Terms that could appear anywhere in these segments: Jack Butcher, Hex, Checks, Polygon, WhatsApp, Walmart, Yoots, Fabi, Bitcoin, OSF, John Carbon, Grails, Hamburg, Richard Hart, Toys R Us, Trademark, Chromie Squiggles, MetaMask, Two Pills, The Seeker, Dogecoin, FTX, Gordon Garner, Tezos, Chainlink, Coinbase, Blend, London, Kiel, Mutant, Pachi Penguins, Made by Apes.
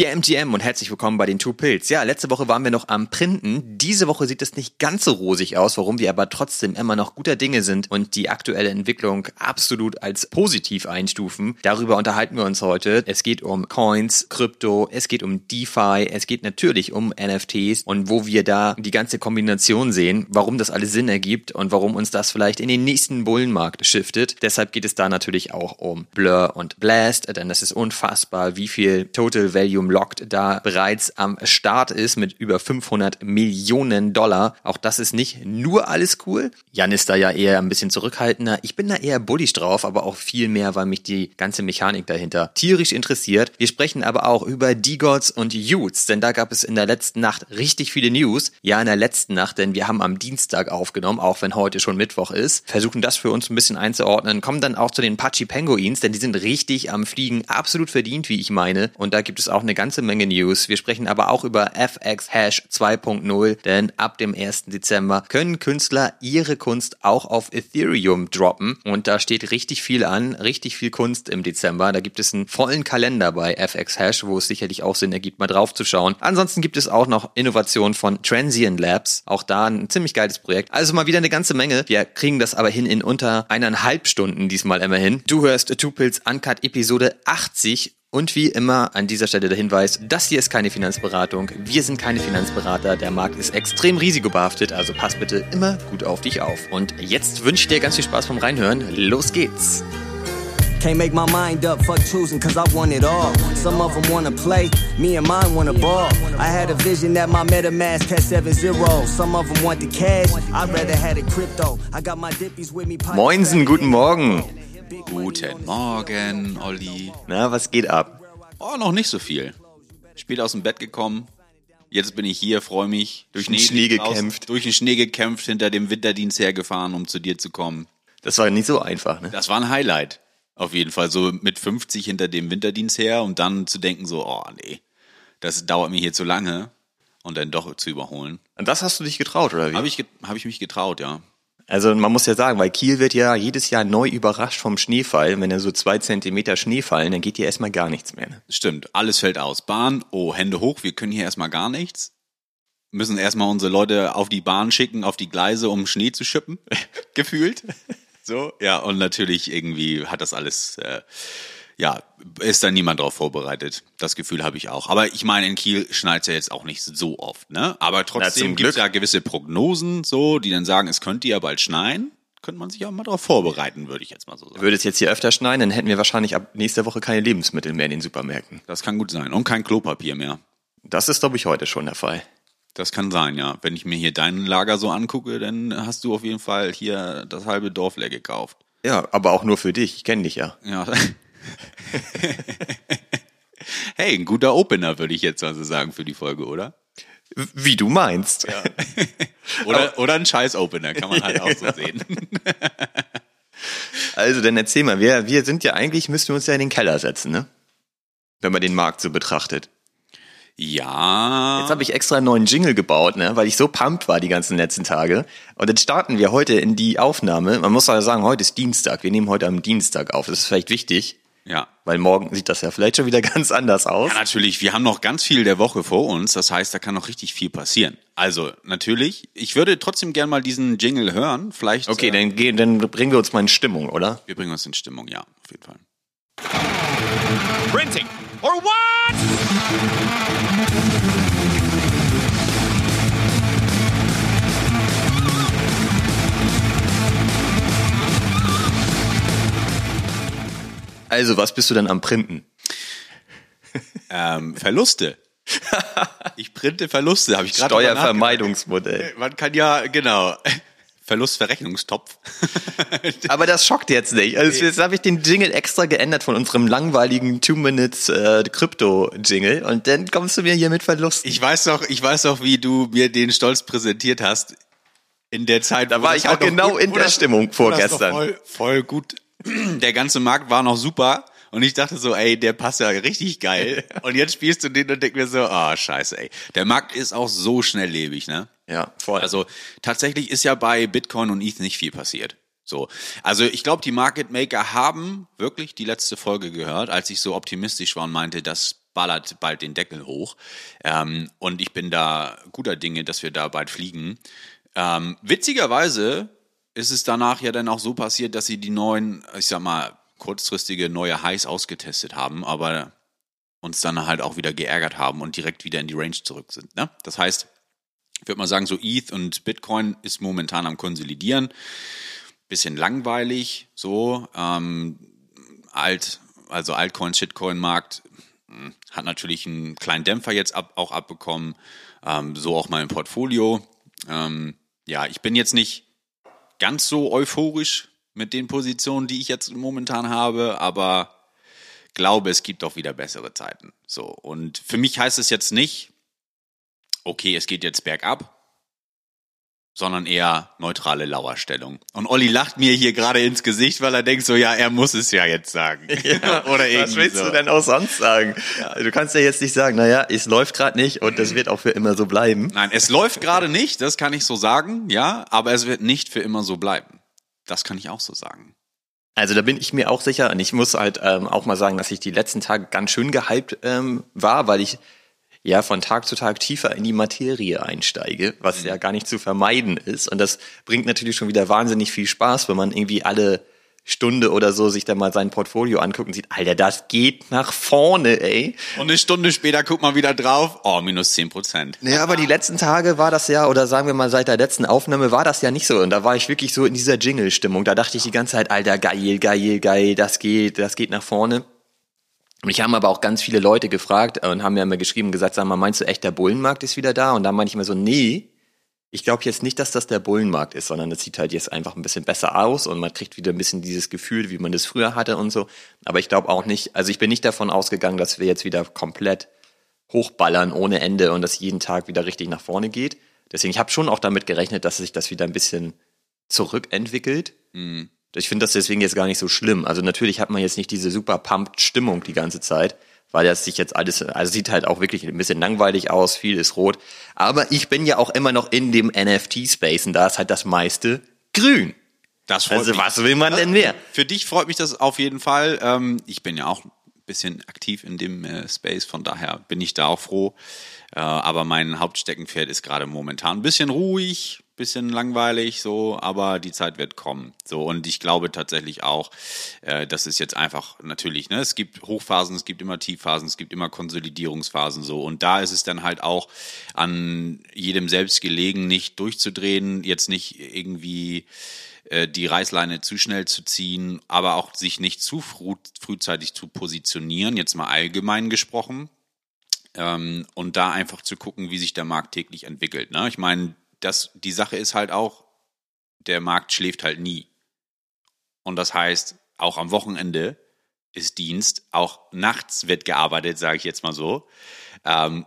GMTM und herzlich willkommen bei den Two Pills. Ja, letzte Woche waren wir noch am Printen. Diese Woche sieht es nicht ganz so rosig aus, warum wir aber trotzdem immer noch guter Dinge sind und die aktuelle Entwicklung absolut als positiv einstufen. Darüber unterhalten wir uns heute. Es geht um Coins, Krypto, es geht um DeFi, es geht natürlich um NFTs und wo wir da die ganze Kombination sehen, warum das alles Sinn ergibt und warum uns das vielleicht in den nächsten Bullenmarkt shiftet. Deshalb geht es da natürlich auch um Blur und Blast, denn das ist unfassbar, wie viel Total Value Locked da bereits am Start ist mit über 500 Millionen Dollar. Auch das ist nicht nur alles cool. Jan ist da ja eher ein bisschen zurückhaltender. Ich bin da eher bullisch drauf, aber auch viel mehr, weil mich die ganze Mechanik dahinter tierisch interessiert. Wir sprechen aber auch über DeGods und Yoots, denn da gab es in der letzten Nacht richtig viele News. Ja, in der letzten Nacht, denn wir haben am Dienstag aufgenommen, auch wenn heute schon Mittwoch ist. Versuchen das für uns ein bisschen einzuordnen. Kommen dann auch zu den Pachi Penguins, denn die sind richtig am Fliegen. Absolut verdient, wie ich meine. Und da gibt es auch eine ganze Menge News. Wir sprechen aber auch über FX-Hash 2.0, denn ab dem 1. Dezember können Künstler ihre Kunst auch auf Ethereum droppen. Und da steht richtig viel an, richtig viel Kunst im Dezember. Da gibt es einen vollen Kalender bei FX-Hash, wo es sicherlich auch Sinn ergibt, mal drauf zu schauen. Ansonsten gibt es auch noch Innovationen von Transient Labs. Auch da ein ziemlich geiles Projekt. Also mal wieder eine ganze Menge. Wir kriegen das aber hin in unter 1,5 Stunden diesmal immerhin. Du hörst Two Pills Uncut Episode 80. Und wie immer an dieser Stelle der Hinweis, das hier ist keine Finanzberatung, wir sind keine Finanzberater, der Markt ist extrem risikobehaftet, also pass bitte immer gut auf dich auf. Und jetzt wünsche ich dir ganz viel Spaß beim Reinhören, los geht's! Can't make my mind up, fuck choosing, cause I want it all. Some of them wanna play, me and mine wanna ball. I had a vision that my MetaMask had 7 zeros. Some of them want the cash, I'd rather had a crypto. I got my dippies with me. Moinsen, guten Morgen! Guten Morgen, Olli. Na, was geht ab? Oh, noch nicht so viel. Spät aus dem Bett gekommen. Jetzt bin ich hier, freue mich. Durch den Schnee gekämpft, hinter dem Winterdienst hergefahren, um zu dir zu kommen. Das war nicht so einfach, ne? Das war ein Highlight. Auf jeden Fall so mit 50 hinter dem Winterdienst her und dann zu denken so, oh nee, das dauert mir hier zu lange und dann doch zu überholen. Und das hast du dich getraut, oder wie? Hab ich mich getraut, ja. Also man muss ja sagen, weil Kiel wird ja jedes Jahr neu überrascht vom Schneefall. Wenn ja so 2 Zentimeter Schnee fallen, dann geht hier erstmal gar nichts mehr. Ne? Stimmt, alles fällt aus. Bahn, oh, Hände hoch, wir können hier erstmal gar nichts. Müssen erstmal unsere Leute auf die Bahn schicken, auf die Gleise, um Schnee zu schippen, gefühlt. So, ja, und natürlich irgendwie hat das alles, ist da niemand drauf vorbereitet. Das Gefühl habe ich auch. Aber ich meine, in Kiel schneit's ja jetzt auch nicht so oft, ne? Aber trotzdem gibt es ja gewisse Prognosen, so, die dann sagen, es könnte ja bald schneien. Könnte man sich auch mal drauf vorbereiten, würde ich jetzt mal so sagen. Würde es jetzt hier öfter schneien, dann hätten wir wahrscheinlich ab nächster Woche keine Lebensmittel mehr in den Supermärkten. Das kann gut sein. Und kein Klopapier mehr. Das ist, glaube ich, heute schon der Fall. Das kann sein, ja. Wenn ich mir hier dein Lager so angucke, dann hast du auf jeden Fall hier das halbe Dorf leer gekauft. Ja, aber auch nur für dich. Ich kenne dich ja. Ja. Hey, ein guter Opener, würde ich jetzt also sagen, für die Folge, oder? Wie du meinst. Ja. Oder ein Scheiß-Opener, kann man halt auch so sehen. Also, dann erzähl mal, wir sind ja eigentlich, müssten wir uns ja in den Keller setzen, ne? Wenn man den Markt so betrachtet. Ja. Jetzt habe ich extra einen neuen Jingle gebaut, ne, weil ich so pumped war die ganzen letzten Tage. Und dann starten wir heute in die Aufnahme. Man muss ja sagen, heute ist Dienstag. Wir nehmen heute am Dienstag auf. Das ist vielleicht wichtig. Ja. Weil morgen sieht das ja vielleicht schon wieder ganz anders aus. Ja, natürlich. Wir haben noch ganz viel der Woche vor uns. Das heißt, da kann noch richtig viel passieren. Also, natürlich. Ich würde trotzdem gerne mal diesen Jingle hören. Vielleicht. Okay, dann bringen wir uns mal in Stimmung, oder? Wir bringen uns in Stimmung, ja. Auf jeden Fall. Printing or what? Also, was bist du denn am Printen? Verluste. Ich printe Verluste, habe ich gerade mal nachgedacht. Steuervermeidungsmodell. Man kann ja, genau. Verlustverrechnungstopf. Aber das schockt jetzt nicht. Also jetzt habe ich den Jingle extra geändert von unserem langweiligen 2-Minutes-Crypto-Jingle und dann kommst du mir hier mit Verlusten. Ich weiß noch, wie du mir den stolz präsentiert hast in der Zeit. Da war ich auch genau gut, in der Stimmung vorgestern. Voll gut. Der ganze Markt war noch super und ich dachte so, ey, der passt ja richtig geil. Und jetzt spielst du den und denkst mir so, ah, scheiße, ey. Der Markt ist auch so schnelllebig, ne? Ja, voll. Also tatsächlich ist ja bei Bitcoin und ETH nicht viel passiert. So, also ich glaube, die Market Maker haben wirklich die letzte Folge gehört, als ich so optimistisch war und meinte, dass ballert bald den Deckel hoch. Und ich bin da guter Dinge, dass wir da bald fliegen. Witzigerweise ist es danach ja dann auch so passiert, dass sie die neuen, ich sag mal, kurzfristige neue Highs ausgetestet haben, aber uns dann halt auch wieder geärgert haben und direkt wieder in die Range zurück sind. Ne? Das heißt, ich würde mal sagen, so ETH und Bitcoin ist momentan am Konsolidieren. Bisschen langweilig, so. Altcoin-Shitcoin-Markt hat natürlich einen kleinen Dämpfer jetzt auch abbekommen. So auch mein Portfolio. Ja, ich bin jetzt nicht ganz so euphorisch mit den Positionen, die ich jetzt momentan habe, aber glaube, es gibt auch wieder bessere Zeiten. So, und für mich heißt es jetzt nicht, okay, es geht jetzt bergab, sondern eher neutrale Lauerstellung. Und Olli lacht mir hier gerade ins Gesicht, weil er denkt so, ja, er muss es ja jetzt sagen. Ja, oder irgendwie. Was willst du denn auch sonst sagen? Ja. Du kannst ja jetzt nicht sagen, naja, es läuft gerade nicht und das wird auch für immer so bleiben. Nein, es läuft gerade nicht, das kann ich so sagen, ja, aber es wird nicht für immer so bleiben. Das kann ich auch so sagen. Also da bin ich mir auch sicher und ich muss halt auch mal sagen, dass ich die letzten Tage ganz schön gehypt war, weil ich ja von Tag zu Tag tiefer in die Materie einsteige, was ja gar nicht zu vermeiden ist. Und das bringt natürlich schon wieder wahnsinnig viel Spaß, wenn man irgendwie alle Stunde oder so sich dann mal sein Portfolio anguckt und sieht, Alter, das geht nach vorne, ey. Und eine Stunde später guckt man wieder drauf, oh, minus 10%. Ja, aber die letzten Tage war das ja, oder sagen wir mal seit der letzten Aufnahme war das ja nicht so. Und da war ich wirklich so in dieser Jingle-Stimmung. Da dachte ich die ganze Zeit, Alter, geil, geil, geil, das geht nach vorne. Mich haben aber auch ganz viele Leute gefragt und haben mir immer geschrieben, gesagt, sag mal, meinst du echt, der Bullenmarkt ist wieder da? Und da meine ich immer so, nee, ich glaube jetzt nicht, dass das der Bullenmarkt ist, sondern es sieht halt jetzt einfach ein bisschen besser aus und man kriegt wieder ein bisschen dieses Gefühl, wie man das früher hatte und so. Aber ich glaube auch nicht, also ich bin nicht davon ausgegangen, dass wir jetzt wieder komplett hochballern ohne Ende und dass jeden Tag wieder richtig nach vorne geht. Deswegen, ich habe schon auch damit gerechnet, dass sich das wieder ein bisschen zurückentwickelt. Mhm. Ich finde das deswegen jetzt gar nicht so schlimm. Also natürlich hat man jetzt nicht diese super pumped Stimmung die ganze Zeit, weil das sich jetzt alles, also sieht halt auch wirklich ein bisschen langweilig aus, viel ist rot. Aber ich bin ja auch immer noch in dem NFT-Space und da ist halt das meiste grün. Das freut mich. Also was will man denn mehr? Für dich freut mich das auf jeden Fall. Ich bin ja auch ein bisschen aktiv in dem Space, von daher bin ich da auch froh. Aber mein Hauptsteckenpferd ist gerade momentan ein bisschen ruhig, bisschen langweilig, so, aber die Zeit wird kommen. So, und ich glaube tatsächlich auch, das ist jetzt einfach natürlich, ne, es gibt Hochphasen, es gibt immer Tiefphasen, es gibt immer Konsolidierungsphasen, so, und da ist es dann halt auch an jedem selbst gelegen, nicht durchzudrehen, jetzt nicht irgendwie die Reißleine zu schnell zu ziehen, aber auch sich nicht zu frühzeitig zu positionieren, jetzt mal allgemein gesprochen, und da einfach zu gucken, wie sich der Markt täglich entwickelt, ne? Ich meine, die Sache ist halt auch, der Markt schläft halt nie. Und das heißt, auch am Wochenende ist Dienst, auch nachts wird gearbeitet, sage ich jetzt mal so.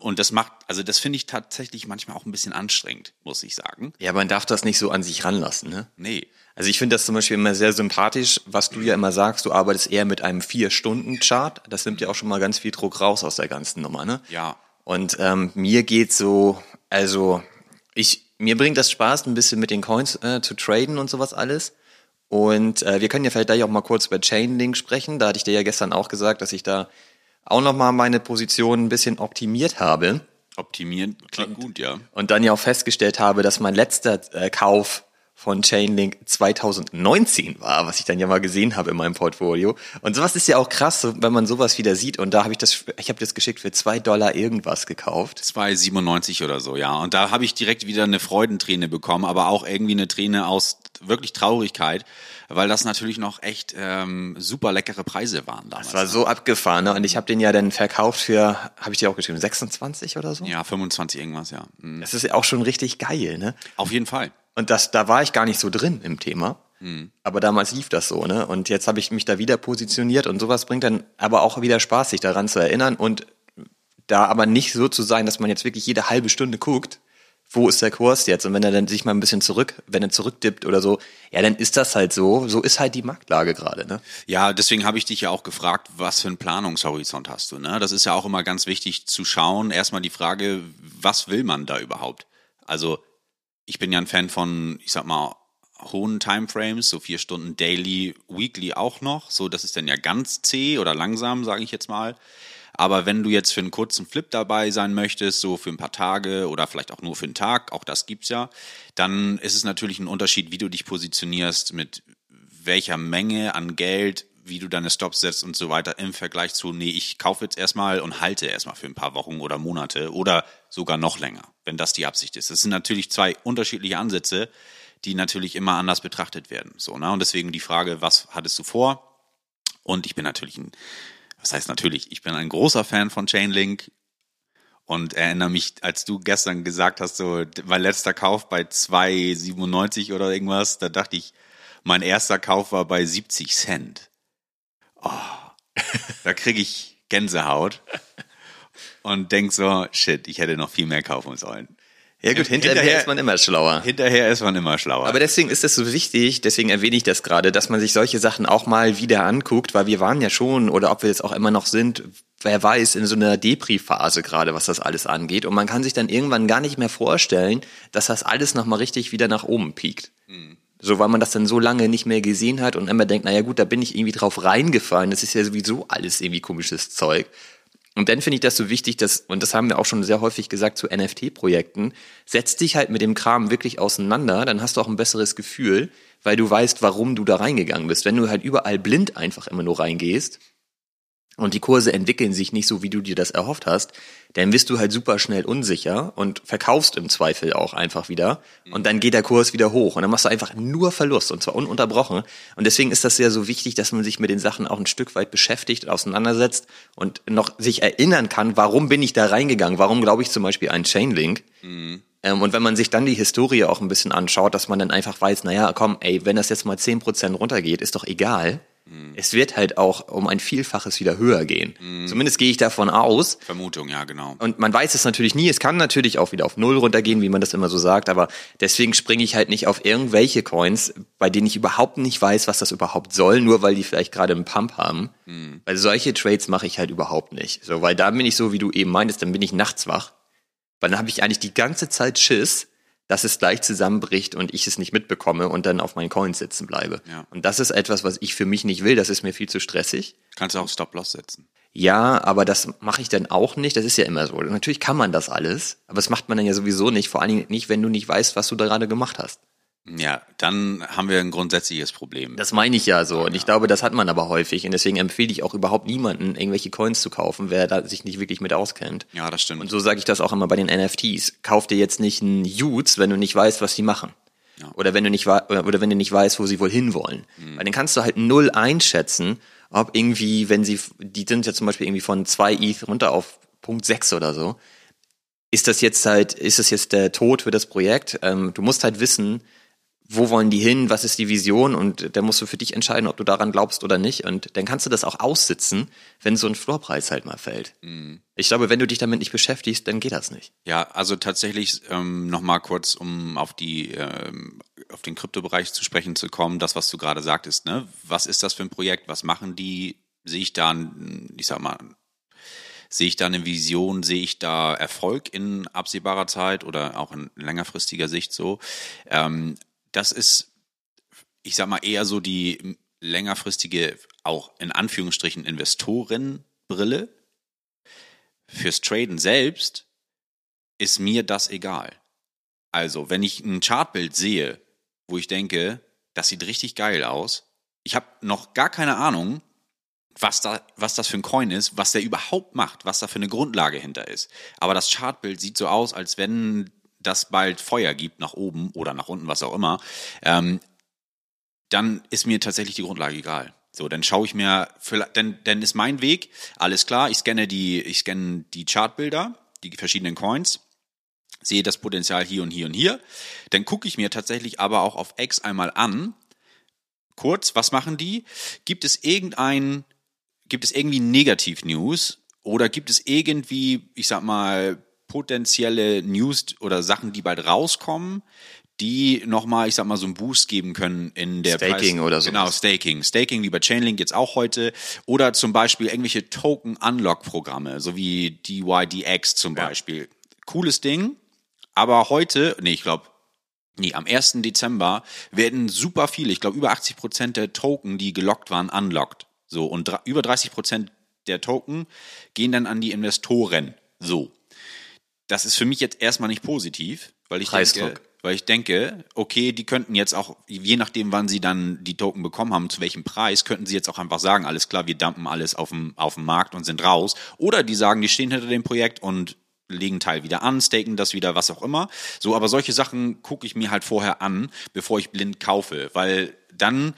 Und das macht, also das finde ich tatsächlich manchmal auch ein bisschen anstrengend, muss ich sagen. Ja, man darf das nicht so an sich ranlassen, ne? Nee. Also ich finde das zum Beispiel immer sehr sympathisch, was du ja immer sagst, du arbeitest eher mit einem 4-Stunden-Chart. Das nimmt ja auch schon mal ganz viel Druck raus aus der ganzen Nummer, ne? Ja. Und mir geht's so, also mir bringt das Spaß, ein bisschen mit den Coins zu traden und sowas alles. Und wir können ja vielleicht gleich auch mal kurz über Chainlink sprechen. Da hatte ich dir ja gestern auch gesagt, dass ich da auch nochmal meine Position ein bisschen optimiert habe. Optimieren klingt gut, ja. Und dann ja auch festgestellt habe, dass mein letzter Kauf von Chainlink 2019 war, was ich dann ja mal gesehen habe in meinem Portfolio. Und sowas ist ja auch krass, wenn man sowas wieder sieht. Und da habe ich das geschickt für $2 irgendwas gekauft. 2,97 oder so, ja. Und da habe ich direkt wieder eine Freudenträne bekommen, aber auch irgendwie eine Träne aus wirklich Traurigkeit, weil das natürlich noch echt super leckere Preise waren damals. Das war so abgefahren, ne? Und ich habe den ja dann verkauft für, habe ich dir auch geschrieben, 26 oder so? Ja, 25 irgendwas, ja. Mhm. Das ist ja auch schon richtig geil, ne? Auf jeden Fall. Und da war ich gar nicht so drin im Thema, aber damals lief das so, ne? Und jetzt habe ich mich da wieder positioniert und sowas bringt dann aber auch wieder Spaß, sich daran zu erinnern und da aber nicht so zu sein, dass man jetzt wirklich jede halbe Stunde guckt, wo ist der Kurs jetzt? Und wenn er dann sich mal ein bisschen zurückdippt oder so, ja, dann ist das halt so. So ist halt die Marktlage gerade, ne? Ja, deswegen habe ich dich ja auch gefragt, was für einen Planungshorizont hast du, ne? Das ist ja auch immer ganz wichtig zu schauen. Erstmal die Frage, was will man da überhaupt? Also ich bin ja ein Fan von, ich sag mal, hohen Timeframes, so 4 Stunden daily, weekly auch noch. So, das ist dann ja ganz zäh oder langsam, sage ich jetzt mal. Aber wenn du jetzt für einen kurzen Flip dabei sein möchtest, so für ein paar Tage oder vielleicht auch nur für einen Tag, auch das gibt's ja, dann ist es natürlich ein Unterschied, wie du dich positionierst, mit welcher Menge an Geld, wie du deine Stops setzt und so weiter im Vergleich zu, nee, ich kaufe jetzt erstmal und halte erstmal für ein paar Wochen oder Monate oder sogar noch länger, wenn das die Absicht ist. Das sind natürlich zwei unterschiedliche Ansätze, die natürlich immer anders betrachtet werden. So, ne? Und deswegen die Frage, was hattest du vor? Und ich bin natürlich ich bin ein großer Fan von Chainlink und erinnere mich, als du gestern gesagt hast, so mein letzter Kauf bei 2,97 oder irgendwas, da dachte ich, mein erster Kauf war bei 70 Cent. Oh, da kriege ich Gänsehaut und denke so, shit, ich hätte noch viel mehr kaufen sollen. Ja gut, hinterher ist man immer schlauer. Aber deswegen ist das so wichtig, deswegen erwähne ich das gerade, dass man sich solche Sachen auch mal wieder anguckt, weil wir waren ja schon, oder ob wir jetzt auch immer noch sind, wer weiß, in so einer Depri-Phase gerade, was das alles angeht. Und man kann sich dann irgendwann gar nicht mehr vorstellen, dass das alles nochmal richtig wieder nach oben piekt. Mhm. So, weil man das dann so lange nicht mehr gesehen hat und immer denkt, naja gut, da bin ich irgendwie drauf reingefallen, das ist ja sowieso alles irgendwie komisches Zeug. Und dann finde ich das so wichtig, dass, und das haben wir auch schon sehr häufig gesagt zu NFT-Projekten, setz dich halt mit dem Kram wirklich auseinander, dann hast du auch ein besseres Gefühl, weil du weißt, warum du da reingegangen bist. Wenn du halt überall blind einfach immer nur reingehst und die Kurse entwickeln sich nicht so, wie du dir das erhofft hast, dann bist du halt super schnell unsicher und verkaufst im Zweifel auch einfach wieder und dann geht der Kurs wieder hoch und dann machst du einfach nur Verlust und zwar ununterbrochen und deswegen ist das ja so wichtig, dass man sich mit den Sachen auch ein Stück weit beschäftigt und auseinandersetzt und noch sich erinnern kann, warum bin ich da reingegangen, warum glaube ich zum Beispiel an Chainlink und wenn man sich dann die Historie auch ein bisschen anschaut, dass man dann einfach weiß, naja komm ey, wenn das jetzt mal 10% runtergeht, ist doch egal. Es wird halt auch um ein Vielfaches wieder höher gehen. Mm. Zumindest gehe ich davon aus. Vermutung, ja, genau. Und man weiß es natürlich nie. Es kann natürlich auch wieder auf Null runtergehen, wie man das immer so sagt. Aber deswegen springe ich halt nicht auf irgendwelche Coins, bei denen ich überhaupt nicht weiß, was das überhaupt soll, nur weil die vielleicht gerade einen Pump haben. Mm. Weil solche Trades mache ich halt überhaupt nicht. So, weil da bin ich so, wie du eben meintest, dann bin ich nachts wach. Weil dann habe ich eigentlich die ganze Zeit Schiss, dass es gleich zusammenbricht und ich es nicht mitbekomme und dann auf meinen Coins sitzen bleibe. Ja. Und das ist etwas, was ich für mich nicht will. Das ist mir viel zu stressig. Kannst du auch Stop-Loss setzen. Ja, aber das mache ich dann auch nicht. Das ist ja immer so. Natürlich kann man das alles, aber das macht man dann ja sowieso nicht. Vor allen Dingen nicht, wenn du nicht weißt, was du da gerade gemacht hast. Ja, dann haben wir ein grundsätzliches Problem. Das meine ich ja so. Und ich glaube, das hat man aber häufig. Und deswegen empfehle ich auch überhaupt niemanden, irgendwelche Coins zu kaufen, wer da sich nicht wirklich mit auskennt. Ja, das stimmt. Und so sage ich das auch immer bei den NFTs. Kauf dir jetzt nicht einen Yoots, wenn du nicht weißt, was die machen. Ja. Oder wenn du nicht weißt, wo sie wohl hinwollen. Mhm. Weil dann kannst du halt null einschätzen, ob irgendwie, wenn sie, die sind ja zum Beispiel irgendwie von 2 ETH runter auf 0.6 oder so. Ist das jetzt der Tod für das Projekt? Du musst halt wissen, wo wollen die hin, was ist die Vision und dann musst du für dich entscheiden, ob du daran glaubst oder nicht und dann kannst du das auch aussitzen, wenn so ein Floorpreis halt mal fällt. Mhm. Ich glaube, wenn du dich damit nicht beschäftigst, dann geht das nicht. Ja, also tatsächlich nochmal kurz, um auf den Kryptobereich zu sprechen zu kommen, das, was du gerade sagtest, ne? Was ist das für ein Projekt, was machen die, sehe ich da eine Vision, sehe ich da Erfolg in absehbarer Zeit oder auch in längerfristiger Sicht so, das ist, ich sag mal, eher so die längerfristige, auch in Anführungsstrichen, Investorenbrille. Fürs Traden selbst ist mir das egal. Also, wenn ich ein Chartbild sehe, wo ich denke, das sieht richtig geil aus, ich habe noch gar keine Ahnung, was das für ein Coin ist, was der überhaupt macht, was da für eine Grundlage hinter ist. Aber das Chartbild sieht so aus, als wenn das bald Feuer gibt, nach oben oder nach unten, was auch immer, dann ist mir tatsächlich die Grundlage egal. So, dann schaue ich mir, dann ist mein Weg, alles klar, ich scanne die Chartbilder, die verschiedenen Coins, sehe das Potenzial hier und hier und hier, dann gucke ich mir tatsächlich aber auch auf X einmal an, kurz, was machen die? Gibt es irgendwie Negativ-News oder gibt es irgendwie, ich sag mal, potenzielle News oder Sachen, die bald rauskommen, die nochmal, ich sag mal, so einen Boost geben können in der Staking Preis, oder so. Genau, Staking. Staking wie bei Chainlink jetzt auch heute. Oder zum Beispiel irgendwelche Token-Unlock-Programme, so wie DYDX zum Beispiel. Cooles Ding, aber am 1. Dezember werden super viele, ich glaube über 80% der Token, die gelockt waren, unlocked. So, und über 30% der Token gehen dann an die Investoren. So. Das ist für mich jetzt erstmal nicht positiv, weil ich denke, okay, die könnten jetzt auch, je nachdem, wann sie dann die Token bekommen haben, zu welchem Preis, könnten sie jetzt auch einfach sagen, alles klar, wir dumpen alles auf dem Markt und sind raus. Oder die sagen, die stehen hinter dem Projekt und legen Teil wieder an, staken das wieder, was auch immer. So, aber solche Sachen gucke ich mir halt vorher an, bevor ich blind kaufe, weil dann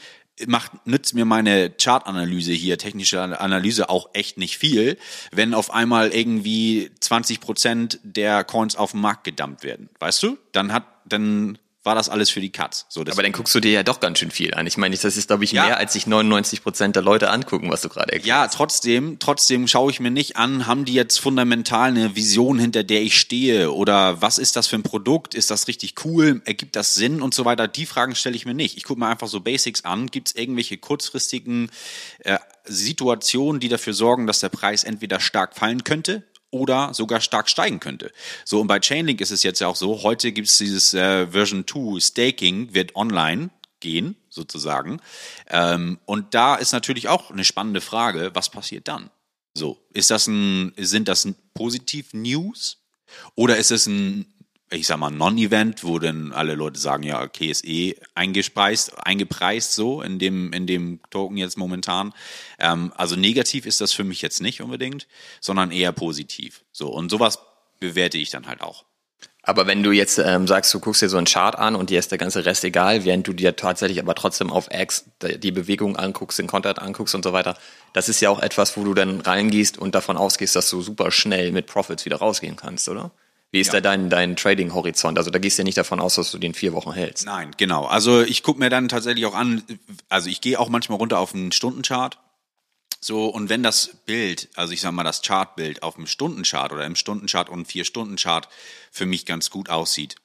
nützt mir meine Chartanalyse hier, technische Analyse auch echt nicht viel, wenn auf einmal irgendwie 20% der Coins auf den Markt gedumpt werden. Weißt du? Dann war das alles für die Katz. So, aber dann guckst du dir ja doch ganz schön viel an. Ich meine, das ist, glaube ich, mehr, als sich 99% der Leute angucken, was du gerade erklärst. Ja, trotzdem schaue ich mir nicht an, haben die jetzt fundamental eine Vision, hinter der ich stehe? Oder was ist das für ein Produkt? Ist das richtig cool? Ergibt das Sinn? Und so weiter. Die Fragen stelle ich mir nicht. Ich gucke mir einfach so Basics an. Gibt es irgendwelche kurzfristigen Situationen, die dafür sorgen, dass der Preis entweder stark fallen könnte oder sogar stark steigen könnte. So, und bei Chainlink ist es jetzt ja auch so, heute gibt es dieses Version 2 Staking, wird online gehen, sozusagen. Und da ist natürlich auch eine spannende Frage, was passiert dann? So, sind das positiv News? Oder ist es ein Non-Event, wo dann alle Leute sagen, ja, okay, ist eh eingepreist so in dem Token jetzt momentan. Also negativ ist das für mich jetzt nicht unbedingt, sondern eher positiv. So, und sowas bewerte ich dann halt auch. Aber wenn du jetzt sagst, du guckst dir so einen Chart an und dir ist der ganze Rest egal, während du dir tatsächlich aber trotzdem auf X die Bewegung anguckst, den Content anguckst und so weiter, das ist ja auch etwas, wo du dann reingehst und davon ausgehst, dass du super schnell mit Profits wieder rausgehen kannst, oder? Wie ist da dein Trading-Horizont? Also da gehst du ja nicht davon aus, dass du den 4 Wochen hältst. Nein, genau. Also ich gucke mir dann tatsächlich auch an, also ich gehe auch manchmal runter auf einen Stundenchart. So, und wenn das Bild, also ich sag mal das Chartbild auf dem Stundenchart oder im Stundenchart und 4-Stunden-Chart für mich ganz gut aussieht,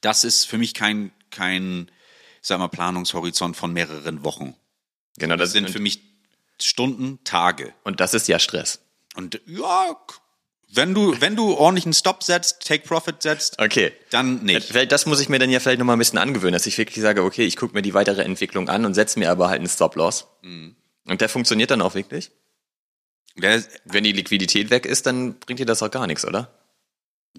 das ist für mich kein, ich sag mal, Planungshorizont von mehreren Wochen. Genau, das sind für mich Stunden, Tage. Und das ist ja Stress. Und ja, wenn du ordentlich einen Stop setzt, Take-Profit setzt, okay, dann nicht. Das muss ich mir dann ja vielleicht nochmal ein bisschen angewöhnen, dass ich wirklich sage, okay, ich gucke mir die weitere Entwicklung an und setze mir aber halt einen Stop-Loss. Mhm. Und der funktioniert dann auch wirklich? Wenn die Liquidität weg ist, dann bringt dir das auch gar nichts, oder?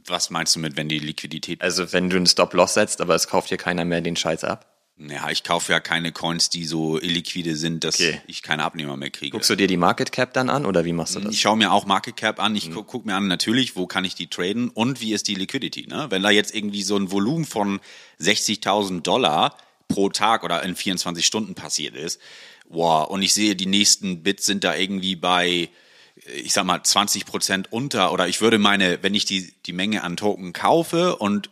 Was meinst du mit, wenn die Liquidität... Also wenn du einen Stop-Loss setzt, aber es kauft dir keiner mehr den Scheiß ab? Ja, ich kaufe ja keine Coins, die so illiquide sind, dass ich keine Abnehmer mehr kriege. Guckst du dir die Market Cap dann an oder wie machst du das? Ich schaue mir auch Market Cap an. Ich gucke mir an, natürlich, wo kann ich die traden und wie ist die Liquidity. Ne? Wenn da jetzt irgendwie so ein Volumen von $60.000 pro Tag oder in 24 Stunden passiert ist, wow, und ich sehe, die nächsten Bits sind da irgendwie bei, ich sag mal, 20% unter, oder ich würde meine, wenn ich die Menge an Token kaufe und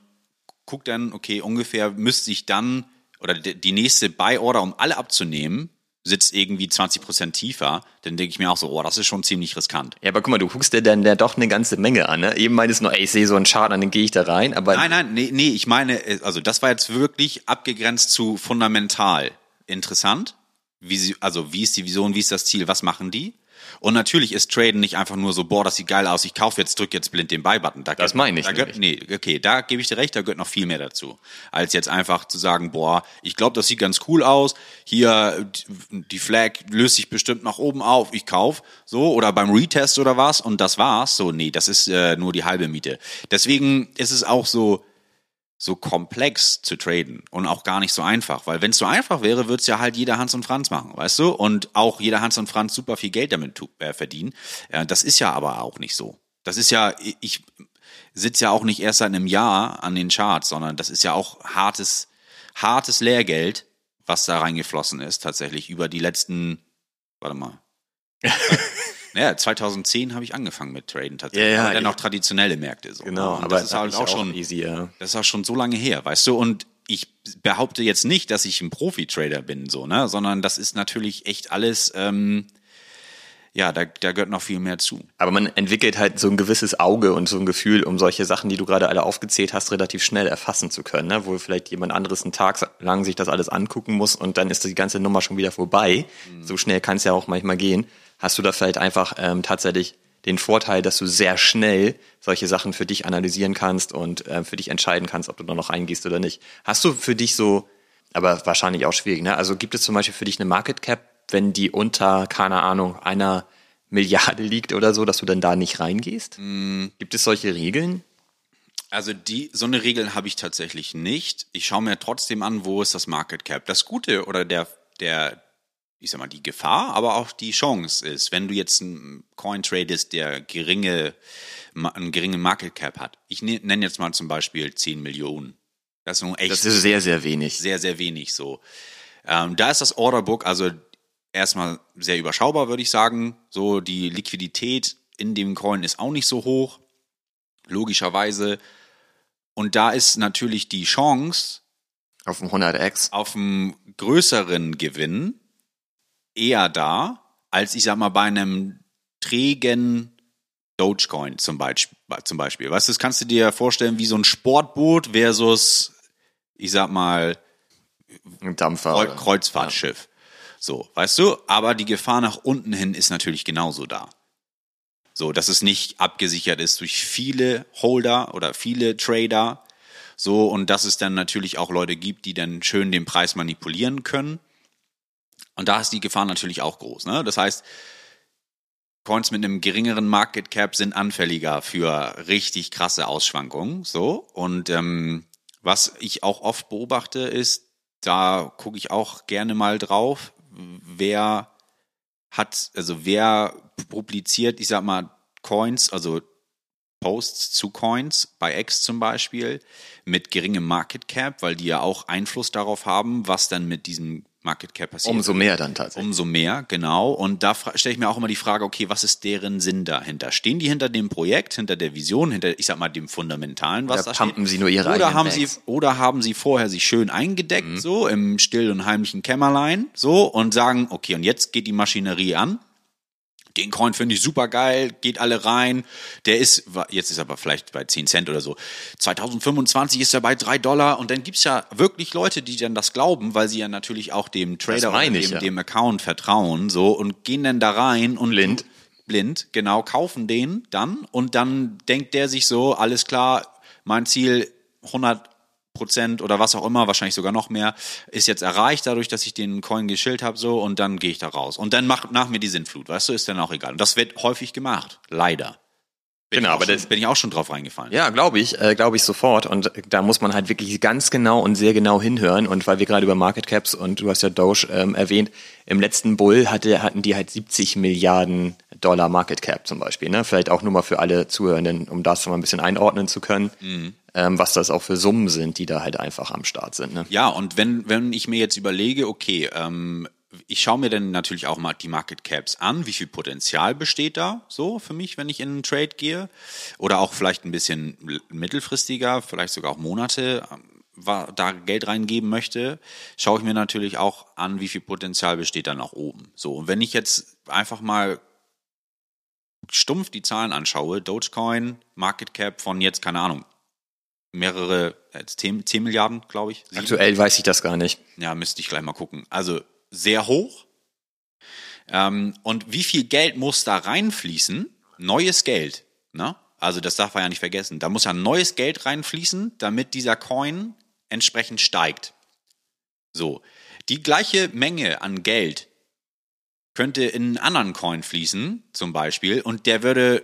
gucke dann, okay, ungefähr müsste ich dann, oder die nächste Buy-Order, um alle abzunehmen, sitzt irgendwie 20% tiefer, dann denke ich mir auch so, oh, das ist schon ziemlich riskant. Ja, aber guck mal, du guckst dir dann ja doch eine ganze Menge an, ne? Eben meintest du nur, ich sehe so einen Chart an, dann gehe ich da rein, aber... Nein, ich meine, also das war jetzt wirklich abgegrenzt zu fundamental interessant, wie ist die Vision, wie ist das Ziel, was machen die? Und natürlich ist Traden nicht einfach nur so, boah, das sieht geil aus, ich kaufe jetzt, drücke jetzt blind den Buy-Button. Das meine ich nicht. Nee, okay, da gebe ich dir recht, da gehört noch viel mehr dazu, als jetzt einfach zu sagen, boah, ich glaube, das sieht ganz cool aus, hier, die Flag löst sich bestimmt nach oben auf, ich kaufe, so, oder beim Retest oder was, und das war's, so, nee, das ist nur die halbe Miete. Deswegen ist es auch so komplex zu traden und auch gar nicht so einfach, weil wenn es so einfach wäre, würde es ja halt jeder Hans und Franz machen, weißt du? Und auch jeder Hans und Franz super viel Geld damit verdienen. Das ist ja aber auch nicht so. Das ist ja, ich sitze ja auch nicht erst seit einem Jahr an den Charts, sondern das ist ja auch hartes Lehrgeld, was da reingeflossen ist, tatsächlich über die letzten, warte mal, ja, 2010 habe ich angefangen mit Traden tatsächlich. Ja, und dann auch traditionelle Märkte. So. Genau, und aber das ist halt auch schon easy, ja. Das ist auch schon so lange her, weißt du? Und ich behaupte jetzt nicht, dass ich ein Profi-Trader bin, so, ne? Sondern das ist natürlich echt alles, da gehört noch viel mehr zu. Aber man entwickelt halt so ein gewisses Auge und so ein Gefühl, um solche Sachen, die du gerade alle aufgezählt hast, relativ schnell erfassen zu können, ne? Wo vielleicht jemand anderes einen Tag lang sich das alles angucken muss und dann ist die ganze Nummer schon wieder vorbei. Mhm. So schnell kann es ja auch manchmal gehen. Hast du da vielleicht einfach tatsächlich den Vorteil, dass du sehr schnell solche Sachen für dich analysieren kannst und für dich entscheiden kannst, ob du da noch reingehst oder nicht. Hast du für dich so, aber wahrscheinlich auch schwierig, ne? Also gibt es zum Beispiel für dich eine Market Cap, wenn die unter, keine Ahnung, einer Milliarde liegt oder so, dass du dann da nicht reingehst? Gibt es solche Regeln? Also so eine Regeln habe ich tatsächlich nicht. Ich schaue mir trotzdem an, wo ist das Market Cap. Das Gute oder ich sag mal, die Gefahr, aber auch die Chance ist, wenn du jetzt einen Coin tradest, der einen geringen Market Cap hat. Ich nenne jetzt mal zum Beispiel 10 Millionen. Das ist nun echt. Das ist sehr, sehr wenig. Sehr, sehr wenig so. Da ist das Orderbook also erstmal sehr überschaubar, würde ich sagen. So, die Liquidität in dem Coin ist auch nicht so hoch, logischerweise. Und da ist natürlich die Chance auf dem 100x, auf dem größeren Gewinn eher da, als ich sag mal bei einem trägen Dogecoin zum Beispiel. Weißt du, das kannst du dir vorstellen wie so ein Sportboot versus, ich sag mal, ein Dampfer, Kreuzfahrtschiff. Ja. So, weißt du? Aber die Gefahr nach unten hin ist natürlich genauso da. So, dass es nicht abgesichert ist durch viele Holder oder viele Trader. So, und dass es dann natürlich auch Leute gibt, die dann schön den Preis manipulieren können. Und da ist die Gefahr natürlich auch groß, ne? Das heißt, Coins mit einem geringeren Market Cap sind anfälliger für richtig krasse Ausschwankungen. So, und was ich auch oft beobachte ist, da gucke ich auch gerne mal drauf, wer publiziert, ich sag mal, Coins, also Posts zu Coins, bei X zum Beispiel, mit geringem Market Cap, weil die ja auch Einfluss darauf haben, was dann mit diesem Market Cap passiert. Umso mehr dann tatsächlich. Umso mehr, genau. Und da stelle ich mir auch immer die Frage, okay, was ist deren Sinn dahinter? Stehen die hinter dem Projekt, hinter der Vision, hinter, ich sag mal, dem Fundamentalen, was da steht? Oder pumpen sie nur ihre eigenen Bags? Oder haben sie vorher sich schön eingedeckt, so im stillen und heimlichen Kämmerlein, so, und sagen, okay, und jetzt geht die Maschinerie an. Den Coin finde ich super geil, geht alle rein. Der ist, jetzt ist er aber vielleicht bei 10 Cent oder so. 2025 ist er bei $3 und dann gibt es ja wirklich Leute, die dann das glauben, weil sie ja natürlich auch dem Trader oder dem Account vertrauen, so, und gehen dann da rein und blind, genau, kaufen den dann und dann denkt der sich so, alles klar, mein Ziel 100% oder was auch immer, wahrscheinlich sogar noch mehr, ist jetzt erreicht, dadurch, dass ich den Coin geschillt habe, so, und dann gehe ich da raus. Und dann macht nach mir die Sinnflut, weißt du, ist dann auch egal. Und das wird häufig gemacht, leider. Bin ich auch schon drauf reingefallen. Ja, glaube ich sofort. Und da muss man halt wirklich ganz genau und sehr genau hinhören. Und weil wir gerade über Market Caps und du hast ja Doge erwähnt, im letzten Bull hatten die halt 70 Milliarden Dollar Market Cap zum Beispiel. Ne? Vielleicht auch nur mal für alle Zuhörenden, um das schon mal ein bisschen einordnen zu können, was das auch für Summen sind, die da halt einfach am Start sind. Ne? Ja, und wenn ich mir jetzt überlege, okay, ich schaue mir dann natürlich auch mal die Market Caps an, wie viel Potenzial besteht da so für mich, wenn ich in einen Trade gehe oder auch vielleicht ein bisschen mittelfristiger, vielleicht sogar auch Monate da Geld reingeben möchte, schaue ich mir natürlich auch an, wie viel Potenzial besteht da nach oben. So, und wenn ich jetzt einfach mal stumpf die Zahlen anschaue, Dogecoin, Market Cap von jetzt, keine Ahnung, mehrere, 10 Milliarden, glaube ich. 7. Aktuell weiß ich das gar nicht. Ja, müsste ich gleich mal gucken. Also sehr hoch. Und wie viel Geld muss da reinfließen? Neues Geld. Ne? Also das darf man ja nicht vergessen. Da muss ja neues Geld reinfließen, damit dieser Coin entsprechend steigt. So. Die gleiche Menge an Geld könnte in einen anderen Coin fließen, zum Beispiel, und der würde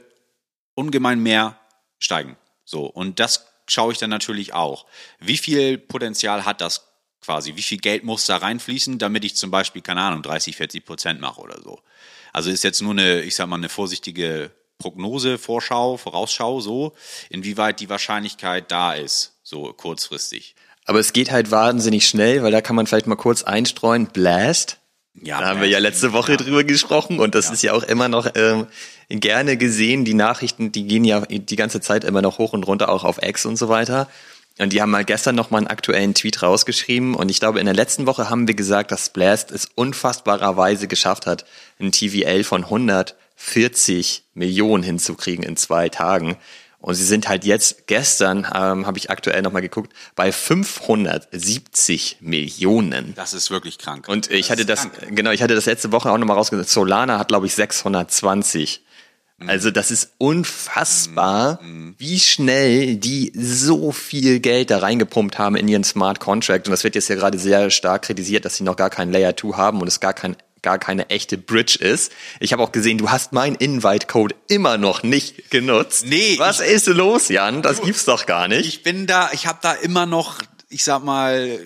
ungemein mehr steigen. So. Und das schaue ich dann natürlich auch. Wie viel Potenzial hat das quasi, wie viel Geld muss da reinfließen, damit ich zum Beispiel, keine Ahnung, 30-40% mache oder so. Also ist jetzt nur eine, ich sag mal, eine vorsichtige Prognose, Vorausschau, so, inwieweit die Wahrscheinlichkeit da ist, so kurzfristig. Aber es geht halt wahnsinnig schnell, weil da kann man vielleicht mal kurz einstreuen, Blast. Ja, da haben wir ja letzte Woche drüber gesprochen und das ist ja auch immer noch gerne gesehen, die Nachrichten, die gehen ja die ganze Zeit immer noch hoch und runter, auch auf X und so weiter. Und die haben halt gestern nochmal einen aktuellen Tweet rausgeschrieben und ich glaube, in der letzten Woche haben wir gesagt, dass Blast es unfassbarerweise geschafft hat, ein TVL von 140 Millionen hinzukriegen in 2 Tagen. Und sie sind halt jetzt, gestern habe ich aktuell nochmal geguckt, bei 570 Millionen. Das ist wirklich krank. Und ich hatte das letzte Woche auch nochmal rausgesagt. Solana hat, glaube ich, 620. Also das ist unfassbar, wie schnell die so viel Geld da reingepumpt haben in ihren Smart Contract. Und das wird jetzt ja gerade sehr stark kritisiert, dass sie noch gar kein Layer 2 haben und es gar kein gar keine echte Bridge ist. Ich habe auch gesehen, du hast meinen Invite-Code immer noch nicht genutzt. Nee. Was ist los, Jan? Das gibt's doch gar nicht. Ich habe da immer noch, ich sag mal,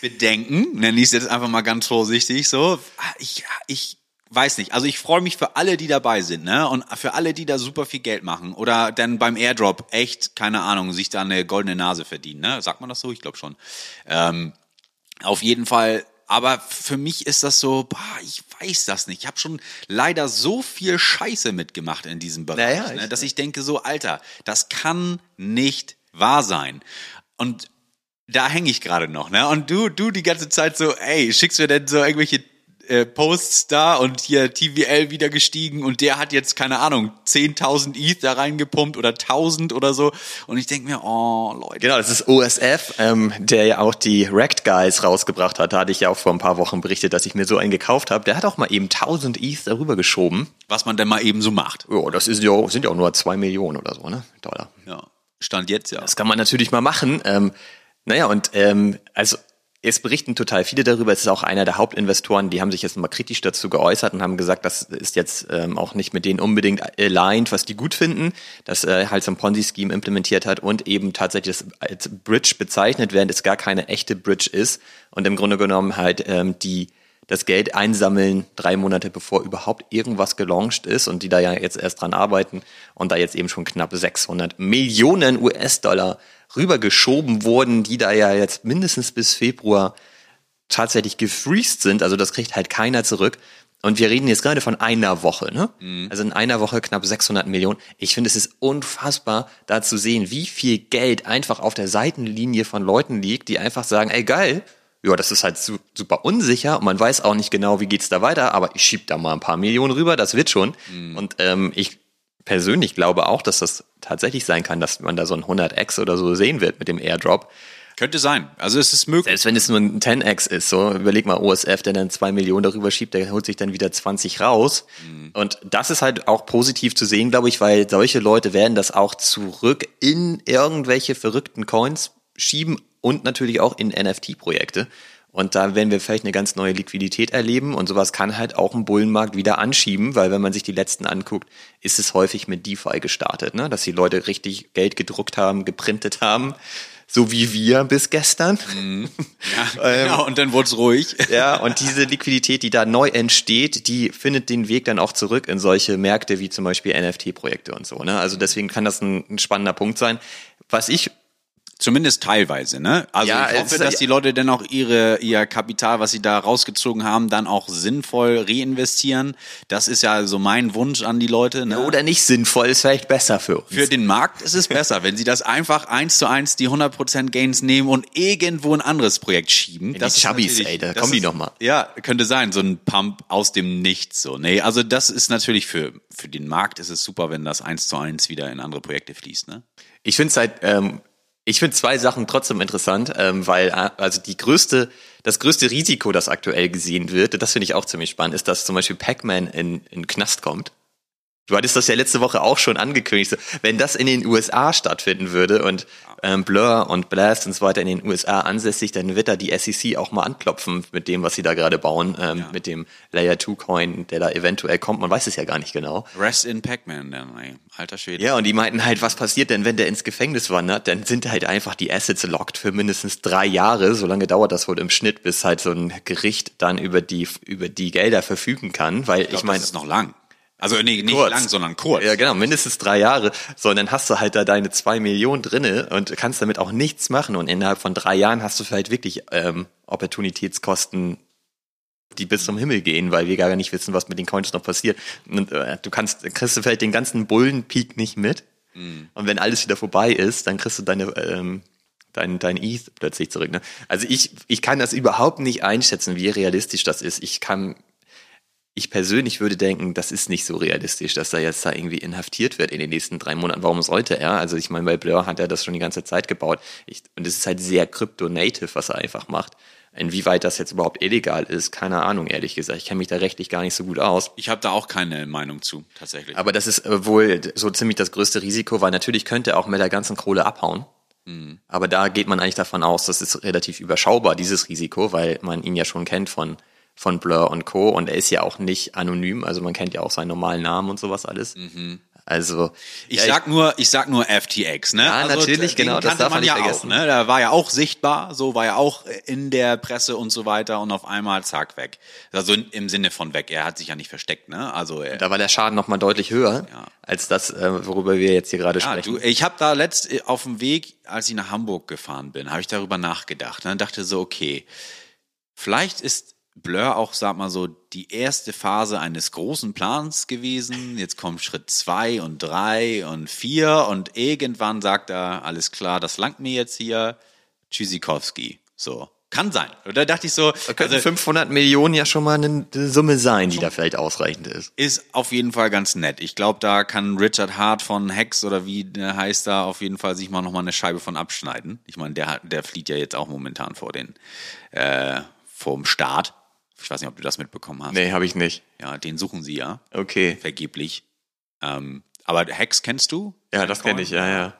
Bedenken. Nenne ich es jetzt einfach mal ganz vorsichtig so. Ich weiß nicht. Also ich freue mich für alle, die dabei sind, ne? Und für alle, die da super viel Geld machen oder dann beim Airdrop echt, keine Ahnung, sich da eine goldene Nase verdienen, ne? Sagt man das so? Ich glaube schon. Auf jeden Fall. Aber für mich ist das so, ich weiß das nicht. Ich habe schon leider so viel Scheiße mitgemacht in diesem Bereich, ne? Dass ich denke so, Alter, das kann nicht wahr sein. Und da hänge ich gerade noch, ne? Und du die ganze Zeit so, ey, schickst mir denn so irgendwelche Posts da und hier TVL wieder gestiegen und der hat jetzt, keine Ahnung, 10.000 ETH da reingepumpt oder 1.000 oder so und ich denke mir, oh Leute. Genau, das ist OSF, der ja auch die Racked Guys rausgebracht hat, da hatte ich ja auch vor ein paar Wochen berichtet, dass ich mir so einen gekauft habe, der hat auch mal eben 1.000 ETH darüber geschoben. Was man denn mal eben so macht. Ja, das ist ja, sind ja auch nur 2 Millionen oder so, ne, Dollar. Ja, Stand jetzt ja. Das kann man natürlich mal machen, also es berichten total viele darüber. Es ist auch einer der Hauptinvestoren, die haben sich jetzt mal kritisch dazu geäußert und haben gesagt, das ist jetzt auch nicht mit denen unbedingt aligned, was die gut finden, dass halt so ein Ponzi-Scheme implementiert hat und eben tatsächlich das als Bridge bezeichnet, während es gar keine echte Bridge ist und im Grunde genommen halt das Geld einsammeln 3 Monate bevor überhaupt irgendwas gelauncht ist und die da ja jetzt erst dran arbeiten und da jetzt eben schon knapp 600 Millionen US-Dollar rübergeschoben wurden, die da ja jetzt mindestens bis Februar tatsächlich gefreezed sind. Also das kriegt halt keiner zurück. Und wir reden jetzt gerade von einer Woche, ne? Mhm. Also in einer Woche knapp 600 Millionen. Ich finde, es ist unfassbar, da zu sehen, wie viel Geld einfach auf der Seitenlinie von Leuten liegt, die einfach sagen, ey geil, ja, das ist halt super unsicher und man weiß auch nicht genau, wie geht's da weiter, aber ich schieb da mal ein paar Millionen rüber, das wird schon. Mhm. Und ich persönlich glaube auch, dass das tatsächlich sein kann, dass man da so ein 100x oder so sehen wird mit dem Airdrop. Könnte sein. Also es ist möglich. Selbst wenn es nur ein 10x ist, so überleg mal OSF, der dann 2 Millionen darüber schiebt, der holt sich dann wieder 20 raus. Mhm. Und das ist halt auch positiv zu sehen, glaube ich, weil solche Leute werden das auch zurück in irgendwelche verrückten Coins schieben und natürlich auch in NFT-Projekte. Und da werden wir vielleicht eine ganz neue Liquidität erleben und sowas kann halt auch einen Bullenmarkt wieder anschieben, weil wenn man sich die letzten anguckt, ist es häufig mit DeFi gestartet, ne? Dass die Leute richtig Geld gedruckt haben, geprintet haben, so wie wir bis gestern. Mhm. Ja, genau, und dann wurde es ruhig. Ja, und diese Liquidität, die da neu entsteht, die findet den Weg dann auch zurück in solche Märkte wie zum Beispiel NFT-Projekte und so, ne? Also deswegen kann das ein spannender Punkt sein. Was ich zumindest teilweise, ne? Also ja, ich hoffe, dass die Leute dann auch ihr Kapital, was sie da rausgezogen haben, dann auch sinnvoll reinvestieren. Das ist ja so mein Wunsch an die Leute, ne? Oder nicht sinnvoll, ist vielleicht besser für uns. Für den Markt ist es besser, wenn sie das einfach 1:1 die 100% Gains nehmen und irgendwo ein anderes Projekt schieben. Das die Chubbies, ey, da kommen die nochmal. Ja, könnte sein, so ein Pump aus dem Nichts, so. Nee, also das ist natürlich für den Markt ist es super, wenn das 1:1 wieder in andere Projekte fließt, ne? Ich finde es halt, ich finde zwei Sachen trotzdem interessant, weil also das größte Risiko, das aktuell gesehen wird, das finde ich auch ziemlich spannend, ist, dass zum Beispiel Pac-Man in Knast kommt. Du hattest das ja letzte Woche auch schon angekündigt. So, wenn das in den USA stattfinden würde und Blur und Blast und so weiter in den USA ansässig, dann wird da die SEC auch mal anklopfen mit dem, was sie da gerade bauen, ja. Mit dem Layer-2-Coin, der da eventuell kommt. Man weiß es ja gar nicht genau. Rest in Pac-Man dann, ey. Alter Schwede. Ja, und die meinten halt, was passiert denn, wenn der ins Gefängnis wandert? Dann sind halt einfach die Assets locked für mindestens 3 Jahre. So lange dauert das wohl im Schnitt, bis halt so ein Gericht dann über die Gelder verfügen kann. Weil ich meine, das ist noch lang. Also nee, nicht kurz. Lang, sondern kurz. Ja, genau, mindestens 3 Jahre. So, und dann hast du halt da deine $2 Millionen drinne und kannst damit auch nichts machen. Und innerhalb von 3 Jahren hast du vielleicht wirklich Opportunitätskosten, die bis zum Himmel gehen, weil wir gar nicht wissen, was mit den Coins noch passiert. Und kriegst du vielleicht den ganzen Bullenpeak nicht mit. Mhm. Und wenn alles wieder vorbei ist, dann kriegst du dein ETH plötzlich zurück. Ne? Also ich kann das überhaupt nicht einschätzen, wie realistisch das ist. Ich persönlich würde denken, das ist nicht so realistisch, dass er jetzt da irgendwie inhaftiert wird in den nächsten 3 Monaten. Warum sollte er? Also ich meine, bei Blur hat er das schon die ganze Zeit gebaut. Und es ist halt sehr crypto-native, was er einfach macht. Inwieweit das jetzt überhaupt illegal ist, keine Ahnung, ehrlich gesagt. Ich kenne mich da rechtlich gar nicht so gut aus. Ich habe da auch keine Meinung zu, tatsächlich. Aber das ist wohl so ziemlich das größte Risiko, weil natürlich könnte er auch mit der ganzen Kohle abhauen. Mhm. Aber da geht man eigentlich davon aus, das ist relativ überschaubar, dieses Risiko, weil man ihn ja schon kennt von von Blur und Co. Und er ist ja auch nicht anonym, also man kennt ja auch seinen normalen Namen und sowas alles. Mhm. Also ich sag nur FTX, ne? Ja, also natürlich, genau, das darf man nicht vergessen. Auch, ne? Da war ja auch sichtbar, so war ja auch in der Presse und so weiter und auf einmal zack weg. Also im Sinne von weg, er hat sich ja nicht versteckt, ne? Also da war der Schaden nochmal deutlich höher als das, worüber wir jetzt hier gerade sprechen. Du, ich habe da auf dem Weg, als ich nach Hamburg gefahren bin, habe ich darüber nachgedacht. Und dann dachte so, okay, vielleicht ist Blur auch, sag mal so, die erste Phase eines großen Plans gewesen. Jetzt kommt Schritt 2 und 3 und 4 und irgendwann sagt er, alles klar, das langt mir jetzt hier, Tschüssikowski. So, kann sein. Und da dachte ich so, da könnten 500 Millionen ja schon mal eine Summe sein, die da vielleicht ausreichend ist. Ist auf jeden Fall ganz nett. Ich glaube, da kann Richard Hart von Hex oder wie der heißt da auf jeden Fall sich mal nochmal eine Scheibe von abschneiden. Ich meine, der flieht ja jetzt auch momentan vorm Start. Ich weiß nicht, ob du das mitbekommen hast. Nee, habe ich nicht. Ja, den suchen sie ja. Okay. Vergeblich. Aber Hex kennst du? Ja, das kenne ich, ja.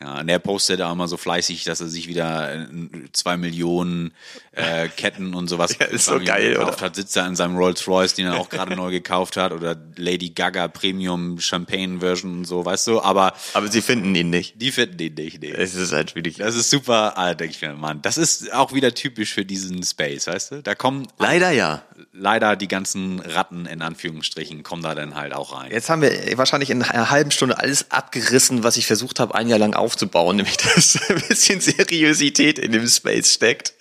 Ja, und der postet da immer so fleißig, dass er sich wieder 2 Millionen Ketten und sowas ja, ist so geil, gekauft oder? Hat. Sitzt er in seinem Rolls-Royce, den er auch gerade neu gekauft hat, oder Lady Gaga Premium Champagne Version und so, weißt du, aber sie finden ihn nicht. Die finden ihn nicht, nee. Es ist halt schwierig. Das ist super, denke ich mir, Mann. Das ist auch wieder typisch für diesen Space, weißt du? Da kommen leider die ganzen Ratten in Anführungsstrichen kommen da dann halt auch rein. Jetzt haben wir wahrscheinlich in einer halben Stunde alles abgerissen, was ich versucht habe, ein Jahr lang aufzubauen, nämlich dass ein bisschen Seriosität in dem Space steckt.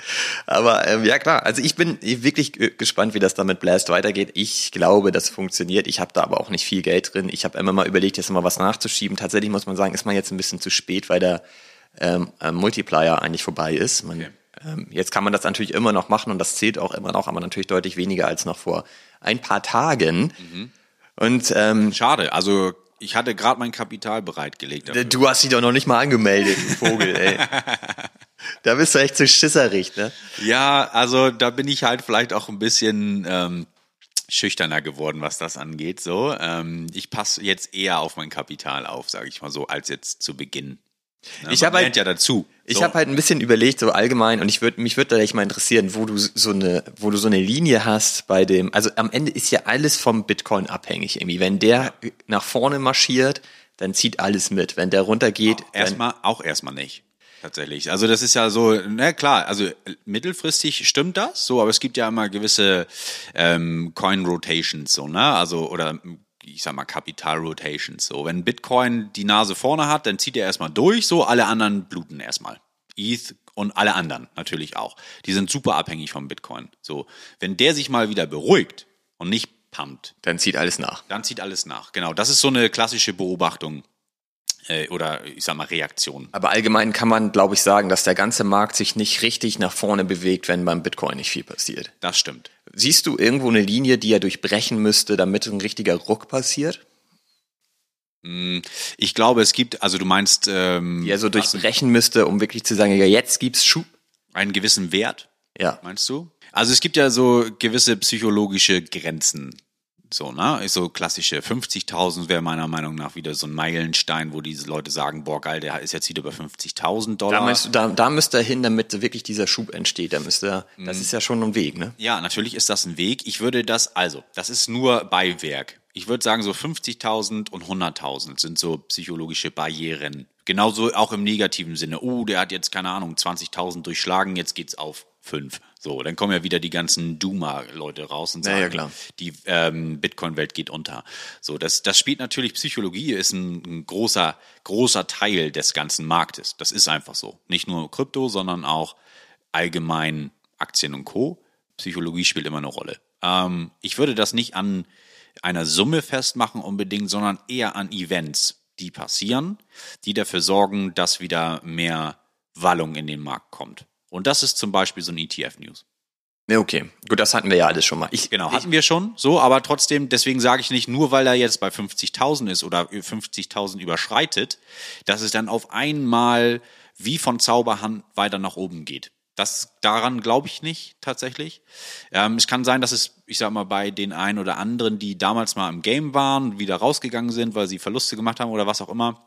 Aber ja klar, also ich bin wirklich gespannt, wie das dann mit Blast weitergeht. Ich glaube, das funktioniert. Ich habe da aber auch nicht viel Geld drin. Ich habe immer mal überlegt, jetzt mal was nachzuschieben. Tatsächlich muss man sagen, ist man jetzt ein bisschen zu spät, weil der Multiplier eigentlich vorbei ist. Jetzt kann man das natürlich immer noch machen und das zählt auch immer noch, aber natürlich deutlich weniger als noch vor ein paar Tagen. Mhm. Und schade, also ich hatte gerade mein Kapital bereitgelegt. Dafür. Du hast dich doch noch nicht mal angemeldet, Vogel, ey. Da bist du echt zu schisserig, ne? Ja, also da bin ich halt vielleicht auch ein bisschen schüchterner geworden, was das angeht. So, ich passe jetzt eher auf mein Kapital auf, sage ich mal so, als jetzt zu Beginn. Ne? Ich habe halt, hab halt ein bisschen überlegt, so allgemein, und mich würde da echt mal interessieren, wo du so eine Linie hast bei dem, also am Ende ist ja alles vom Bitcoin abhängig irgendwie. Wenn der nach vorne marschiert, dann zieht alles mit. Wenn der runtergeht, erstmal nicht. Tatsächlich. Also das ist ja so, na klar, also mittelfristig stimmt das so, aber es gibt ja immer gewisse Coin-Rotations so, ne? Also oder ich sag mal Kapital-Rotations. So, wenn Bitcoin die Nase vorne hat, dann zieht er erstmal durch, so alle anderen bluten erstmal. ETH und alle anderen natürlich auch. Die sind super abhängig vom Bitcoin. So, wenn der sich mal wieder beruhigt und nicht pumpt, dann zieht alles nach. Genau, das ist so eine klassische Beobachtung oder ich sag mal Reaktion. Aber allgemein kann man, glaube ich, sagen, dass der ganze Markt sich nicht richtig nach vorne bewegt, wenn beim Bitcoin nicht viel passiert. Das stimmt. Siehst du irgendwo eine Linie, die er durchbrechen müsste, damit ein richtiger Ruck passiert? Ich glaube, es gibt, also du meinst... die er so durchbrechen müsste, um wirklich zu sagen, ja, jetzt gibt's Schub. Einen gewissen Wert, ja. Meinst du? Also es gibt ja so gewisse psychologische Grenzen. So, ne? So klassische 50.000 wäre meiner Meinung nach wieder so ein Meilenstein, wo diese Leute sagen, boah geil, der ist jetzt wieder über 50.000 $. Da müsste er hin, damit wirklich dieser Schub entsteht. Das ist ja schon ein Weg, ne? Ja, natürlich ist das ein Weg. Ich würde das ist nur Beiwerk. Ich würde sagen, so 50.000 und 100.000 sind so psychologische Barrieren. Genauso auch im negativen Sinne. Oh, der hat jetzt, keine Ahnung, 20.000 durchschlagen, jetzt geht's auf 5. So, dann kommen ja wieder die ganzen Duma-Leute raus und sagen, ja, die Bitcoin-Welt geht unter. So, das spielt natürlich, Psychologie ist ein großer Teil des ganzen Marktes. Das ist einfach so. Nicht nur Krypto, sondern auch allgemein Aktien und Co. Psychologie spielt immer eine Rolle. Ich würde das nicht an einer Summe festmachen unbedingt, sondern eher an Events, die passieren, die dafür sorgen, dass wieder mehr Wallung in den Markt kommt. Und das ist zum Beispiel so ein ETF-News. Ja, okay. Gut, das hatten wir ja alles schon mal. Hatten wir schon, so, aber trotzdem, deswegen sage ich nicht, nur weil er jetzt bei 50.000 ist oder 50.000 überschreitet, dass es dann auf einmal wie von Zauberhand weiter nach oben geht. Daran glaube ich nicht tatsächlich. Es kann sein, dass es, ich sag mal, bei den einen oder anderen, die damals mal im Game waren, wieder rausgegangen sind, weil sie Verluste gemacht haben oder was auch immer,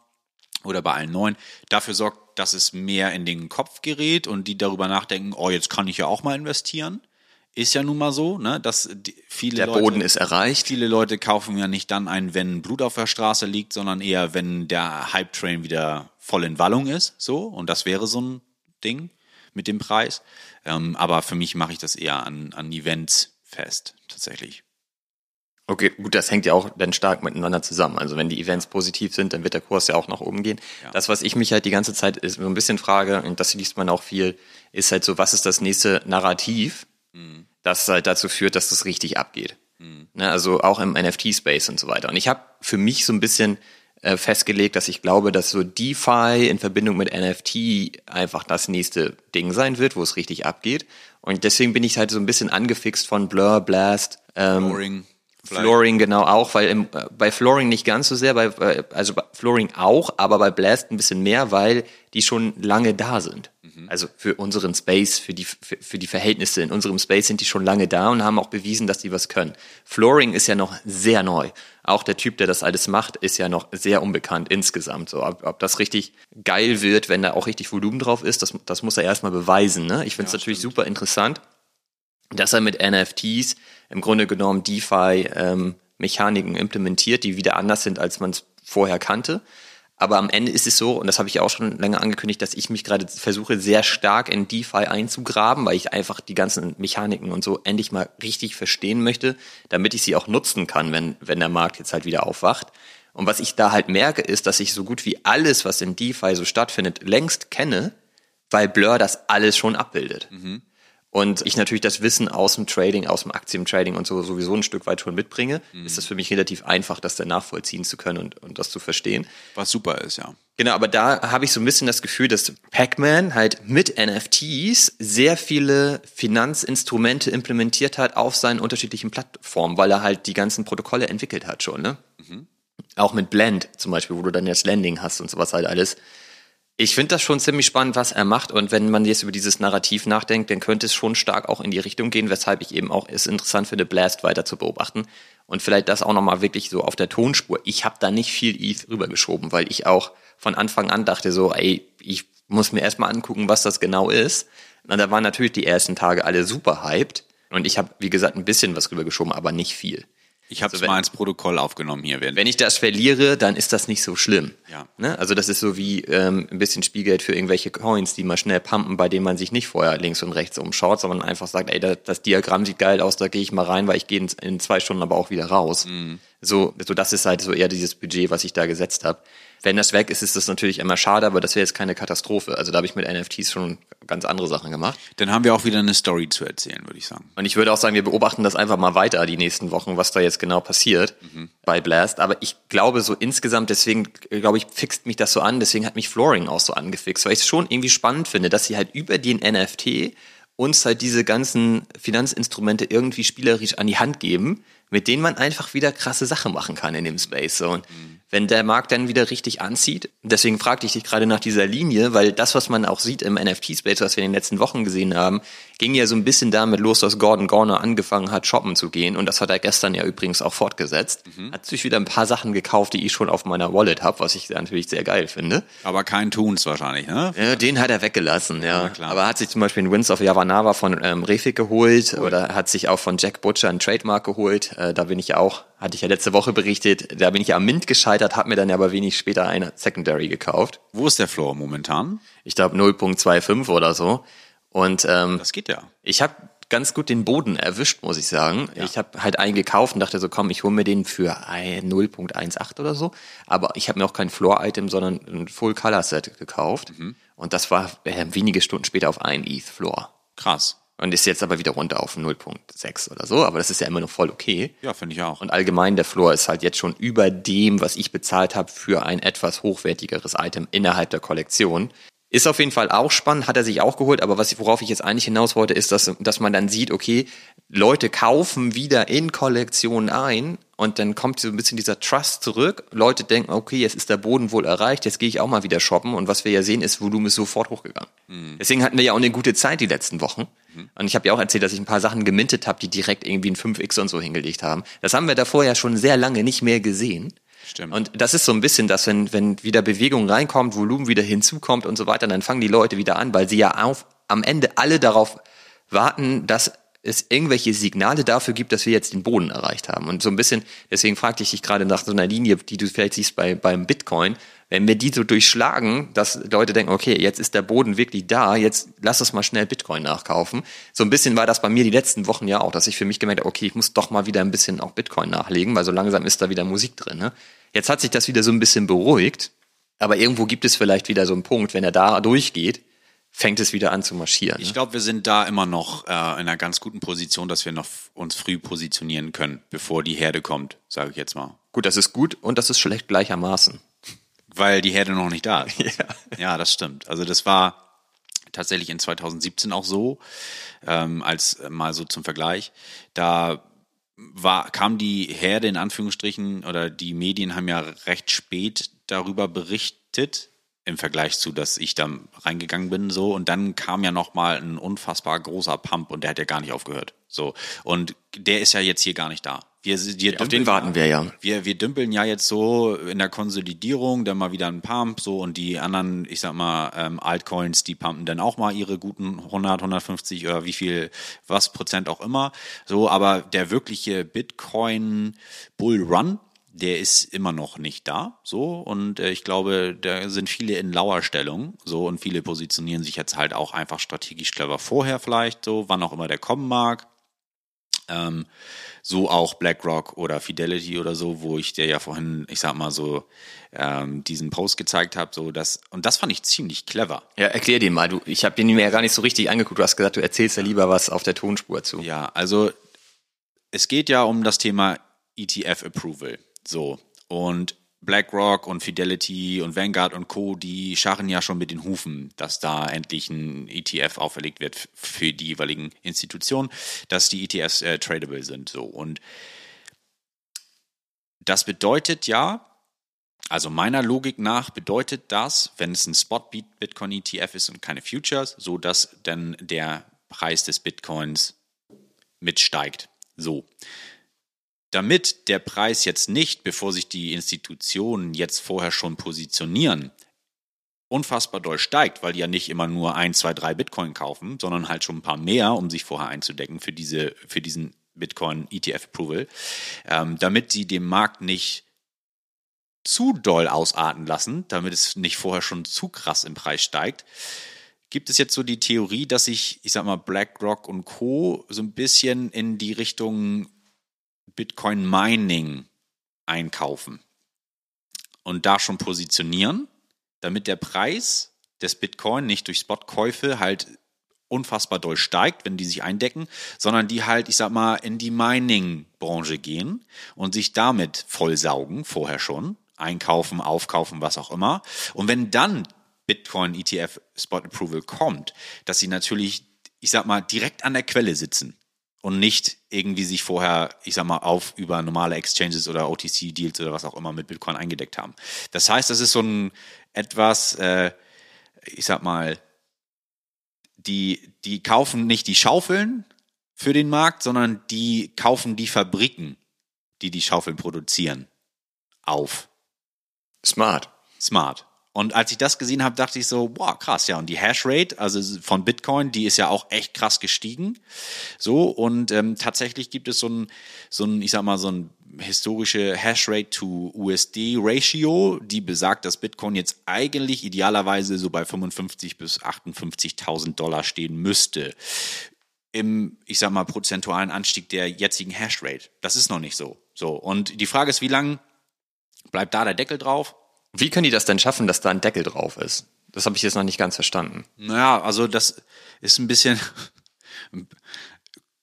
oder bei allen neuen, dafür sorgt, dass es mehr in den Kopf gerät und die darüber nachdenken, oh, jetzt kann ich ja auch mal investieren. Ist ja nun mal so, ne, dass viele Leute... Der Boden ist erreicht. Viele Leute kaufen ja nicht dann ein, wenn Blut auf der Straße liegt, sondern eher, wenn der Hype-Train wieder voll in Wallung ist. So. Und das wäre so ein Ding mit dem Preis. Aber für mich mache ich das eher an Events fest, tatsächlich. Okay, gut, das hängt ja auch dann stark miteinander zusammen. Also wenn die Events positiv sind, dann wird der Kurs ja auch nach oben gehen. Ja. Das, was ich mich halt die ganze Zeit ist, so ein bisschen frage, und das liest man auch viel, ist halt so, was ist das nächste Narrativ, das halt dazu führt, dass das richtig abgeht. Mhm. Ne, also auch im NFT-Space und so weiter. Und ich habe für mich so ein bisschen festgelegt, dass ich glaube, dass so DeFi in Verbindung mit NFT einfach das nächste Ding sein wird, wo es richtig abgeht. Und deswegen bin ich halt so ein bisschen angefixt von Blur, Blast, Flooring genau auch, weil bei Flooring nicht ganz so sehr, also bei Flooring auch, aber bei Blast ein bisschen mehr, weil die schon lange da sind. Mhm. Also für unseren Space, für die Verhältnisse in unserem Space sind die schon lange da und haben auch bewiesen, dass die was können. Flooring ist ja noch sehr neu. Auch der Typ, der das alles macht, ist ja noch sehr unbekannt insgesamt. So, ob das richtig geil wird, wenn da auch richtig Volumen drauf ist, das muss er erstmal beweisen. Ne? Ich finde es natürlich super interessant, dass er mit NFTs im Grunde genommen DeFi-Mechaniken implementiert, die wieder anders sind, als man es vorher kannte. Aber am Ende ist es so, und das habe ich auch schon länger angekündigt, dass ich mich gerade versuche, sehr stark in DeFi einzugraben, weil ich einfach die ganzen Mechaniken und so endlich mal richtig verstehen möchte, damit ich sie auch nutzen kann, wenn der Markt jetzt halt wieder aufwacht. Und was ich da halt merke, ist, dass ich so gut wie alles, was in DeFi so stattfindet, längst kenne, weil Blur das alles schon abbildet. Mhm. Und ich natürlich das Wissen aus dem Trading, aus dem Aktientrading und so sowieso ein Stück weit schon mitbringe, ist das für mich relativ einfach, das dann nachvollziehen zu können und das zu verstehen. Was super ist, ja. Genau, aber da habe ich so ein bisschen das Gefühl, dass Pac-Man halt mit NFTs sehr viele Finanzinstrumente implementiert hat auf seinen unterschiedlichen Plattformen, weil er halt die ganzen Protokolle entwickelt hat schon, ne? Mhm. Auch mit Blend zum Beispiel, wo du dann jetzt Lending hast und sowas halt alles. Ich finde das schon ziemlich spannend, was er macht, und wenn man jetzt über dieses Narrativ nachdenkt, dann könnte es schon stark auch in die Richtung gehen, weshalb ich eben auch es interessant finde, Blast weiter zu beobachten und vielleicht das auch nochmal wirklich so auf der Tonspur. Ich habe da nicht viel ETH rübergeschoben, weil ich auch von Anfang an dachte so, ey, ich muss mir erstmal angucken, was das genau ist. Und da waren natürlich die ersten Tage alle super hyped und ich habe, wie gesagt, ein bisschen was rübergeschoben, aber nicht viel. Ich habe es mal ins Protokoll aufgenommen hier. Wenn ich das verliere, dann ist das nicht so schlimm. Ja. Ne? Also das ist so wie ein bisschen Spielgeld für irgendwelche Coins, die mal schnell pumpen, bei denen man sich nicht vorher links und rechts umschaut, sondern einfach sagt, ey, das Diagramm sieht geil aus, da gehe ich mal rein, weil ich gehe in 2 Stunden aber auch wieder raus. Mhm. So das ist halt so eher dieses Budget, was ich da gesetzt habe. Wenn das weg ist, ist das natürlich immer schade, aber das wäre jetzt keine Katastrophe. Also da habe ich mit NFTs schon ganz andere Sachen gemacht. Dann haben wir auch wieder eine Story zu erzählen, würde ich sagen. Und ich würde auch sagen, wir beobachten das einfach mal weiter die nächsten Wochen, was da jetzt genau passiert bei Blast. Aber ich glaube so insgesamt, deswegen glaube ich, fixt mich das so an. Deswegen hat mich Flooring auch so angefixt, weil ich es schon irgendwie spannend finde, dass sie halt über den NFT uns halt diese ganzen Finanzinstrumente irgendwie spielerisch an die Hand geben, mit denen man einfach wieder krasse Sachen machen kann in dem Space. So, und wenn der Markt dann wieder richtig anzieht, deswegen fragte ich dich gerade nach dieser Linie, weil das, was man auch sieht im NFT-Space, was wir in den letzten Wochen gesehen haben, ging ja so ein bisschen damit los, dass Gordon Garner angefangen hat, shoppen zu gehen. Und das hat er gestern ja übrigens auch fortgesetzt. Mhm. Hat sich wieder ein paar Sachen gekauft, die ich schon auf meiner Wallet habe, was ich natürlich sehr geil finde. Aber kein Toons wahrscheinlich, ne? Ja, den hat er weggelassen, ja. Klar. Aber hat sich zum Beispiel einen Winds of Yavanava von Refik geholt, cool, oder hat sich auch von Jack Butcher einen Trademark geholt. Da bin ich ja auch, hatte ich ja letzte Woche berichtet, da bin ich ja am Mint gescheitert, habe mir dann aber wenig später eine Secondary gekauft. Wo ist der Floor momentan? Ich glaube 0.25 oder so. Und das geht ja. Ich habe ganz gut den Boden erwischt, muss ich sagen. Ja. Ich habe halt einen gekauft und dachte so, komm, ich hole mir den für 0.18 oder so. Aber ich habe mir auch kein Floor-Item, sondern ein Full-Color-Set gekauft. Mhm. Und das war wenige Stunden später auf 1 ETH Floor. Krass. Und ist jetzt aber wieder runter auf 0.6 oder so, aber das ist ja immer noch voll okay. Ja, finde ich auch. Und allgemein, der Floor ist halt jetzt schon über dem, was ich bezahlt habe für ein etwas hochwertigeres Item innerhalb der Kollektion. Ist auf jeden Fall auch spannend, hat er sich auch geholt, aber worauf ich jetzt eigentlich hinaus wollte, ist, dass man dann sieht, okay, Leute kaufen wieder in Kollektionen ein und dann kommt so ein bisschen dieser Trust zurück. Leute denken, okay, jetzt ist der Boden wohl erreicht, jetzt gehe ich auch mal wieder shoppen, und was wir ja sehen ist, Volumen ist sofort hochgegangen. Mhm. Deswegen hatten wir ja auch eine gute Zeit die letzten Wochen. Und ich habe ja auch erzählt, dass ich ein paar Sachen gemintet habe, die direkt irgendwie ein 5x und so hingelegt haben. Das haben wir davor ja schon sehr lange nicht mehr gesehen. Stimmt. Und das ist so ein bisschen das, wenn wieder Bewegung reinkommt, Volumen wieder hinzukommt und so weiter, dann fangen die Leute wieder an, weil sie ja am Ende alle darauf warten, dass es irgendwelche Signale dafür gibt, dass wir jetzt den Boden erreicht haben. Und so ein bisschen, deswegen fragte ich dich gerade nach so einer Linie, die du vielleicht siehst beim Bitcoin, wenn wir die so durchschlagen, dass Leute denken, okay, jetzt ist der Boden wirklich da, jetzt lass uns mal schnell Bitcoin nachkaufen. So ein bisschen war das bei mir die letzten Wochen ja auch, dass ich für mich gemerkt habe, okay, ich muss doch mal wieder ein bisschen auch Bitcoin nachlegen, weil so langsam ist da wieder Musik drin. Ne? Jetzt hat sich das wieder so ein bisschen beruhigt, aber irgendwo gibt es vielleicht wieder so einen Punkt, wenn er da durchgeht, fängt es wieder an zu marschieren. Ne? Ich glaube, wir sind da immer noch in einer ganz guten Position, dass wir noch uns früh positionieren können, bevor die Herde kommt, sage ich jetzt mal. Gut, das ist gut und das ist schlecht gleichermaßen. Weil die Herde noch nicht da ist. Ja. Ja, das stimmt. Also das war tatsächlich in 2017 auch so, als mal so zum Vergleich. Da kam die Herde in Anführungsstrichen, oder die Medien haben ja recht spät darüber berichtet, im Vergleich zu, dass ich da reingegangen bin, so. Und dann kam ja nochmal ein unfassbar großer Pump und der hat ja gar nicht aufgehört. So. Und der ist ja jetzt hier gar nicht da. Wir auf den warten wir ja. Wir dümpeln ja jetzt so in der Konsolidierung, dann mal wieder ein Pump, so, und die anderen, ich sag mal, Altcoins, die pumpen dann auch mal ihre guten 100, 150 oder wie viel, was Prozent auch immer. So, aber der wirkliche Bitcoin-Bull-Run, der ist immer noch nicht da, so, und ich glaube, da sind viele in Lauerstellung, so, und viele positionieren sich jetzt halt auch einfach strategisch clever vorher vielleicht, so, wann auch immer der kommen mag. So auch BlackRock oder Fidelity oder so, wo ich dir ja vorhin, ich sag mal so, diesen Post gezeigt habe, so das, und das fand ich ziemlich clever. Ja, erklär dir mal, ich habe den mir ja gar nicht so richtig angeguckt, du hast gesagt, du erzählst ja lieber was auf der Tonspur zu. Ja, also es geht ja um das Thema ETF-Approval, so, und BlackRock und Fidelity und Vanguard und Co., die scharren ja schon mit den Hufen, dass da endlich ein ETF auferlegt wird für die jeweiligen Institutionen, dass die ETFs tradable sind. So. Und das bedeutet ja, also meiner Logik nach bedeutet das, wenn es ein Spot-Bitcoin-ETF ist und keine Futures, so dass dann der Preis des Bitcoins mitsteigt. So. Damit der Preis jetzt nicht, bevor sich die Institutionen jetzt vorher schon positionieren, unfassbar doll steigt, weil die ja nicht immer nur 1, 2, 3 Bitcoin kaufen, sondern halt schon ein paar mehr, um sich vorher einzudecken für diesen Bitcoin-ETF-Approval, damit sie den Markt nicht zu doll ausarten lassen, damit es nicht vorher schon zu krass im Preis steigt, gibt es jetzt so die Theorie, dass sich, ich sag mal, BlackRock und Co. so ein bisschen in die Richtung Bitcoin Mining einkaufen und da schon positionieren, damit der Preis des Bitcoin nicht durch Spotkäufe halt unfassbar doll steigt, wenn die sich eindecken, sondern die halt, ich sag mal, in die Mining-Branche gehen und sich damit vollsaugen, vorher schon, einkaufen, aufkaufen, was auch immer. Und wenn dann Bitcoin ETF Spot Approval kommt, dass sie natürlich, ich sag mal, direkt an der Quelle sitzen. Und nicht irgendwie sich vorher, ich sag mal, über normale Exchanges oder OTC-Deals oder was auch immer mit Bitcoin eingedeckt haben. Das heißt, das ist so ein etwas, ich sag mal, die kaufen nicht die Schaufeln für den Markt, sondern die kaufen die Fabriken, die Schaufeln produzieren, auf. Smart. Und als ich das gesehen habe, dachte ich so, boah, krass, ja. Und die Hashrate, also von Bitcoin, die ist ja auch echt krass gestiegen. So, und tatsächlich gibt es so ein historische Hashrate to USD Ratio, die besagt, dass Bitcoin jetzt eigentlich idealerweise so bei 55 bis 58.000 Dollar stehen müsste. Im, ich sag mal, prozentualen Anstieg der jetzigen Hashrate. Das ist noch nicht so. So, und die Frage ist, wie lange bleibt da der Deckel drauf? Wie können die das denn schaffen, dass da ein Deckel drauf ist? Das habe ich jetzt noch nicht ganz verstanden. Naja, also das ist ein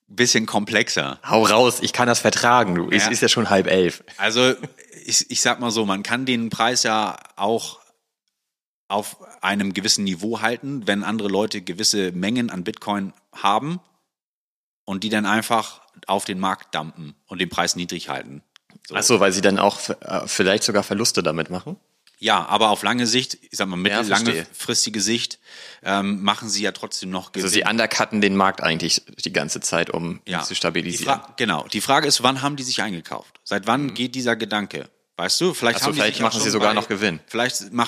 bisschen komplexer. Hau raus, ich kann das vertragen, du. Ja. Es ist ja schon 10:30. Also ich sag mal so, man kann den Preis ja auch auf einem gewissen Niveau halten, wenn andere Leute gewisse Mengen an Bitcoin haben und die dann einfach auf den Markt dumpen und den Preis niedrig halten. So. Achso, weil sie dann auch vielleicht sogar Verluste damit machen? Ja, aber auf lange Sicht, ich sag mal mittellangfristige Sicht, machen sie ja trotzdem noch Gewinn. Also sie undercutten den Markt eigentlich die ganze Zeit, um ihn zu stabilisieren. Die Frage ist, wann haben die sich eingekauft? Seit wann geht dieser Gedanke? Weißt du, vielleicht haben die vielleicht sich machen sie sogar noch Gewinn. Vielleicht sind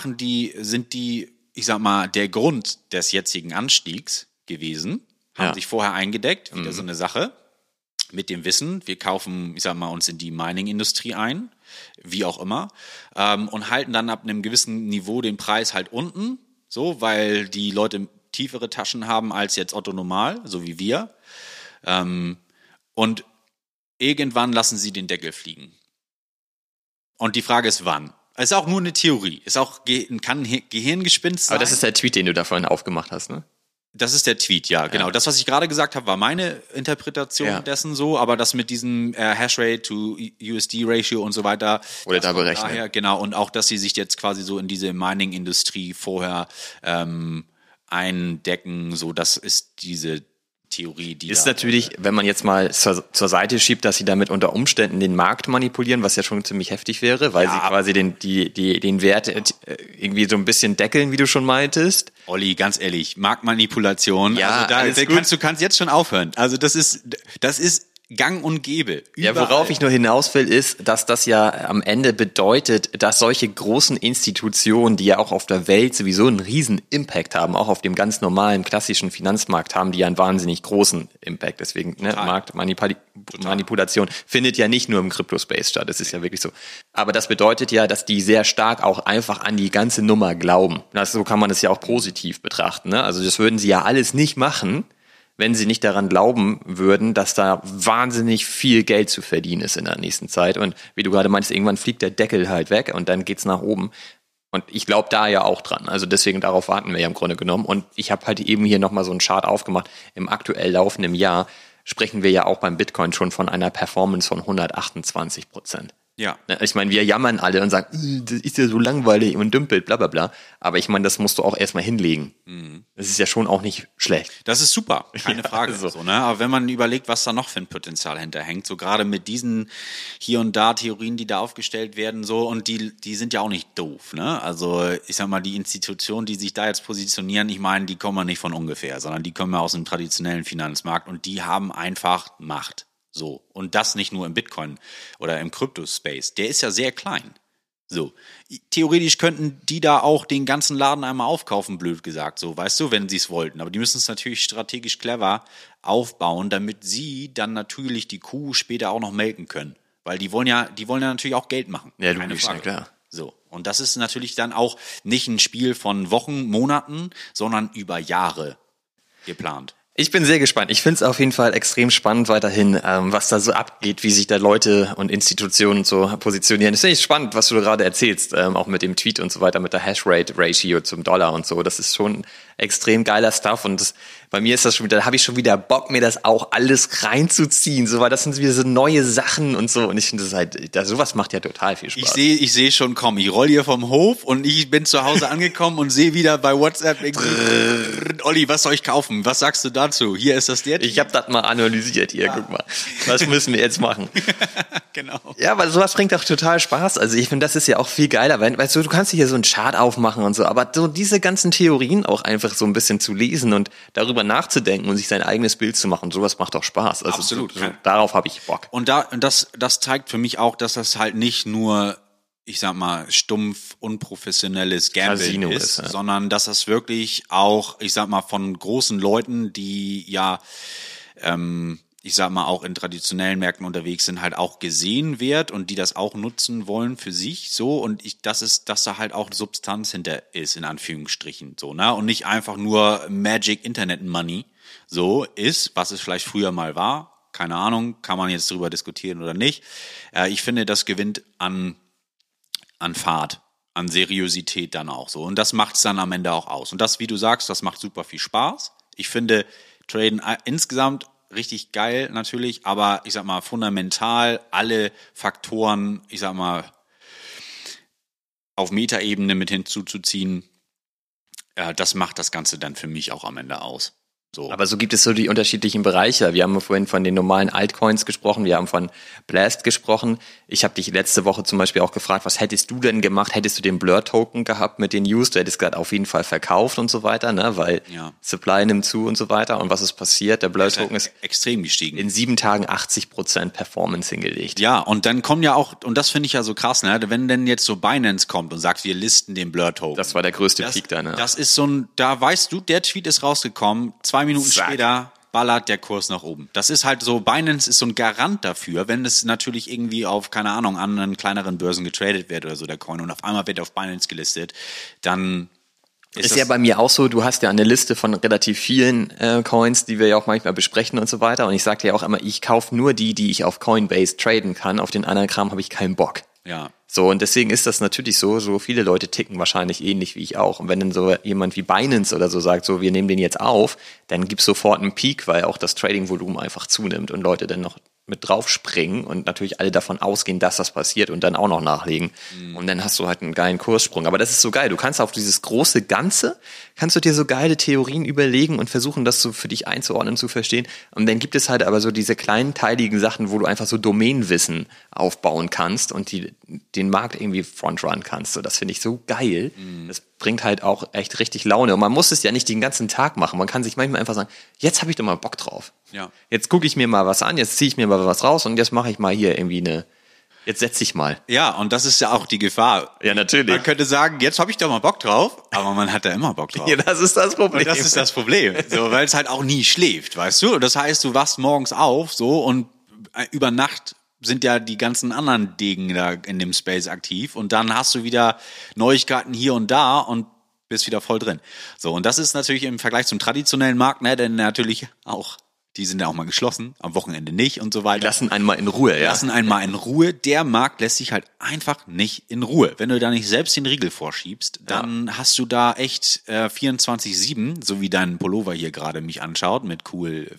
die, ich sag mal, der Grund des jetzigen Anstiegs gewesen. haben sich vorher eingedeckt, wieder so eine Sache, mit dem Wissen, wir kaufen, ich sag mal, uns in die Mining-Industrie ein, wie auch immer, und halten dann ab einem gewissen Niveau den Preis halt unten, so, weil die Leute tiefere Taschen haben als jetzt Otto Normal, so wie wir, und irgendwann lassen sie den Deckel fliegen. Und die Frage ist, wann? Es ist auch nur eine Theorie, es ist auch, kann Gehirngespinst sein. Aber das ist der Tweet, den du davon aufgemacht hast, ne? Das ist der Tweet, ja, genau. Ja. Das, was ich gerade gesagt habe, war meine Interpretation dessen so, aber das mit diesem Hashrate to USD-Ratio und so weiter. Oder da berechnet. Daher, genau, und auch, dass sie sich jetzt quasi so in diese Mining-Industrie vorher eindecken, so, das ist diese Theorie, die ist natürlich, wenn man jetzt mal zur Seite schiebt, dass sie damit unter Umständen den Markt manipulieren, was ja schon ziemlich heftig wäre, weil sie quasi den Wert irgendwie so ein bisschen deckeln, wie du schon meintest. Olli, ganz ehrlich, Marktmanipulation, ja, also da kannst jetzt schon aufhören. Also das ist gang und gäbe. Überall. Ja, worauf ich nur hinaus will, ist, dass das ja am Ende bedeutet, dass solche großen Institutionen, die ja auch auf der Welt sowieso einen riesen Impact haben, auch auf dem ganz normalen, klassischen Finanzmarkt haben, die ja einen wahnsinnig großen Impact. Deswegen, ne, Marktmanipulation findet ja nicht nur im Crypto-Space statt. Das ist ja wirklich so. Aber das bedeutet ja, dass die sehr stark auch einfach an die ganze Nummer glauben. So kann man das ja auch positiv betrachten, ne? Also das würden sie ja alles nicht machen, wenn sie nicht daran glauben würden, dass da wahnsinnig viel Geld zu verdienen ist in der nächsten Zeit. Und wie du gerade meinst, irgendwann fliegt der Deckel halt weg und dann geht's nach oben. Und ich glaube da ja auch dran. Also deswegen, darauf warten wir ja im Grunde genommen. Und ich habe halt eben hier nochmal so einen Chart aufgemacht. Im aktuell laufenden Jahr sprechen wir ja auch beim Bitcoin schon von einer Performance von 128%. Ja. Ich meine, wir jammern alle und sagen, das ist ja so langweilig und dümpelt, bla bla bla. Aber ich meine, das musst du auch erstmal hinlegen. Mhm. Das ist ja schon auch nicht schlecht. Das ist super, keine Frage. Ja, so, ne? Aber wenn man überlegt, was da noch für ein Potenzial hinterhängt, so gerade mit diesen hier und da Theorien, die da aufgestellt werden, so, und die sind ja auch nicht doof, ne? Also ich sag mal, die Institutionen, die sich da jetzt positionieren, ich meine, die kommen ja nicht von ungefähr, sondern die kommen ja aus dem traditionellen Finanzmarkt und die haben einfach Macht. So. Und das nicht nur im Bitcoin oder im Crypto-Space. Der ist ja sehr klein. So. Theoretisch könnten die da auch den ganzen Laden einmal aufkaufen, blöd gesagt, so, weißt du, wenn sie es wollten. Aber die müssen es natürlich strategisch clever aufbauen, damit sie dann natürlich die Kuh später auch noch melken können. Weil die wollen ja natürlich auch Geld machen. Ja, logisch, ja, klar. So. Und das ist natürlich dann auch nicht ein Spiel von Wochen, Monaten, sondern über Jahre geplant. Ich bin sehr gespannt. Ich finde es auf jeden Fall extrem spannend weiterhin, was da so abgeht, wie sich da Leute und Institutionen und so positionieren. Das finde ich spannend, was du gerade erzählst, auch mit dem Tweet und so weiter, mit der Hashrate-Ratio zum Dollar und so. Das ist schon extrem geiler Stuff und das, bei mir ist das schon wieder, da habe ich schon wieder Bock, mir das auch alles reinzuziehen, so, weil das sind wieder so neue Sachen und so und ich finde das halt, sowas macht ja total viel Spaß. Ich sehe schon kommen, ich roll hier vom Hof und ich bin zu Hause angekommen und sehe wieder bei WhatsApp Olli, was soll ich kaufen? Was sagst du da? Dazu. Hier ist das der. Ich habe das mal analysiert hier, guck mal. Was müssen wir jetzt machen? Genau. Ja, weil sowas bringt auch total Spaß. Also ich finde, das ist ja auch viel geiler, weil, weißt du, du kannst hier so einen Chart aufmachen und so, aber so diese ganzen Theorien auch einfach so ein bisschen zu lesen und darüber nachzudenken und sich sein eigenes Bild zu machen, sowas macht auch Spaß. Also absolut. So, darauf habe ich Bock. Und das zeigt für mich auch, dass das halt nicht nur, ich sag mal, stumpf, unprofessionelles Gambling ist, ja, sondern dass das wirklich auch, ich sag mal, von großen Leuten, die ja, ich sag mal, auch in traditionellen Märkten unterwegs sind, halt auch gesehen wird und die das auch nutzen wollen für sich, so, und dass da halt auch Substanz hinter ist, in Anführungsstrichen, so, ne, und nicht einfach nur Magic Internet Money, so ist, was es vielleicht früher mal war, keine Ahnung, kann man jetzt drüber diskutieren oder nicht. Ich finde, das gewinnt an Fahrt, an Seriosität dann auch so. Und das macht's dann am Ende auch aus. Und das, wie du sagst, das macht super viel Spaß. Ich finde Traden insgesamt richtig geil natürlich, aber ich sag mal, fundamental alle Faktoren, ich sag mal, auf Metaebene mit hinzuzuziehen, das macht das Ganze dann für mich auch am Ende aus. So. Aber so gibt es so die unterschiedlichen Bereiche. Wir haben vorhin von den normalen Altcoins gesprochen, wir haben von Blast gesprochen. Ich habe dich letzte Woche zum Beispiel auch gefragt, was hättest du denn gemacht? Hättest du den Blur-Token gehabt mit den News? Du hättest gerade auf jeden Fall verkauft und so weiter, ne? Weil Supply nimmt zu und so weiter. Und was ist passiert? Der Blur-Token ist extrem gestiegen. In 7 Tagen 80% Performance hingelegt. Ja, und dann kommen ja auch, und das finde ich ja so krass, ne? Wenn denn jetzt so Binance kommt und sagt, wir listen den Blur-Token. Das war der größte Peak da, ne? Das ist so ein, da weißt du, der Tweet ist rausgekommen, 2 Minuten später, ballert der Kurs nach oben. Das ist halt so, Binance ist so ein Garant dafür, wenn es natürlich irgendwie auf, keine Ahnung, anderen kleineren Börsen getradet wird oder so der Coin und auf einmal wird auf Binance gelistet, dann... Ist ja bei mir auch so, du hast ja eine Liste von relativ vielen Coins, die wir ja auch manchmal besprechen und so weiter. Und ich sagte ja auch immer, ich kaufe nur die, die ich auf Coinbase traden kann. Auf den anderen Kram habe ich keinen Bock. Ja. So, und deswegen ist das natürlich so viele Leute ticken wahrscheinlich ähnlich wie ich auch. Und wenn dann so jemand wie Binance oder so sagt, so wir nehmen den jetzt auf, dann gibt es sofort einen Peak, weil auch das Trading-Volumen einfach zunimmt und Leute dann noch mit drauf springen und natürlich alle davon ausgehen, dass das passiert und dann auch noch nachlegen. Mhm. Und dann hast du halt einen geilen Kurssprung. Aber das ist so geil. Du kannst auf dieses große Ganze, kannst du dir so geile Theorien überlegen und versuchen, das so für dich einzuordnen, zu verstehen. Und dann gibt es halt aber so diese kleinen, teiligen Sachen, wo du einfach so Domänenwissen aufbauen kannst und den Markt irgendwie frontrun kannst. So, das finde ich so geil. Mhm. Das bringt halt auch echt richtig Laune. Und man muss es ja nicht den ganzen Tag machen. Man kann sich manchmal einfach sagen, jetzt habe ich doch mal Bock drauf. Ja. Jetzt gucke ich mir mal was an, jetzt ziehe ich mir mal was raus und jetzt mache ich mal hier irgendwie jetzt setze ich mal. Ja, und das ist ja auch die Gefahr. Ja, natürlich. Man könnte sagen, jetzt habe ich doch mal Bock drauf, aber man hat da immer Bock drauf. Ja, das ist das Problem. Und das ist das Problem. So, weil es halt auch nie schläft, weißt du? Und das heißt, du wachst morgens auf so und über Nacht sind ja die ganzen anderen Degen da in dem Space aktiv und dann hast du wieder Neuigkeiten hier und da und bist wieder voll drin. So, und das ist natürlich im Vergleich zum traditionellen Markt, ne, denn natürlich auch, die sind ja auch mal geschlossen, am Wochenende nicht und so weiter. Die lassen einen mal in Ruhe, ja. Lassen einen mal in Ruhe. Der Markt lässt sich halt einfach nicht in Ruhe. Wenn du da nicht selbst den Riegel vorschiebst, dann hast du da echt 24/7, so wie dein Pullover hier gerade mich anschaut, mit cool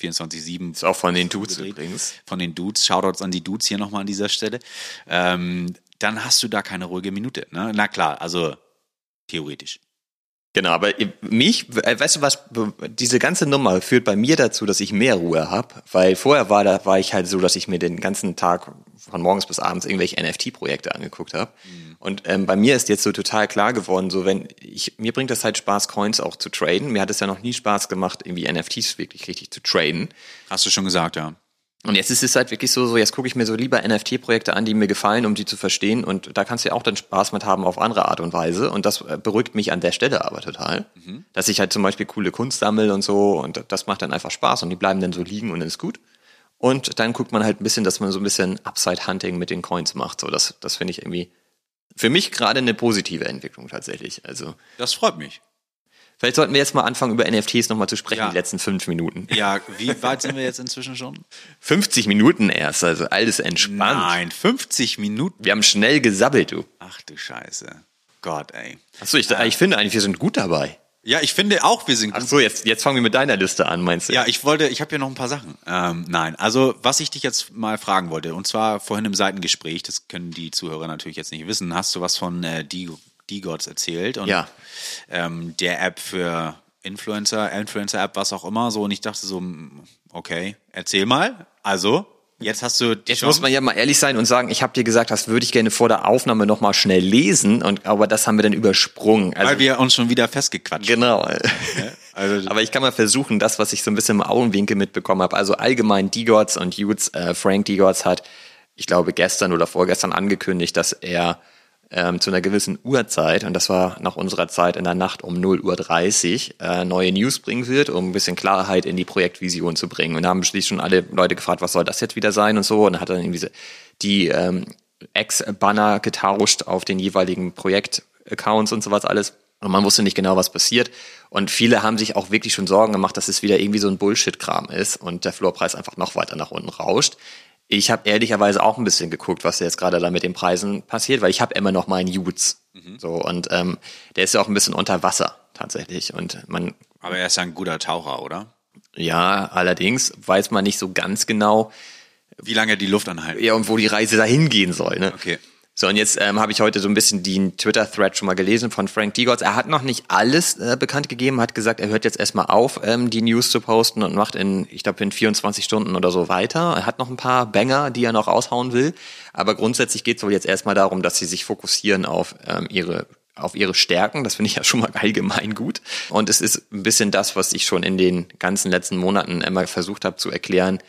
24/7. Ist auch von den Dudes übrigens. Von den Dudes, Shoutouts an die Dudes hier nochmal an dieser Stelle. Dann hast du da keine ruhige Minute. Ne? Na klar, also theoretisch. Genau, aber weißt du was, diese ganze Nummer führt bei mir dazu, dass ich mehr Ruhe habe, weil vorher war ich halt so, dass ich mir den ganzen Tag von morgens bis abends irgendwelche NFT-Projekte angeguckt habe. Mhm. Und bei mir ist jetzt so total klar geworden, so mir bringt das halt Spaß, Coins auch zu traden. Mir hat es ja noch nie Spaß gemacht, irgendwie NFTs wirklich richtig zu traden. Hast du schon gesagt, ja. Und jetzt ist es halt wirklich so, jetzt gucke ich mir so lieber NFT-Projekte an, die mir gefallen, um die zu verstehen. Und da kannst du ja auch dann Spaß mit haben auf andere Art und Weise. Und das beruhigt mich an der Stelle aber total, dass ich halt zum Beispiel coole Kunst sammle und so. Und das macht dann einfach Spaß und die bleiben dann so liegen und dann ist gut. Und dann guckt man halt ein bisschen, dass man so ein bisschen Upside-Hunting mit den Coins macht. So, das finde ich irgendwie für mich gerade eine positive Entwicklung tatsächlich. Also das freut mich. Vielleicht sollten wir jetzt mal anfangen, über NFTs nochmal zu sprechen, die letzten 5 Minuten. Ja, wie weit sind wir jetzt inzwischen schon? 50 Minuten erst, also alles entspannt. Nein, 50 Minuten? Wir haben schnell gesabbelt, du. Ach du Scheiße. Gott, ey. Achso, ich finde eigentlich, wir sind gut dabei. Ja, ich finde auch, wir sind gut. Achso, jetzt fangen wir mit deiner Liste an, meinst du? Ja, ich habe hier noch ein paar Sachen. Nein, also was ich dich jetzt mal fragen wollte, und zwar vorhin im Seitengespräch, das können die Zuhörer natürlich jetzt nicht wissen, hast du was von DeGods erzählt und der App für Influencer-App, was auch immer, so, und ich dachte so, okay, erzähl mal, also, jetzt hast du die Chance. Muss man ja mal ehrlich sein und sagen, ich habe dir gesagt, das würde ich gerne vor der Aufnahme nochmal schnell lesen, aber das haben wir dann übersprungen. Also, weil wir uns schon wieder festgequatscht haben. Genau. Ja, also, aber ich kann mal versuchen, das, was ich so ein bisschen im Augenwinkel mitbekommen habe, also allgemein DeGods und Yoots, Frank DeGods hat, ich glaube, gestern oder vorgestern angekündigt, dass er zu einer gewissen Uhrzeit, und das war nach unserer Zeit in der Nacht um 0.30 Uhr, neue News bringen wird, um ein bisschen Klarheit in die Projektvision zu bringen. Und da haben schließlich schon alle Leute gefragt, was soll das jetzt wieder sein und so. Und hat dann irgendwie die Ex-Banner getauscht auf den jeweiligen Projekt-Accounts und sowas alles. Und man wusste nicht genau, was passiert. Und viele haben sich auch wirklich schon Sorgen gemacht, dass es wieder irgendwie so ein Bullshit-Kram ist und der Floorpreis einfach noch weiter nach unten rauscht. Ich habe ehrlicherweise auch ein bisschen geguckt, was jetzt gerade da mit den Preisen passiert, weil ich habe immer noch meinen Yoots. Mhm. So, und der ist ja auch ein bisschen unter Wasser tatsächlich. Aber er ist ja ein guter Taucher, oder? Ja, allerdings weiß man nicht so ganz genau, wie lange die Luft anhalten. Ja, und wo die Reise dahin gehen soll. Ne? Okay. So, und jetzt habe ich heute so ein bisschen den Twitter-Thread schon mal gelesen von Frank DeGods. Er hat noch nicht alles bekannt gegeben, hat gesagt, er hört jetzt erstmal auf, die News zu posten und macht in 24 Stunden oder so weiter. Er hat noch ein paar Banger, die er noch aushauen will. Aber grundsätzlich geht es wohl jetzt erstmal darum, dass sie sich fokussieren auf ihre Stärken. Das finde ich ja schon mal allgemein gut. Und es ist ein bisschen das, was ich schon in den ganzen letzten Monaten immer versucht habe zu erklären,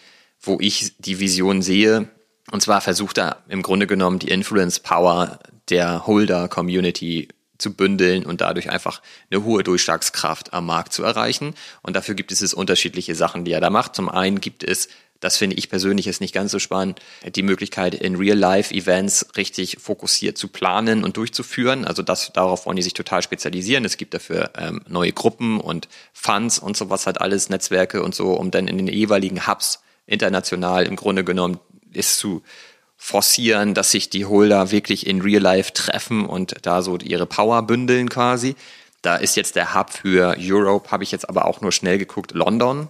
wo ich die Vision sehe. Und zwar versucht er im Grunde genommen die Influence Power der Holder-Community zu bündeln und dadurch einfach eine hohe Durchschlagskraft am Markt zu erreichen. Und dafür gibt es jetzt unterschiedliche Sachen, die er da macht. Zum einen gibt es, das finde ich persönlich jetzt nicht ganz so spannend, die Möglichkeit, in Real-Life-Events richtig fokussiert zu planen und durchzuführen. Also darauf wollen die sich total spezialisieren. Es gibt dafür neue Gruppen und Funds und sowas halt alles, Netzwerke und so, um dann in den jeweiligen Hubs international im Grunde genommen ist zu forcieren, dass sich die Holder wirklich in Real-Life treffen und da so ihre Power bündeln quasi. Da ist jetzt der Hub für Europe, habe ich jetzt aber auch nur schnell geguckt, London.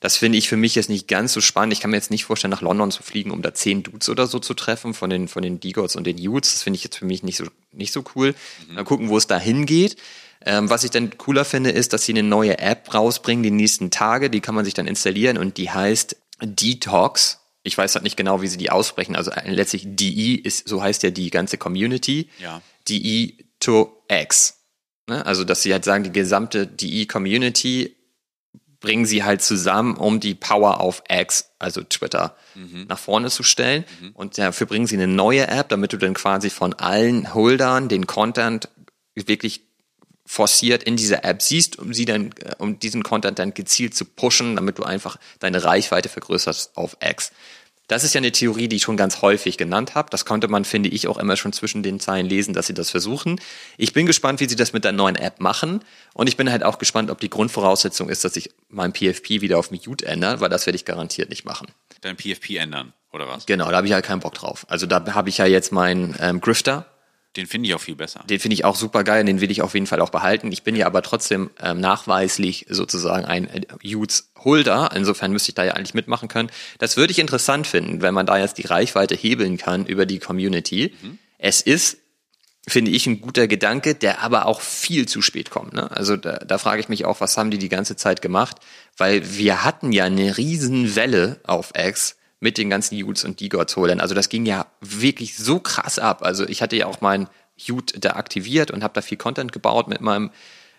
Das finde ich für mich jetzt nicht ganz so spannend. Ich kann mir jetzt nicht vorstellen, nach London zu fliegen, um da 10 Dudes oder so zu treffen von den DeGods und den Yoots. Das finde ich jetzt für mich nicht so cool. Mal gucken, wo es da hingeht. Was ich dann cooler finde, ist, dass sie eine neue App rausbringen, die nächsten Tage. Die kann man sich dann installieren und die heißt Detox. Ich weiß halt nicht genau, wie sie die aussprechen. Also letztlich DE ist, so heißt ja die ganze Community. Ja. DE to X. Ne? Also, dass sie halt sagen, die gesamte DE Community bringen sie halt zusammen, um die Power auf X, also Twitter, nach vorne zu stellen. Und dafür bringen sie eine neue App, damit du dann quasi von allen Holdern den Content wirklich forciert in dieser App siehst, um diesen Content dann gezielt zu pushen, damit du einfach deine Reichweite vergrößerst auf X. Das ist ja eine Theorie, die ich schon ganz häufig genannt habe. Das konnte man, finde ich, auch immer schon zwischen den Zeilen lesen, dass sie das versuchen. Ich bin gespannt, wie sie das mit der neuen App machen. Und ich bin halt auch gespannt, ob die Grundvoraussetzung ist, dass ich mein PFP wieder auf Mute ändere, weil das werde ich garantiert nicht machen. Dein PFP ändern, oder was? Genau, da habe ich ja halt keinen Bock drauf. Also da habe ich ja jetzt meinen Grifter. Den finde ich auch viel besser. Den finde ich auch super geil und den will ich auf jeden Fall auch behalten. Ich bin ja aber trotzdem nachweislich sozusagen ein Use-Holder. Insofern müsste ich da ja eigentlich mitmachen können. Das würde ich interessant finden, wenn man da jetzt die Reichweite hebeln kann über die Community. Es ist, finde ich, ein guter Gedanke, der aber auch viel zu spät kommt. Ne? Also da frage ich mich auch, was haben die ganze Zeit gemacht? Weil wir hatten ja eine riesen Welle auf X mit den ganzen Yoots und DeGods-Holdern. Also das ging ja wirklich so krass ab. Also ich hatte ja auch meinen Yoot da aktiviert und habe da viel Content gebaut mit meinem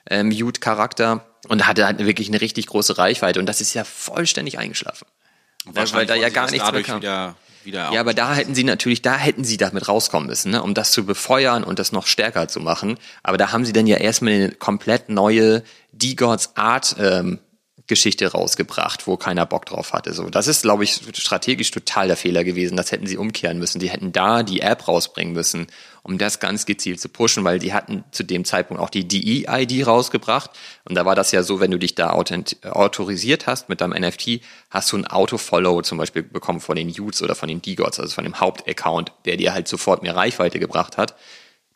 Yoot-Charakter und hatte halt wirklich eine richtig große Reichweite. Und das ist ja vollständig eingeschlafen. Weil da ja gar nichts mehr kam. Ja, aber da hätten sie damit rauskommen müssen, ne? Um das zu befeuern und das noch stärker zu machen. Aber da haben sie dann ja erstmal eine komplett neue DeGods-Art Geschichte rausgebracht, wo keiner Bock drauf hatte. So, das ist, glaube ich, strategisch total der Fehler gewesen. Das hätten sie umkehren müssen. Sie hätten da die App rausbringen müssen, um das ganz gezielt zu pushen, weil die hatten zu dem Zeitpunkt auch die DE-ID rausgebracht. Und da war das ja so, wenn du dich da autorisiert hast mit deinem NFT, hast du ein Auto-Follow zum Beispiel bekommen von den Yoots oder von den DeGods, also von dem Hauptaccount, der dir halt sofort mehr Reichweite gebracht hat.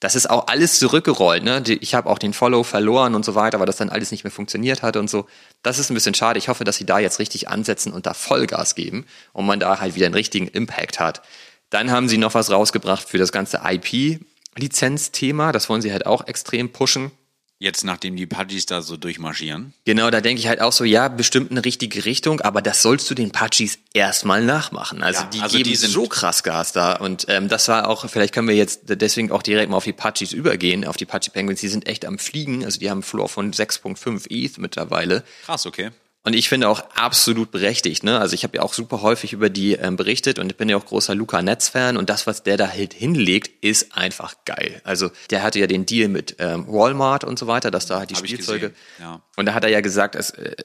Das ist auch alles zurückgerollt, ne? Ich habe auch den Follow verloren und so weiter, weil das dann alles nicht mehr funktioniert hat und so. Das ist ein bisschen schade. Ich hoffe, dass sie da jetzt richtig ansetzen und da Vollgas geben und man da halt wieder einen richtigen Impact hat. Dann haben sie noch was rausgebracht für das ganze IP-Lizenz-Thema. Das wollen sie halt auch extrem pushen. Jetzt, nachdem die Pudgies da so durchmarschieren. Genau, da denke ich halt auch so, ja, bestimmt eine richtige Richtung, aber das sollst du den Pudgies erstmal nachmachen. Also ja, die sind so krass Gas da und das war auch, vielleicht können wir jetzt deswegen auch direkt mal auf die Pudgies übergehen, auf die Pachi Penguins, die sind echt am Fliegen, also die haben einen Floor von 6,5 ETH mittlerweile. Krass, okay. Und ich finde auch absolut berechtigt, ne? Also ich habe ja auch super häufig über die berichtet und ich bin ja auch großer Luca Netz-Fan und das, was der da halt hinlegt, ist einfach geil. Also der hatte ja den Deal mit Walmart und so weiter, dass da halt die Spielzeuge. Ja. Und da hat er ja gesagt,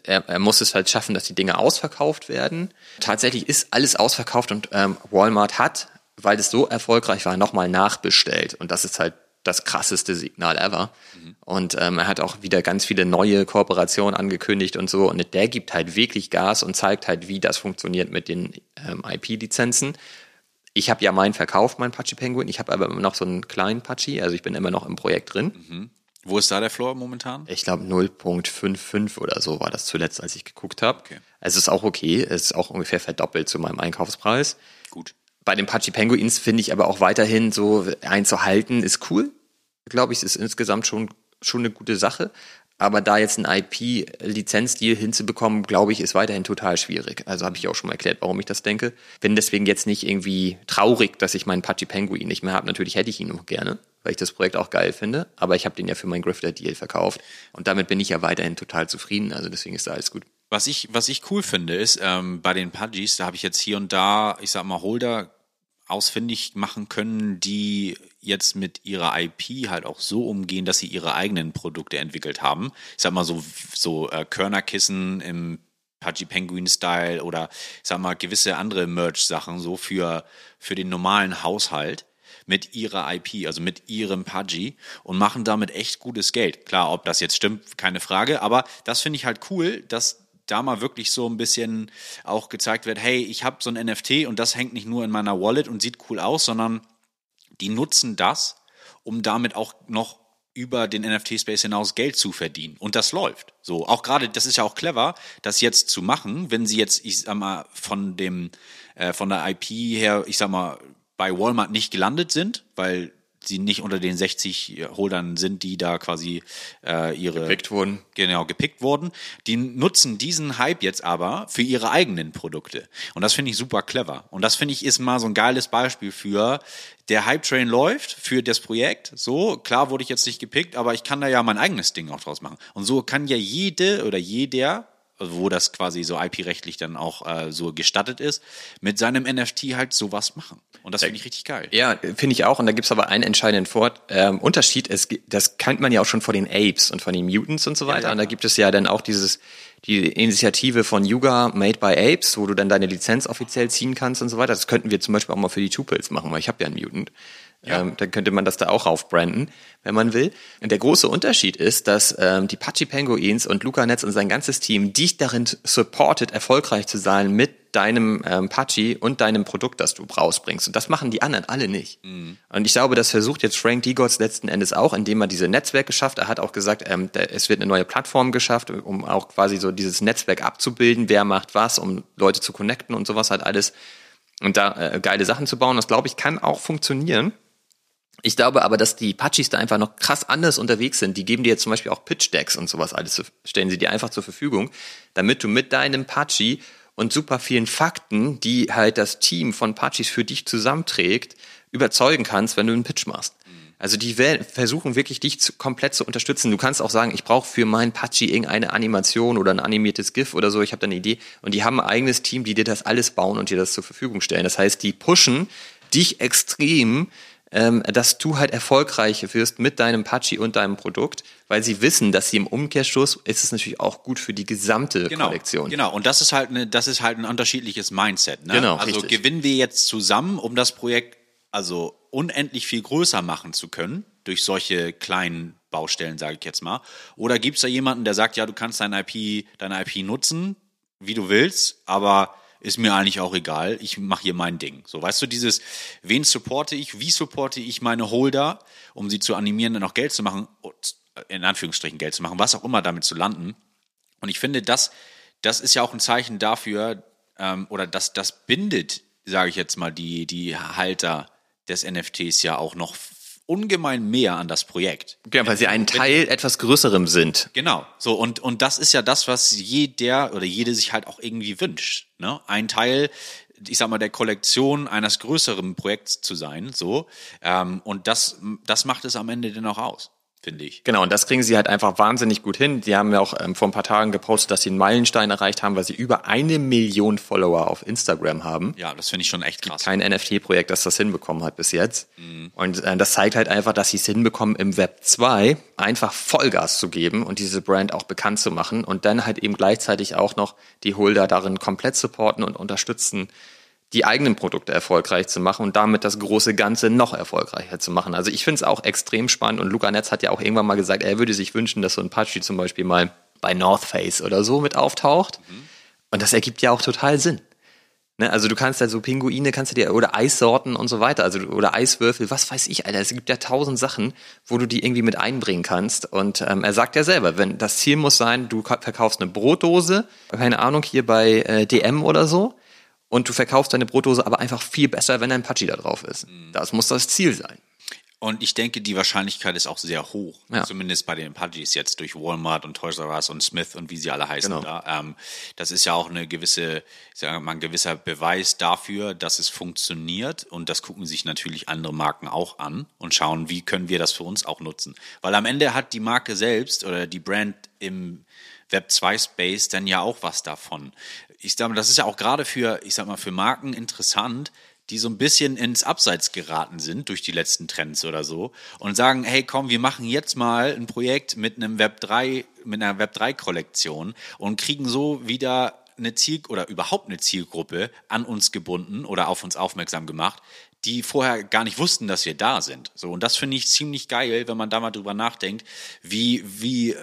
er muss es halt schaffen, dass die Dinge ausverkauft werden. Tatsächlich ist alles ausverkauft und Walmart hat, weil es so erfolgreich war, nochmal nachbestellt. Und das ist halt das krasseste Signal ever. Und er hat auch wieder ganz viele neue Kooperationen angekündigt und so. Und der gibt halt wirklich Gas und zeigt halt, wie das funktioniert mit den IP-Lizenzen. Ich habe ja meinen verkauft, meinen Pachi Penguin. Ich habe aber immer noch so einen kleinen Pachi. Also ich bin immer noch im Projekt drin. Wo ist da der Floor momentan? Ich glaube 0,55 oder so war das zuletzt, als ich geguckt habe. Okay. Also ist auch okay. Es ist auch ungefähr verdoppelt zu meinem Einkaufspreis. Gut. Bei den Pachi Penguins finde ich aber auch weiterhin so einzuhalten, ist cool. Glaube ich, ist insgesamt schon eine gute Sache. Aber da jetzt einen IP-Lizenzdeal hinzubekommen, glaube ich, ist weiterhin total schwierig. Also habe ich auch schon mal erklärt, warum ich das denke. Bin deswegen jetzt nicht irgendwie traurig, dass ich meinen Pachi Penguin nicht mehr habe. Natürlich hätte ich ihn noch gerne, weil ich das Projekt auch geil finde. Aber ich habe den ja für meinen Grifter-Deal verkauft. Und damit bin ich ja weiterhin total zufrieden. Also deswegen ist da alles gut. Was ich cool finde, ist, bei den Pudgies, da habe ich jetzt hier und da, ich sag mal, Holder ausfindig machen können, die jetzt mit ihrer IP halt auch so umgehen, dass sie ihre eigenen Produkte entwickelt haben. Ich sag mal so Körnerkissen im Pudgy Penguin-Style oder ich sag mal gewisse andere Merch-Sachen so für den normalen Haushalt mit ihrer IP, also mit ihrem Pudgy und machen damit echt gutes Geld. Klar, ob das jetzt stimmt, keine Frage, aber das finde ich halt cool, dass da mal wirklich so ein bisschen auch gezeigt wird, hey, ich habe so ein NFT und das hängt nicht nur in meiner Wallet und sieht cool aus, sondern die nutzen das, um damit auch noch über den NFT-Space hinaus Geld zu verdienen. Und das läuft. So, auch gerade, das ist ja auch clever, das jetzt zu machen, wenn sie jetzt, ich sag mal, von der IP her, ich sag mal, bei Walmart nicht gelandet sind, weil sie nicht unter den 60 Holdern sind, die da quasi gepickt wurden. Die nutzen diesen Hype jetzt aber für ihre eigenen Produkte. Und das finde ich super clever. Und das finde ich ist mal so ein geiles Beispiel für, der Hype-Train läuft für das Projekt. So, klar wurde ich jetzt nicht gepickt, aber ich kann da ja mein eigenes Ding auch draus machen. Und so kann ja jede oder jeder, wo das quasi so IP-rechtlich dann auch so gestattet ist, mit seinem NFT halt sowas machen. Und das finde ich richtig geil. Ja, finde ich auch. Und da gibt es aber einen entscheidenden Unterschied. Das kennt man ja auch schon von den Apes und von den Mutants und so weiter. Ja, ja. Und da gibt es ja dann auch die Initiative von Yuga Made by Apes, wo du dann deine Lizenz offiziell ziehen kannst und so weiter. Das könnten wir zum Beispiel auch mal für die Two Pills machen, weil ich habe ja einen Mutant. Ja. Dann könnte man das da auch raufbranden, wenn man will. Und der große Unterschied ist, dass die Pachi Penguins und Luca Netz und sein ganzes Team dich darin supportet, erfolgreich zu sein mit deinem Pachi und deinem Produkt, das du rausbringst. Und das machen die anderen alle nicht. Mhm. Und ich glaube, das versucht jetzt Frank DeGods letzten Endes auch, indem er diese Netzwerke schafft. Er hat auch gesagt, es wird eine neue Plattform geschafft, um auch quasi so dieses Netzwerk abzubilden, wer macht was, um Leute zu connecten und sowas halt alles. Und da geile Sachen zu bauen, das glaube ich, kann auch funktionieren. Ich glaube aber, dass die Pachis da einfach noch krass anders unterwegs sind. Die geben dir jetzt zum Beispiel auch Pitch-Decks und sowas alles, stellen sie dir einfach zur Verfügung, damit du mit deinem Pachi und super vielen Fakten, die halt das Team von Pachis für dich zusammenträgt, überzeugen kannst, wenn du einen Pitch machst. Also die versuchen wirklich, dich komplett zu unterstützen. Du kannst auch sagen, ich brauche für meinen Pachi irgendeine Animation oder ein animiertes GIF oder so, ich habe da eine Idee. Und die haben ein eigenes Team, die dir das alles bauen und dir das zur Verfügung stellen. Das heißt, die pushen dich extrem, dass du halt erfolgreich wirst mit deinem Pachi und deinem Produkt, weil sie wissen, dass sie im Umkehrschluss ist es natürlich auch gut für die gesamte Kollektion. Genau, und das ist halt ein unterschiedliches Mindset. Ne? Genau, also richtig. Gewinnen wir jetzt zusammen, um das Projekt also unendlich viel größer machen zu können, durch solche kleinen Baustellen, sage ich jetzt mal. Oder gibt es da jemanden, der sagt, ja, du kannst deine IP nutzen, wie du willst, aber ist mir eigentlich auch egal, ich mache hier mein Ding. So, weißt du, dieses, wen supporte ich, wie supporte ich meine Holder, um sie zu animieren, dann auch Geld zu machen, in Anführungsstrichen Geld zu machen, was auch immer damit zu landen. Und ich finde, das ist ja auch ein Zeichen dafür, oder das bindet, sage ich jetzt mal, die Halter des NFTs ja auch noch ungemein mehr an das Projekt. Genau, weil sie ein Teil etwas Größerem sind. Genau, so und das ist ja das, was jeder oder jede sich halt auch irgendwie wünscht, ne? Ein Teil, ich sag mal, der Kollektion eines größeren Projekts zu sein, so. Und das macht es am Ende dann auch aus, finde ich. Genau, und das kriegen sie halt einfach wahnsinnig gut hin. Die haben ja auch vor ein paar Tagen gepostet, dass sie einen Meilenstein erreicht haben, weil sie über 1 Million Follower auf Instagram haben. Ja, das finde ich schon echt krass. Kein NFT-Projekt, das hinbekommen hat bis jetzt. Mhm. Und das zeigt halt einfach, dass sie es hinbekommen, im Web 2 einfach Vollgas zu geben und diese Brand auch bekannt zu machen und dann halt eben gleichzeitig auch noch die Holder darin komplett supporten und unterstützen, die eigenen Produkte erfolgreich zu machen und damit das große Ganze noch erfolgreicher zu machen. Also ich finde es auch extrem spannend. Und Luca Netz hat ja auch irgendwann mal gesagt, er würde sich wünschen, dass so ein Pachi zum Beispiel mal bei North Face oder so mit auftaucht. Mhm. Und das ergibt ja auch total Sinn. Ne? Also du kannst ja so Pinguine, oder Eissorten und so weiter, also oder Eiswürfel, was weiß ich, Alter. Es gibt ja 1000 Sachen, wo du die irgendwie mit einbringen kannst. Und er sagt ja selber, wenn das Ziel muss sein, du verkaufst eine Brotdose, keine Ahnung, hier bei DM oder so, und du verkaufst deine Brotdose aber einfach viel besser, wenn ein Pachi da drauf ist. Das muss das Ziel sein. Und ich denke, die Wahrscheinlichkeit ist auch sehr hoch. Ja. Zumindest bei den Pudgies jetzt durch Walmart und Toys R Us und Smith und wie sie alle heißen. Genau. Da. Das ist ja auch eine gewisse, sagen wir mal, ein gewisser Beweis dafür, dass es funktioniert. Und das gucken sich natürlich andere Marken auch an und schauen, wie können wir das für uns auch nutzen. Weil am Ende hat die Marke selbst oder die Brand im Web2-Space dann ja auch was davon. Ich glaube, das ist ja auch gerade für Marken interessant, die so ein bisschen ins Abseits geraten sind durch die letzten Trends oder so und sagen, hey komm, wir machen jetzt mal ein Projekt mit einem Web3, mit einer Web3-Kollektion und kriegen so wieder eine oder überhaupt eine Zielgruppe an uns gebunden oder auf uns aufmerksam gemacht, die vorher gar nicht wussten, dass wir da sind. So, und das finde ich ziemlich geil, wenn man da mal drüber nachdenkt, wie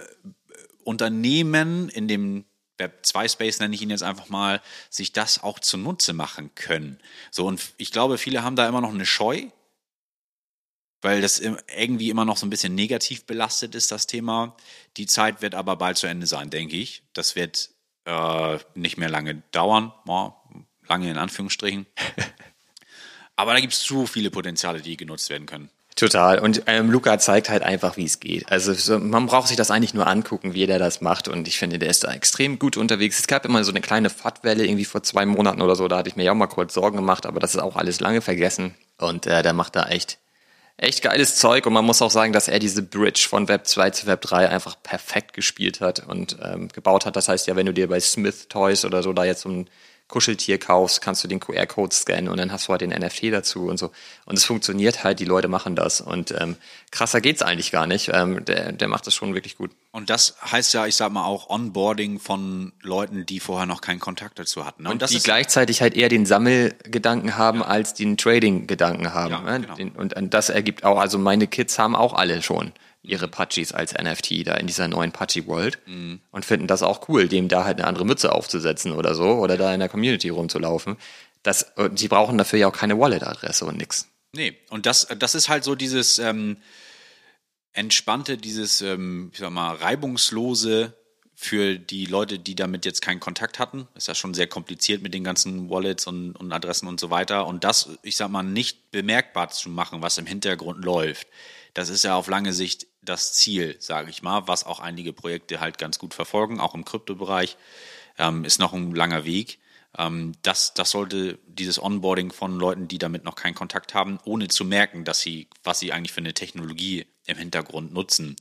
Unternehmen in dem Web2-Space, nenne ich ihn jetzt einfach mal, sich das auch zunutze machen können. So, und ich glaube, viele haben da immer noch eine Scheu, weil das irgendwie immer noch so ein bisschen negativ belastet ist, das Thema. Die Zeit wird aber bald zu Ende sein, denke ich. Das wird nicht mehr lange dauern, lange in Anführungsstrichen. Aber da gibt es so viele Potenziale, die genutzt werden können. Total. Und Luca zeigt halt einfach, wie es geht. Also man braucht sich das eigentlich nur angucken, wie der das macht. Und ich finde, der ist da extrem gut unterwegs. Es gab immer so eine kleine Fattwelle irgendwie vor 2 Monaten oder so. Da hatte ich mir ja auch mal kurz Sorgen gemacht, aber das ist auch alles lange vergessen. Und der macht da echt geiles Zeug. Und man muss auch sagen, dass er diese Bridge von Web 2 zu Web 3 einfach perfekt gespielt hat und gebaut hat. Das heißt ja, wenn du dir bei Smith Toys oder so da jetzt so ein Kuscheltier kaufst, kannst du den QR-Code scannen und dann hast du halt den NFT dazu und so. Und es funktioniert halt, die Leute machen das. Und krasser geht's eigentlich gar nicht. Der macht das schon wirklich gut. Und das heißt ja, ich sag mal auch Onboarding von Leuten, die vorher noch keinen Kontakt dazu hatten. Ne? Und das die gleichzeitig halt eher den Sammelgedanken haben, als den Trading-Gedanken haben. Ja, ne? Genau. Und das ergibt auch, also meine Kids haben auch alle schon ihre Pachis als NFT da in dieser neuen Pachi-World und finden das auch cool, dem da halt eine andere Mütze aufzusetzen oder so oder da in der Community rumzulaufen. Die brauchen dafür ja auch keine Wallet-Adresse und nix. Nee, und das ist halt so dieses entspannte, dieses, ich sag mal, reibungslose für die Leute, die damit jetzt keinen Kontakt hatten. Ist ja schon sehr kompliziert mit den ganzen Wallets und Adressen und so weiter. Und das, ich sag mal, nicht bemerkbar zu machen, was im Hintergrund läuft. Das ist ja auf lange Sicht das Ziel, sage ich mal, was auch einige Projekte halt ganz gut verfolgen, auch im Kryptobereich, ist noch ein langer Weg. Das sollte dieses Onboarding von Leuten, die damit noch keinen Kontakt haben, ohne zu merken, dass was sie eigentlich für eine Technologie im Hintergrund nutzen,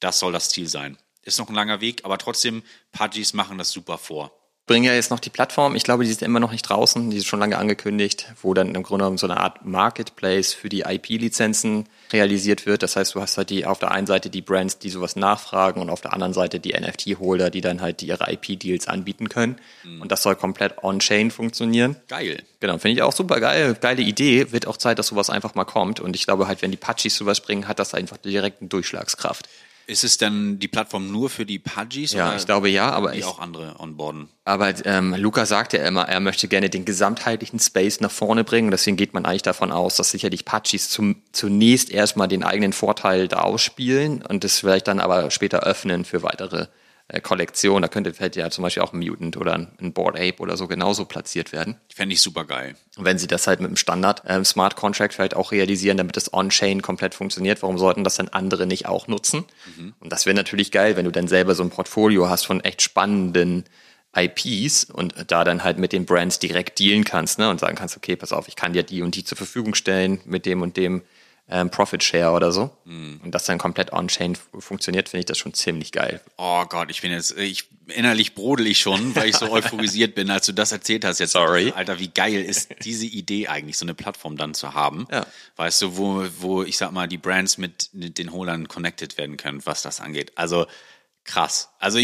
das soll das Ziel sein. Ist noch ein langer Weg, aber trotzdem, Pudgies machen das super vor. Bringen ja jetzt noch die Plattform, ich glaube, die ist immer noch nicht draußen, die ist schon lange angekündigt, wo dann im Grunde genommen so eine Art Marketplace für die IP-Lizenzen realisiert wird. Das heißt, du hast halt auf der einen Seite die Brands, die sowas nachfragen und auf der anderen Seite die NFT-Holder, die dann halt ihre IP-Deals anbieten können. Mhm. Und das soll komplett on-chain funktionieren. Geil. Genau, finde ich auch super geil. Geile Idee, wird auch Zeit, dass sowas einfach mal kommt. Und ich glaube halt, wenn die Pachis sowas bringen, hat das einfach direkt eine Durchschlagskraft. Ist es dann die Plattform nur für die Pudgies? Ja, oder ich glaube ja, aber die auch andere onboarden. Aber Luca sagt ja immer, er möchte gerne den gesamtheitlichen Space nach vorne bringen. Deswegen geht man eigentlich davon aus, dass sicherlich Pudgies zunächst erstmal den eigenen Vorteil da ausspielen und das vielleicht dann aber später öffnen für weitere Kollektionen. Da könnte vielleicht ja zum Beispiel auch ein Mutant oder ein Bored Ape oder so genauso platziert werden. Fände ich super geil. Und wenn sie das halt mit dem Standard Smart Contract vielleicht auch realisieren, damit das On-Chain komplett funktioniert, warum sollten das dann andere nicht auch nutzen? Mhm. Und das wäre natürlich geil, wenn du dann selber so ein Portfolio hast von echt spannenden IPs und da dann halt mit den Brands direkt dealen kannst, ne? Und sagen kannst, okay, pass auf, ich kann dir die und die zur Verfügung stellen mit dem und dem Profit Share oder so. Mm. Und das dann komplett on-chain funktioniert, finde ich das schon ziemlich geil. Oh Gott, innerlich brodel ich schon, weil ich so euphorisiert bin, als du das erzählt hast jetzt. Sorry. Alter, wie geil ist diese Idee eigentlich, so eine Plattform dann zu haben. Ja. Weißt du, wo ich sag mal, die Brands mit den Holdern connected werden können, was das angeht. Also krass. Also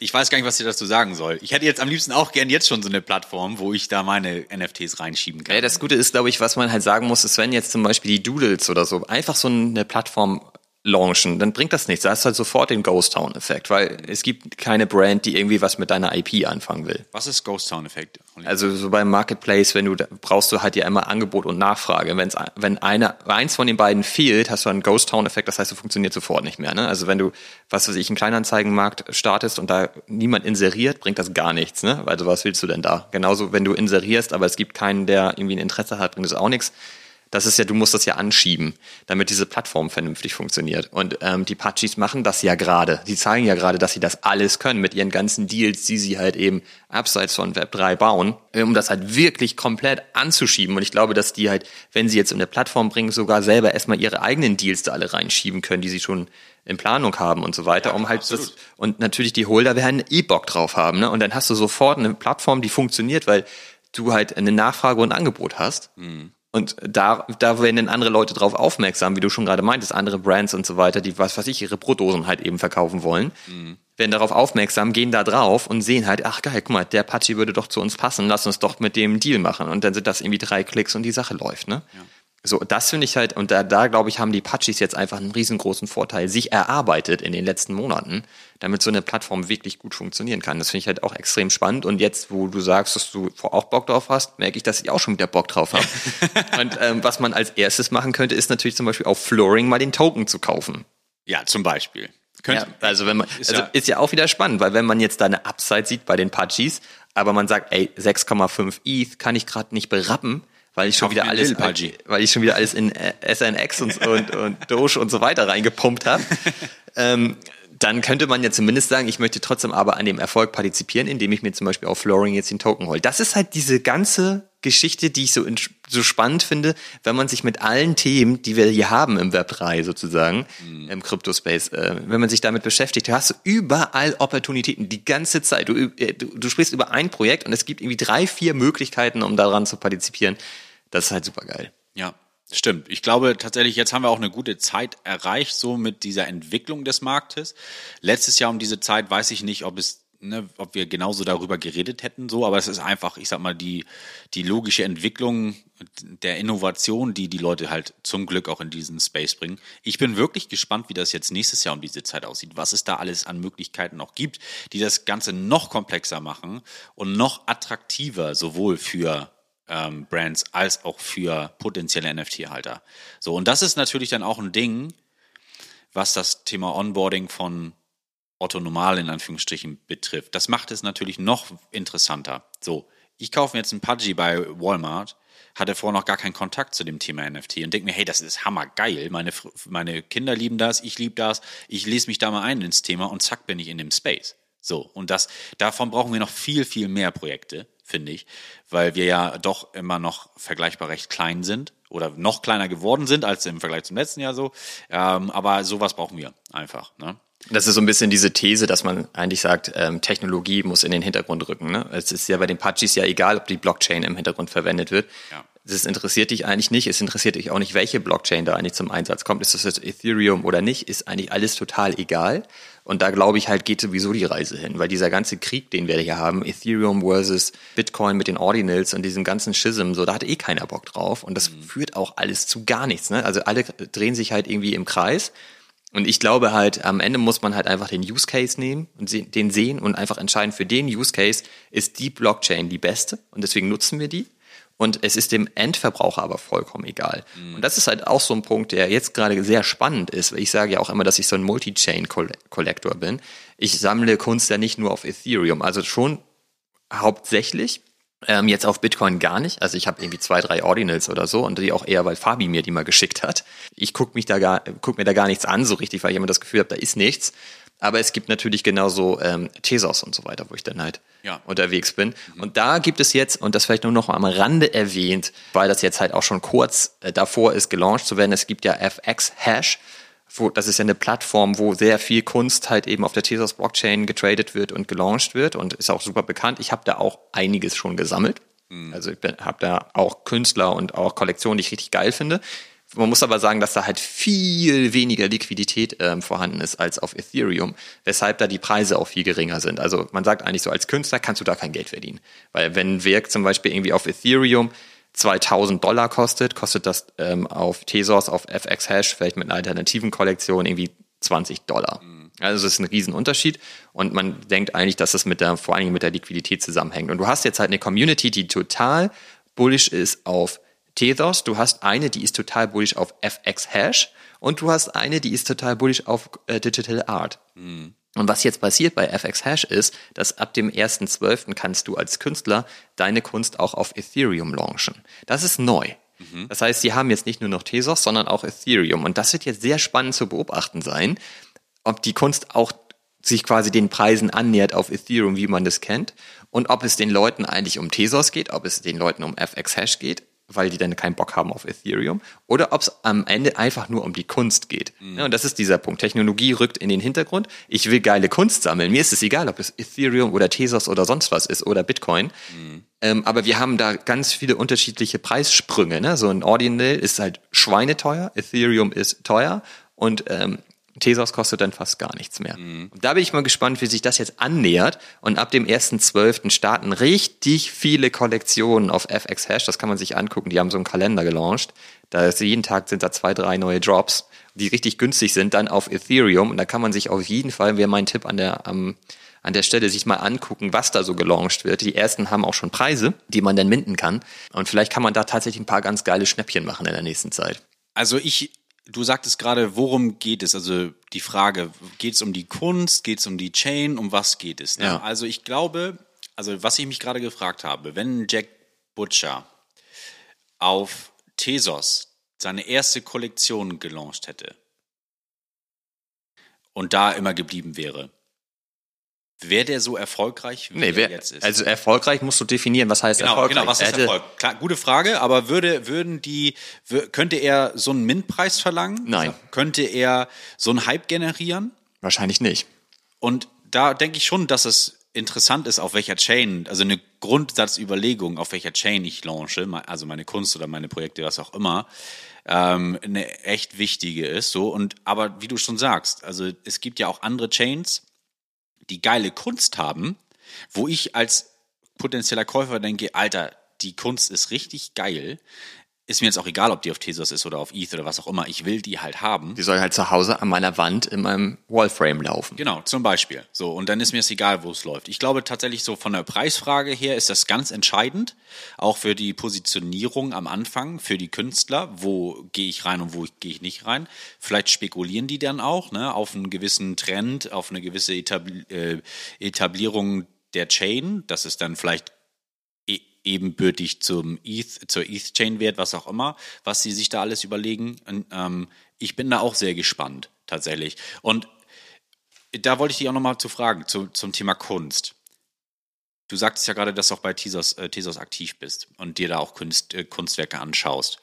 ich weiß gar nicht, was ich dazu sagen soll. Ich hätte jetzt am liebsten auch gern jetzt schon so eine Plattform, wo ich da meine NFTs reinschieben kann. Ja, das Gute ist, glaube ich, was man halt sagen muss, ist, wenn jetzt zum Beispiel die Doodles oder so einfach so eine Plattform launchen, dann bringt das nichts. Da hast du halt sofort den Ghost Town-Effekt, weil es gibt keine Brand, die irgendwie was mit deiner IP anfangen will. Was ist Ghost Town-Effekt? Also so beim Marketplace, brauchst du halt ja immer Angebot und Nachfrage. Wenn eins von den beiden fehlt, hast du einen Ghost Town-Effekt, das heißt, du funktionierst sofort nicht mehr. Ne? Also wenn du, was weiß ich, einen Kleinanzeigenmarkt startest und da niemand inseriert, bringt das gar nichts. Ne? Also was willst du denn da? Genauso, wenn du inserierst, aber es gibt keinen, der irgendwie ein Interesse hat, bringt das auch nichts. Das ist ja, du musst das ja anschieben, damit diese Plattform vernünftig funktioniert. Und die Pachis machen das ja gerade. Die zeigen ja gerade, dass sie das alles können mit ihren ganzen Deals, die sie halt eben abseits von Web 3 bauen, um das halt wirklich komplett anzuschieben. Und ich glaube, dass die halt, wenn sie jetzt in eine Plattform bringen, sogar selber erstmal ihre eigenen Deals da alle reinschieben können, die sie schon in Planung haben und so weiter, ja, um halt absolut. Das, und natürlich die Holder werden Bock drauf haben, ne? Und dann hast du sofort eine Plattform, die funktioniert, weil du halt eine Nachfrage und ein Angebot hast. Mhm. Und da werden dann andere Leute drauf aufmerksam, wie du schon gerade meintest, andere Brands und so weiter, die, was weiß ich, ihre Brotdosen halt eben verkaufen wollen, werden darauf aufmerksam, gehen da drauf und sehen halt, ach geil, guck mal, der Pachi würde doch zu uns passen, lass uns doch mit dem Deal machen. Und dann sind das irgendwie 3 Klicks und die Sache läuft, ne? Ja. So, das finde ich halt, und da glaube ich, haben die Pachis jetzt einfach einen riesengroßen Vorteil sich erarbeitet in den letzten Monaten, damit so eine Plattform wirklich gut funktionieren kann. Das finde ich halt auch extrem spannend. Und jetzt, wo du sagst, dass du auch Bock drauf hast, merke ich, dass ich auch schon wieder Bock drauf habe. Und was man als erstes machen könnte, ist natürlich zum Beispiel auf Flooring mal den Token zu kaufen. Ja, zum Beispiel. Ja, also wenn man, ist ja auch wieder spannend, weil wenn man jetzt da eine Upside sieht bei den Pachis, aber man sagt, ey, 6,5 ETH kann ich gerade nicht berappen, weil ich schon wieder alles in SNX und Doge und so weiter reingepumpt habe, dann könnte man ja zumindest sagen, ich möchte trotzdem aber an dem Erfolg partizipieren, indem ich mir zum Beispiel auf Flooring jetzt den Token hole. Das ist halt diese ganze Geschichte, die ich so spannend finde, wenn man sich mit allen Themen, die wir hier haben im Web3 sozusagen, im Crypto-Space, wenn man sich damit beschäftigt, hast du überall Opportunitäten, die ganze Zeit. Du sprichst über ein Projekt und es gibt irgendwie 3-4 Möglichkeiten, um daran zu partizipieren. Das ist halt super geil. Ja, stimmt. Ich glaube tatsächlich, jetzt haben wir auch eine gute Zeit erreicht, so mit dieser Entwicklung des Marktes. Letztes Jahr um diese Zeit weiß ich nicht, ob wir genauso darüber geredet hätten, so, aber es ist einfach, ich sag mal, die logische Entwicklung der Innovation, die Leute halt zum Glück auch in diesen Space bringen. Ich bin wirklich gespannt, wie das jetzt nächstes Jahr um diese Zeit aussieht, was es da alles an Möglichkeiten noch gibt, die das Ganze noch komplexer machen und noch attraktiver, sowohl für Brands als auch für potenzielle NFT-Halter. So, und das ist natürlich dann auch ein Ding, was das Thema Onboarding von Otto Normal in Anführungsstrichen betrifft. Das macht es natürlich noch interessanter. So, ich kaufe mir jetzt einen Pudgy bei Walmart, hatte vorher noch gar keinen Kontakt zu dem Thema NFT und denke mir, hey, das ist hammergeil, meine Kinder lieben das, ich liebe das, ich lese mich da mal ein ins Thema und zack, bin ich in dem Space. So, und davon brauchen wir noch viel, viel mehr Projekte, finde ich, weil wir ja doch immer noch vergleichbar recht klein sind oder noch kleiner geworden sind als im Vergleich zum letzten Jahr so. Aber sowas brauchen wir einfach, ne? Das ist so ein bisschen diese These, dass man eigentlich sagt, Technologie muss in den Hintergrund rücken, ne? Es ist ja bei den Pachis ja egal, ob die Blockchain im Hintergrund verwendet wird. Ja. Das interessiert dich eigentlich nicht. Es interessiert dich auch nicht, welche Blockchain da eigentlich zum Einsatz kommt. Ist das jetzt Ethereum oder nicht? Ist eigentlich alles total egal. Und da glaube ich halt, geht sowieso die Reise hin. Weil dieser ganze Krieg, den wir hier haben, Ethereum versus Bitcoin mit den Ordinals und diesem ganzen Schism, so, da hat eh keiner Bock drauf. Und das führt auch alles zu gar nichts, ne? Also alle drehen sich halt irgendwie im Kreis. Und ich glaube halt, am Ende muss man halt einfach den Use Case nehmen und den sehen und einfach entscheiden, für den Use Case ist die Blockchain die beste und deswegen nutzen wir die. Und es ist dem Endverbraucher aber vollkommen egal. Mhm. Und das ist halt auch so ein Punkt, der jetzt gerade sehr spannend ist, weil ich sage ja auch immer, dass ich so ein Multi-Chain-Collector bin. Ich sammle Kunst ja nicht nur auf Ethereum, also schon hauptsächlich, jetzt auf Bitcoin gar nicht. Also ich habe irgendwie 2-3 Ordinals oder so und die auch eher, weil Fabi mir die mal geschickt hat. Ich guck mir da gar nichts an so richtig, weil ich immer das Gefühl habe, da ist nichts. Aber es gibt natürlich genauso Tezos und so weiter, wo ich dann halt unterwegs bin. Mhm. Und da gibt es jetzt, und das vielleicht nur noch mal am Rande erwähnt, weil das jetzt halt auch schon kurz davor ist, gelauncht zu werden, es gibt ja FX-Hash. Das ist ja eine Plattform, wo sehr viel Kunst halt eben auf der Tezos-Blockchain getradet wird und gelauncht wird und ist auch super bekannt. Ich habe da auch einiges schon gesammelt. Also ich habe da auch Künstler und auch Kollektionen, die ich richtig geil finde. Man muss aber sagen, dass da halt viel weniger Liquidität vorhanden ist als auf Ethereum, weshalb da die Preise auch viel geringer sind. Also man sagt eigentlich so, als Künstler kannst du da kein Geld verdienen. Weil wenn ein Werk zum Beispiel irgendwie auf Ethereum $2.000 kostet das auf Tezos, auf FX-Hash, vielleicht mit einer alternativen Kollektion irgendwie $20. Also das ist ein Riesenunterschied und man denkt eigentlich, dass das vor allen Dingen mit der Liquidität zusammenhängt. Und du hast jetzt halt eine Community, die total bullish ist auf Tezos, du hast eine, die ist total bullish auf FX-Hash und du hast eine, die ist total bullish auf Digital Art. Mhm. Und was jetzt passiert bei FX-Hash ist, dass ab dem 1.12. kannst du als Künstler deine Kunst auch auf Ethereum launchen. Das ist neu. Mhm. Das heißt, sie haben jetzt nicht nur noch Tezos, sondern auch Ethereum. Und das wird jetzt sehr spannend zu beobachten sein, ob die Kunst auch sich quasi den Preisen annähert auf Ethereum, wie man das kennt. Und ob es den Leuten eigentlich um Tezos geht, ob es den Leuten um FX-Hash geht. weil die dann keinen Bock haben auf Ethereum, oder ob es am Ende einfach nur um die Kunst geht. Mhm. Ja, und das ist dieser Punkt. Technologie rückt in den Hintergrund. Ich will geile Kunst sammeln. Mir ist es egal, ob es Ethereum oder Tezos oder sonst was ist oder Bitcoin. Mhm. Aber wir haben da ganz viele unterschiedliche Preissprünge. Ne? So ein Ordinal ist halt schweineteuer, Ethereum ist teuer und Tezos kostet dann fast gar nichts mehr. Mhm. Und da bin ich mal gespannt, wie sich das jetzt annähert. Und ab dem 1.12. starten richtig viele Kollektionen auf FX-Hash. Das kann man sich angucken. Die haben so einen Kalender gelauncht. Da ist jeden Tag sind da 2-3 neue Drops, die richtig günstig sind, dann auf Ethereum. Und da kann man sich auf jeden Fall, wäre mein Tipp an der Stelle, sich mal angucken, was da so gelauncht wird. Die ersten haben auch schon Preise, die man dann minden kann. Und vielleicht kann man da tatsächlich ein paar ganz geile Schnäppchen machen in der nächsten Zeit. Du sagtest gerade, worum geht es? Also die Frage, geht es um die Kunst, geht es um die Chain, um was geht es? Ne? Ja. Also ich glaube, was ich mich gerade gefragt habe, wenn Jack Butcher auf Tezos seine erste Kollektion gelauncht hätte und da immer geblieben wäre, wäre der so erfolgreich, wie er jetzt ist? Also erfolgreich musst du definieren, was heißt erfolgreich? Genau, was ist Erfolg? Klar, gute Frage, aber könnte er so einen Mintpreis verlangen? Nein. Also könnte er so einen Hype generieren? Wahrscheinlich nicht. Und da denke ich schon, dass es interessant ist, auf welcher Chain, also eine Grundsatzüberlegung, auf welcher Chain ich launche, also meine Kunst oder meine Projekte, was auch immer, eine echt wichtige ist. So. Aber wie du schon sagst, also es gibt ja auch andere Chains, die geile Kunst haben, wo ich als potenzieller Käufer denke, Alter, die Kunst ist richtig geil. Ist mir jetzt auch egal, ob die auf Tezos ist oder auf ETH oder was auch immer. Ich will die halt haben. Die soll halt zu Hause an meiner Wand in meinem Wallframe laufen. Genau, zum Beispiel. So, und dann ist mir es egal, wo es läuft. Ich glaube tatsächlich so von der Preisfrage her ist das ganz entscheidend, auch für die Positionierung am Anfang, für die Künstler. Wo gehe ich rein und wo gehe ich nicht rein? Vielleicht spekulieren die dann auch, ne, auf einen gewissen Trend, auf eine gewisse Etablierung der Chain. Das ist dann vielleicht ebenbürtig zur ETH-Chain wird, was auch immer, was sie sich da alles überlegen. Und, ich bin da auch sehr gespannt, tatsächlich. Und da wollte ich dich auch nochmal zu fragen, zum Thema Kunst. Du sagtest ja gerade, dass du auch bei Tezos aktiv bist und dir da auch Kunstwerke anschaust.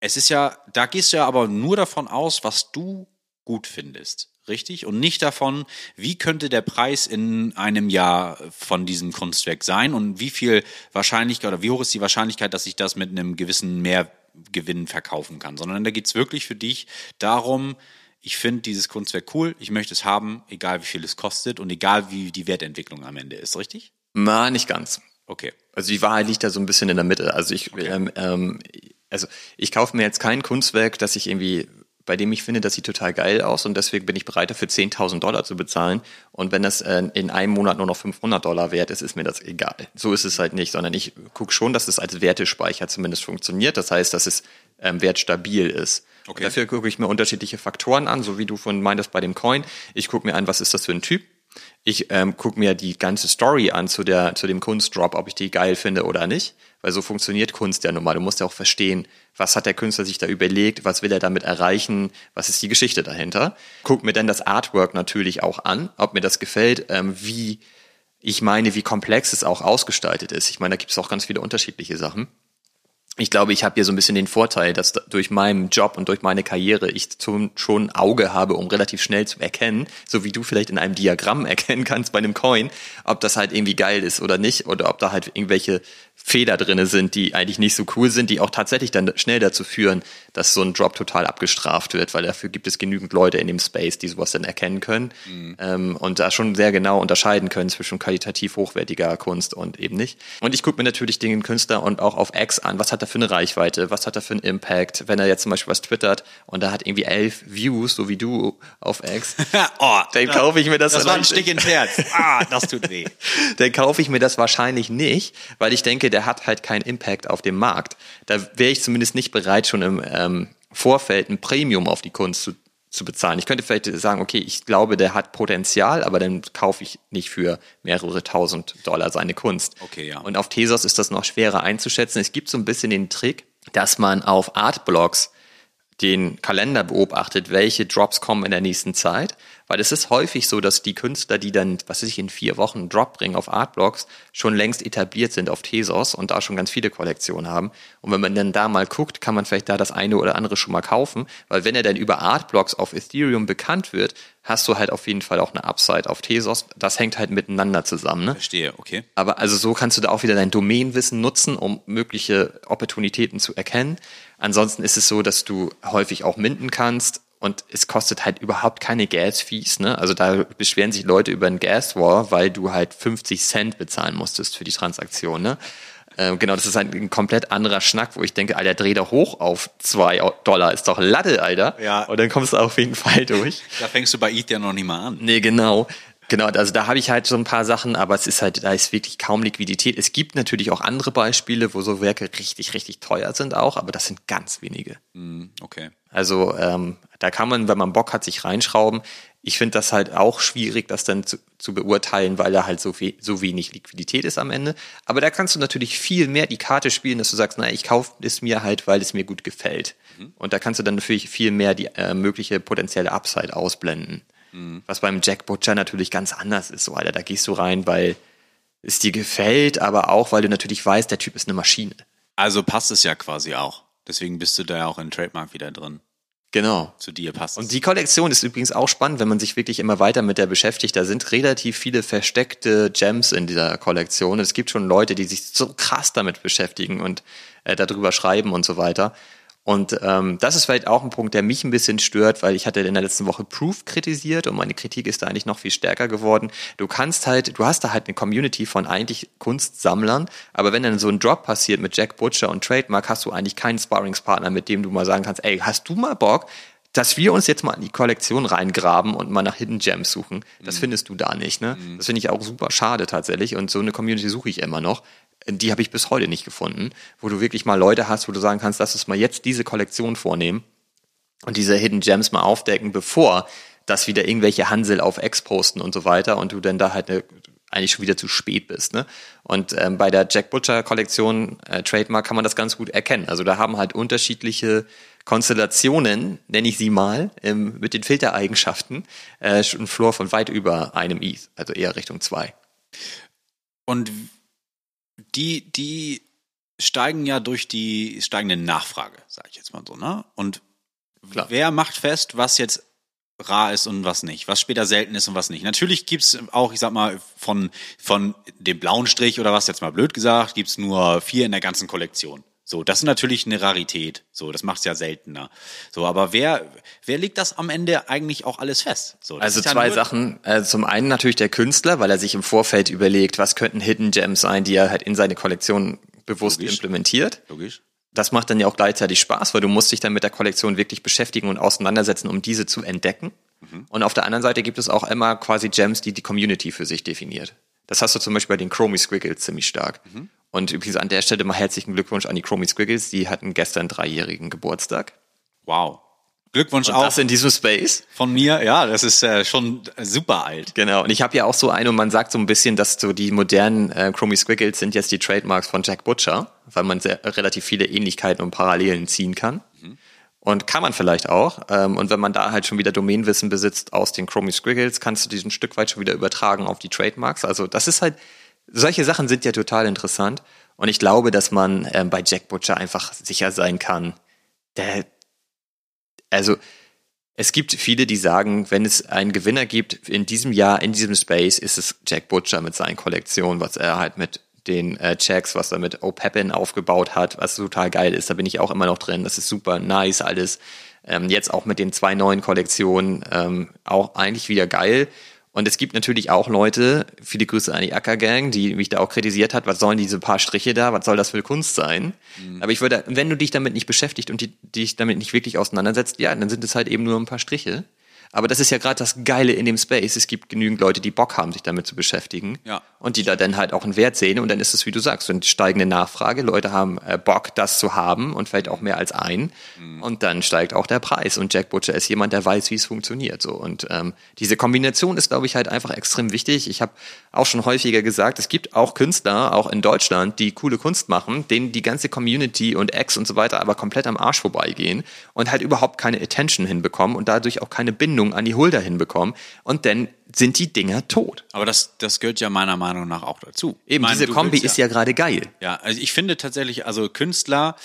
Es ist ja, da gehst du ja aber nur davon aus, was du gut findest. Richtig? Und nicht davon, wie könnte der Preis in einem Jahr von diesem Kunstwerk sein und wie hoch ist die Wahrscheinlichkeit, dass ich das mit einem gewissen Mehrgewinn verkaufen kann, sondern da geht es wirklich für dich darum, ich finde dieses Kunstwerk cool, ich möchte es haben, egal wie viel es kostet und egal wie die Wertentwicklung am Ende ist, richtig? Na, nicht ganz. Okay. Also die Wahrheit liegt da so ein bisschen in der Mitte. Also ich kaufe mir jetzt kein Kunstwerk, das ich irgendwie bei dem ich finde, das sieht total geil aus und deswegen bin ich bereit, dafür $10.000 zu bezahlen. Und wenn das in einem Monat nur noch $500 wert ist, ist mir das egal. So ist es halt nicht, sondern ich gucke schon, dass es als Wertespeicher zumindest funktioniert. Das heißt, dass es wertstabil ist. Okay. Dafür gucke ich mir unterschiedliche Faktoren an, so wie du von meintest bei dem Coin. Ich gucke mir an, was ist das für ein Typ? Ich gucke mir die ganze Story an zu dem Kunstdrop, ob ich die geil finde oder nicht. Weil so funktioniert Kunst ja nun mal. Du musst ja auch verstehen, was hat der Künstler sich da überlegt, was will er damit erreichen, was ist die Geschichte dahinter. Guck mir dann das Artwork natürlich auch an, ob mir das gefällt, wie komplex es auch ausgestaltet ist. Ich meine, da gibt es auch ganz viele unterschiedliche Sachen. Ich glaube, ich habe hier so ein bisschen den Vorteil, dass durch meinen Job und durch meine Karriere ich schon ein Auge habe, um relativ schnell zu erkennen, so wie du vielleicht in einem Diagramm erkennen kannst bei einem Coin, ob das halt irgendwie geil ist oder nicht oder ob da halt irgendwelche Fehler drin sind, die eigentlich nicht so cool sind, die auch tatsächlich dann schnell dazu führen, dass so ein Drop total abgestraft wird, weil dafür gibt es genügend Leute in dem Space, die sowas dann erkennen können und da schon sehr genau unterscheiden können zwischen qualitativ hochwertiger Kunst und eben nicht. Und ich gucke mir natürlich den Künstler und auch auf X an, was hat er für eine Reichweite, was hat er für einen Impact, wenn er jetzt zum Beispiel was twittert und da hat irgendwie 11 Views, so wie du auf X, dann kaufe ich mir das. Das war ein Stich ins Herz. Das tut weh. Dann kaufe ich mir das wahrscheinlich nicht, weil ich denke, der hat halt keinen Impact auf dem Markt. Da wäre ich zumindest nicht bereit, schon im Vorfeld ein Premium auf die Kunst zu bezahlen. Ich könnte vielleicht sagen, okay, ich glaube, der hat Potenzial, aber dann kaufe ich nicht für mehrere $1.000 seine Kunst. Okay, ja. Und auf Tezos ist das noch schwerer einzuschätzen. Es gibt so ein bisschen den Trick, dass man auf Artblocks den Kalender beobachtet, welche Drops kommen in der nächsten Zeit Weil es ist häufig so, dass die Künstler, die dann, was weiß ich, in 4 Wochen einen Drop bringen auf Artblocks, schon längst etabliert sind auf Tezos und da schon ganz viele Kollektionen haben. Und wenn man dann da mal guckt, kann man vielleicht da das eine oder andere schon mal kaufen, weil wenn er dann über Artblocks auf Ethereum bekannt wird, hast du halt auf jeden Fall auch eine Upside auf Tezos. Das hängt halt miteinander zusammen. Ne? Verstehe, okay. Aber also so kannst du da auch wieder dein Domänenwissen nutzen, um mögliche Opportunitäten zu erkennen. Ansonsten ist es so, dass du häufig auch minten kannst und es kostet halt überhaupt keine Gas-Fees. Ne? Also da beschweren sich Leute über einen Gas-War, weil du halt 50 Cent bezahlen musstest für die Transaktion. Ne? Genau, das ist halt ein komplett anderer Schnack, wo ich denke, Alter, dreh doch hoch auf $2, ist doch Latte, Alter. Ja. Und dann kommst du auf jeden Fall durch. Da fängst du bei ETH ja noch nicht mal an. Nee, genau. Genau, also da habe ich halt so ein paar Sachen, aber es ist halt, da ist wirklich kaum Liquidität. Es gibt natürlich auch andere Beispiele, wo so Werke richtig, richtig teuer sind auch, aber das sind ganz wenige. Okay. Also da kann man, wenn man Bock hat, sich reinschrauben. Ich finde das halt auch schwierig, das dann zu beurteilen, weil da halt so wenig Liquidität ist am Ende. Aber da kannst du natürlich viel mehr die Karte spielen, dass du sagst, naja, ich kaufe es mir halt, weil es mir gut gefällt. Mhm. Und da kannst du dann natürlich viel mehr die mögliche potenzielle Upside ausblenden. Was beim Jack Butcher natürlich ganz anders ist. So, Alter, da gehst du rein, weil es dir gefällt, aber auch, weil du natürlich weißt, der Typ ist eine Maschine. Also passt es ja quasi auch. Deswegen bist du da ja auch in Trademark wieder drin. Genau. Zu dir passt es. Und die Kollektion ist übrigens auch spannend, wenn man sich wirklich immer weiter mit der beschäftigt. Da sind relativ viele versteckte Gems in dieser Kollektion. Es gibt schon Leute, die sich so krass damit beschäftigen und darüber schreiben und so weiter. Und das ist vielleicht auch ein Punkt, der mich ein bisschen stört, weil ich hatte in der letzten Woche Proof kritisiert und meine Kritik ist da eigentlich noch viel stärker geworden. Du hast da halt eine Community von eigentlich Kunstsammlern, aber wenn dann so ein Drop passiert mit Jack Butcher und Trademark, hast du eigentlich keinen Sparringspartner, mit dem du mal sagen kannst, ey, hast du mal Bock, dass wir uns jetzt mal in die Kollektion reingraben und mal nach Hidden Gems suchen? Das findest du da nicht, ne? Das finde ich auch super schade tatsächlich und so eine Community suche ich immer noch. Die habe ich bis heute nicht gefunden, wo du wirklich mal Leute hast, wo du sagen kannst, lass uns mal jetzt diese Kollektion vornehmen und diese Hidden Gems mal aufdecken, bevor das wieder irgendwelche Hansel auf X posten und so weiter und du dann da halt eigentlich schon wieder zu spät bist. Ne? Und bei der Jack Butcher Kollektion Trademark kann man das ganz gut erkennen. Also da haben halt unterschiedliche Konstellationen, nenne ich sie mal, mit den Filtereigenschaften, einen Floor von weit über einem ETH, also eher Richtung 2. Und die steigen ja durch die steigende Nachfrage, sage ich jetzt mal so, ne? Und klar, wer macht fest, was jetzt rar ist und was nicht, was später selten ist und was nicht? Natürlich gibt's auch, ich sag mal, von dem blauen Strich oder was jetzt mal blöd gesagt, gibt's nur 4 in der ganzen Kollektion. So, das ist natürlich eine Rarität. So, das macht's ja seltener. So, aber wer legt das am Ende eigentlich auch alles fest? So, also ja 2 Sachen. Zum einen natürlich der Künstler, weil er sich im Vorfeld überlegt, was könnten Hidden Gems sein, die er halt in seine Kollektion bewusst implementiert. Logisch. Das macht dann ja auch gleichzeitig Spaß, weil du musst dich dann mit der Kollektion wirklich beschäftigen und auseinandersetzen, um diese zu entdecken. Mhm. Und auf der anderen Seite gibt es auch immer quasi Gems, die die Community für sich definiert. Das hast du zum Beispiel bei den Chromie Squiggles ziemlich stark. Mhm. Und übrigens an der Stelle mal herzlichen Glückwunsch an die Chromie Squiggles. Die hatten gestern 3-jährigen Geburtstag. Wow. Glückwunsch und auch. Das in diesem Space. Von mir, ja, das ist schon super alt. Genau, und ich habe ja auch so eine, und man sagt so ein bisschen, dass so die modernen Chromie Squiggles sind jetzt die Trademarks von Jack Butcher, weil man relativ viele Ähnlichkeiten und Parallelen ziehen kann. Mhm. Und kann man vielleicht auch. Und wenn man da halt schon wieder Domänenwissen besitzt aus den Chromie Squiggles, kannst du diesen Stück weit schon wieder übertragen auf die Trademarks. Also das ist halt, solche Sachen sind ja total interessant. Und ich glaube, dass man bei Jack Butcher einfach sicher sein kann, es gibt viele, die sagen, wenn es einen Gewinner gibt in diesem Jahr, in diesem Space, ist es Jack Butcher mit seinen Kollektionen, was er halt mit den Checks, was er mit O'Peppin aufgebaut hat, was total geil ist. Da bin ich auch immer noch drin. Das ist super nice alles. Jetzt auch mit den 2 neuen Kollektionen auch eigentlich wieder geil. Und es gibt natürlich auch Leute, viele Grüße an die Acker-Gang, die mich da auch kritisiert hat, was sollen diese paar Striche da, was soll das für Kunst sein? Mhm. Aber ich würde, wenn du dich damit nicht beschäftigst und dich damit nicht wirklich auseinandersetzt, ja, dann sind es halt eben nur ein paar Striche. Aber das ist ja gerade das Geile in dem Space. Es gibt genügend Leute, die Bock haben, sich damit zu beschäftigen. Ja. Und die da dann halt auch einen Wert sehen. Und dann ist es, wie du sagst, so eine steigende Nachfrage. Leute haben Bock, das zu haben und vielleicht auch mehr als einen. Mhm. Und dann steigt auch der Preis. Und Jack Butcher ist jemand, der weiß, wie es funktioniert. So. Und diese Kombination ist, glaube ich, halt einfach extrem wichtig. Ich habe auch schon häufiger gesagt, es gibt auch Künstler, auch in Deutschland, die coole Kunst machen, denen die ganze Community und Ex und so weiter aber komplett am Arsch vorbeigehen und halt überhaupt keine Attention hinbekommen und dadurch auch keine Bindung Bindung an die Holder hinbekommen und dann sind die Dinger tot. Aber das gehört ja meiner Meinung nach auch dazu. Eben, meine, diese Kombi ist ja gerade geil. Ja, also ich finde tatsächlich, also Künstler